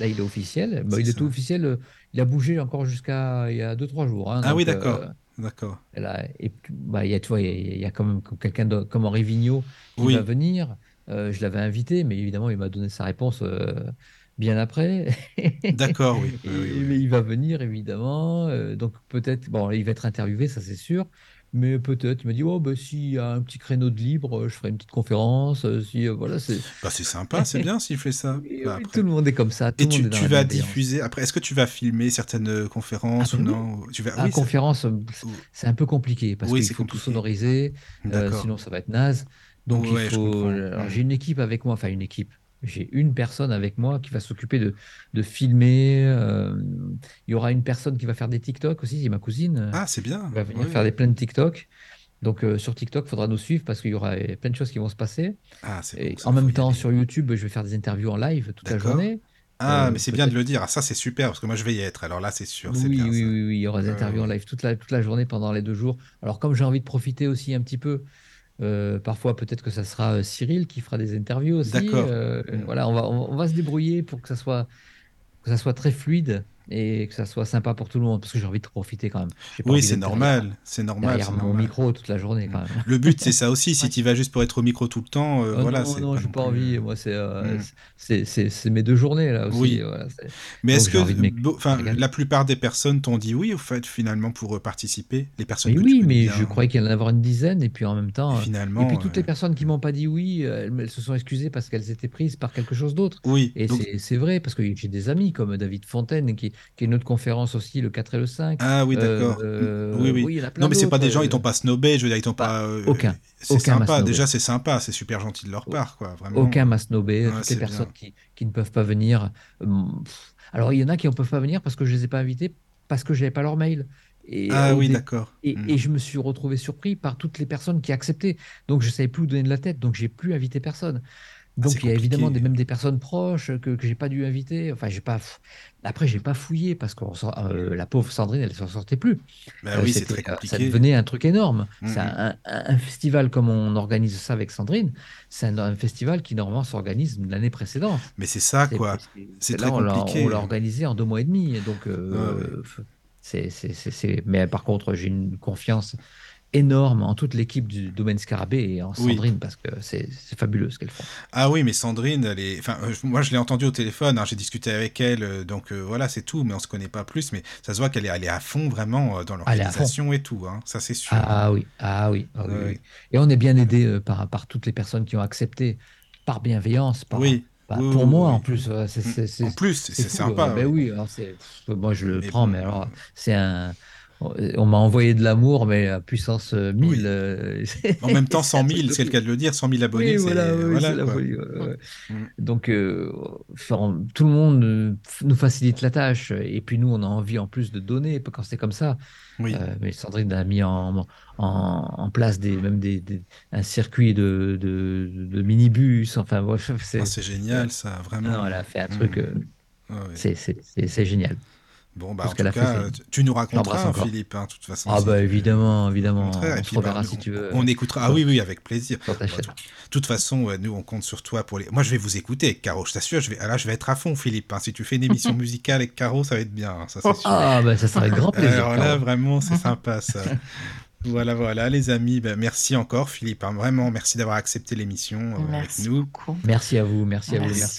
là, il est officiel. Bah, il est tout officiel. Il a bougé encore jusqu'à il y a 2-3 jours. Hein, ah donc, oui, d'accord. D'accord. Là, et bah, tu vois, il y a quand même quelqu'un comme Henri Vigneault qui va venir. Je l'avais invité, mais évidemment, il m'a donné sa réponse bien après. D'accord, oui. Mais il va venir, évidemment. Donc peut-être, bon, il va être interviewé, ça c'est sûr. Mais peut-être, il m'a dit, oh, bah, s'il y a un petit créneau de libre, je ferai une petite conférence. Si, voilà, bah, c'est sympa, c'est bien s'il fait ça. Bah, après... Tout le monde est comme ça. Tout et monde tu vas diffuser, après, est-ce que tu vas filmer certaines conférences ou non ? Conférence, c'est un peu compliqué parce qu'il faut tout sonoriser, sinon ça va être naze. Donc il faut... Alors, j'ai une équipe avec moi, enfin une équipe. J'ai une personne avec moi qui va s'occuper de filmer. Il y aura une personne qui va faire des TikTok aussi, c'est ma cousine. Ah, c'est bien. Elle va venir faire plein de TikTok. Donc, sur TikTok, il faudra nous suivre parce qu'il y aura plein de choses qui vont se passer. Ah, c'est bon, en même temps, sur YouTube, je vais faire des interviews en live toute la journée. Ah, mais c'est bien de le dire. Ah, ça, c'est super parce que moi, je vais y être. Alors là, c'est sûr. Oui, c'est bien, il y aura des interviews en live toute la journée pendant les 2 jours. Alors, comme j'ai envie de profiter aussi un petit peu... parfois, peut-être que ça sera Cyril qui fera des interviews aussi. D'accord. Voilà, on va se débrouiller pour que ça soit très fluide et que ça soit sympa pour tout le monde, parce que j'ai envie de profiter quand même. Oui, c'est normal. Derrière mon micro toute la journée quand même. Le but, c'est ça aussi. Si tu vas juste pour être au micro tout le temps, voilà. Non, je n'ai pas envie. Moi, c'est mes 2 journées là aussi. Oui. Voilà, mais donc, est-ce que la plupart des personnes t'ont dit oui, au fait, finalement, pour participer, les personnes. Mais oui, mais je croyais qu'il y en avait une dizaine, et puis en même temps. Finalement. Et puis toutes les personnes qui m'ont pas dit oui, elles se sont excusées parce qu'elles étaient prises par quelque chose d'autre. Oui. Et c'est vrai, parce que j'ai des amis comme David Fontaine qui est une autre conférence aussi, le 4 et le 5. Ah oui, d'accord. Oui, il y en a plein. Non, mais ce n'est pas des gens, ils ne t'ont pas snobé. Je veux dire, ils t'ont pas... Aucun. C'est sympa. Déjà, c'est sympa. C'est super gentil de leur part, quoi. Vraiment. Aucun m'a snobé. Ouais, toutes les personnes qui ne peuvent pas venir. Alors, il y en a qui ne peuvent pas venir parce que je ne les ai pas invités, parce que je n'avais pas leur mail. Et, d'accord. Et je me suis retrouvé surpris par toutes les personnes qui acceptaient. Donc, je ne savais plus où donner de la tête. Donc, je n'ai plus invité personne. Donc, il y a évidemment même des personnes proches que je n'ai pas dû inviter. Enfin, après, je n'ai pas fouillé parce que la pauvre Sandrine, elle ne s'en sortait plus. Bah oui, c'est très compliqué. Ça devenait un truc énorme. Mmh. C'est un festival comme on organise ça avec Sandrine. C'est un festival qui, normalement, s'organise l'année précédente. Mais c'est ça, quoi. C'est très compliqué. On l'a organisé en 2 mois et demi. Donc, Mais par contre, j'ai une confiance énorme en toute l'équipe du Domaine Scarabée et en Sandrine, parce que c'est fabuleux ce qu'elle fait. Ah oui, mais Sandrine, moi je l'ai entendue au téléphone, hein, j'ai discuté avec elle, donc voilà, c'est tout, mais on ne se connaît pas plus, mais ça se voit qu'elle est à fond vraiment dans l'organisation et tout, hein, ça c'est sûr. Ah oui. Et on est bien aidé par toutes les personnes qui ont accepté, par bienveillance, pour moi, en plus, c'est sympa. Ben oui, alors moi je le prends, mais alors c'est un... On m'a envoyé de l'amour, mais à puissance 1000. En même temps, 100 000, c'est le cas de le dire, 100 000 abonnés. Voilà, c'est la folie. Donc, tout le monde nous facilite la tâche. Et puis, nous, on a envie en plus de donner quand c'est comme ça. Oui. Mais Sandrine a mis en place un circuit de minibus. Enfin, c'est génial, ça, vraiment. Non, elle a fait un truc. C'est génial. Bon, bah, en tout cas, tu nous raconteras, Philippe, de toute façon. Ah, bah, évidemment. On se reverra si tu veux. On écoutera. Ah, oui, avec plaisir. De toute façon, nous, on compte sur toi pour les. Moi, je vais vous écouter, Caro, je t'assure. Là, je vais être à fond, Philippe. Si tu fais une émission musicale avec Caro, ça va être bien. Ça, c'est sûr. Ah, bah, ça sera avec grand plaisir. Alors là, vraiment, c'est sympa, ça. Voilà, les amis. Merci encore, Philippe. Vraiment, merci d'avoir accepté l'émission avec nous. Beaucoup. Merci à vous. Merci,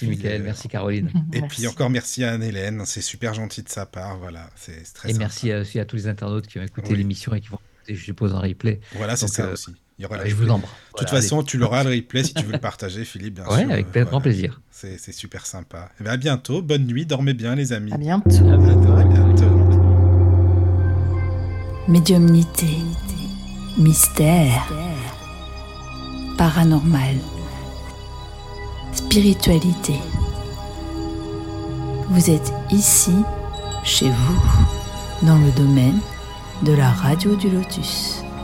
Mickaël. Merci, Caroline. Et puis encore merci à Anne-Hélène. C'est super gentil de sa part. Voilà, c'est très sympa. Merci aussi à tous les internautes qui ont écouté l'émission et qui vont écouter, je suppose, en replay. Voilà, c'est ça aussi. Il y aura je vous embrasse. De toute façon, tu l'auras le replay si tu veux le partager, Philippe, bien sûr. Oui, avec grand plaisir. C'est super sympa. Et bien, à bientôt. Bonne nuit. Dormez bien, les amis. À bientôt. À bientôt. Médiumnité. Mystère. Paranormal. spiritualité. Vous êtes ici, chez vous, dans le domaine de la radio du Lotus.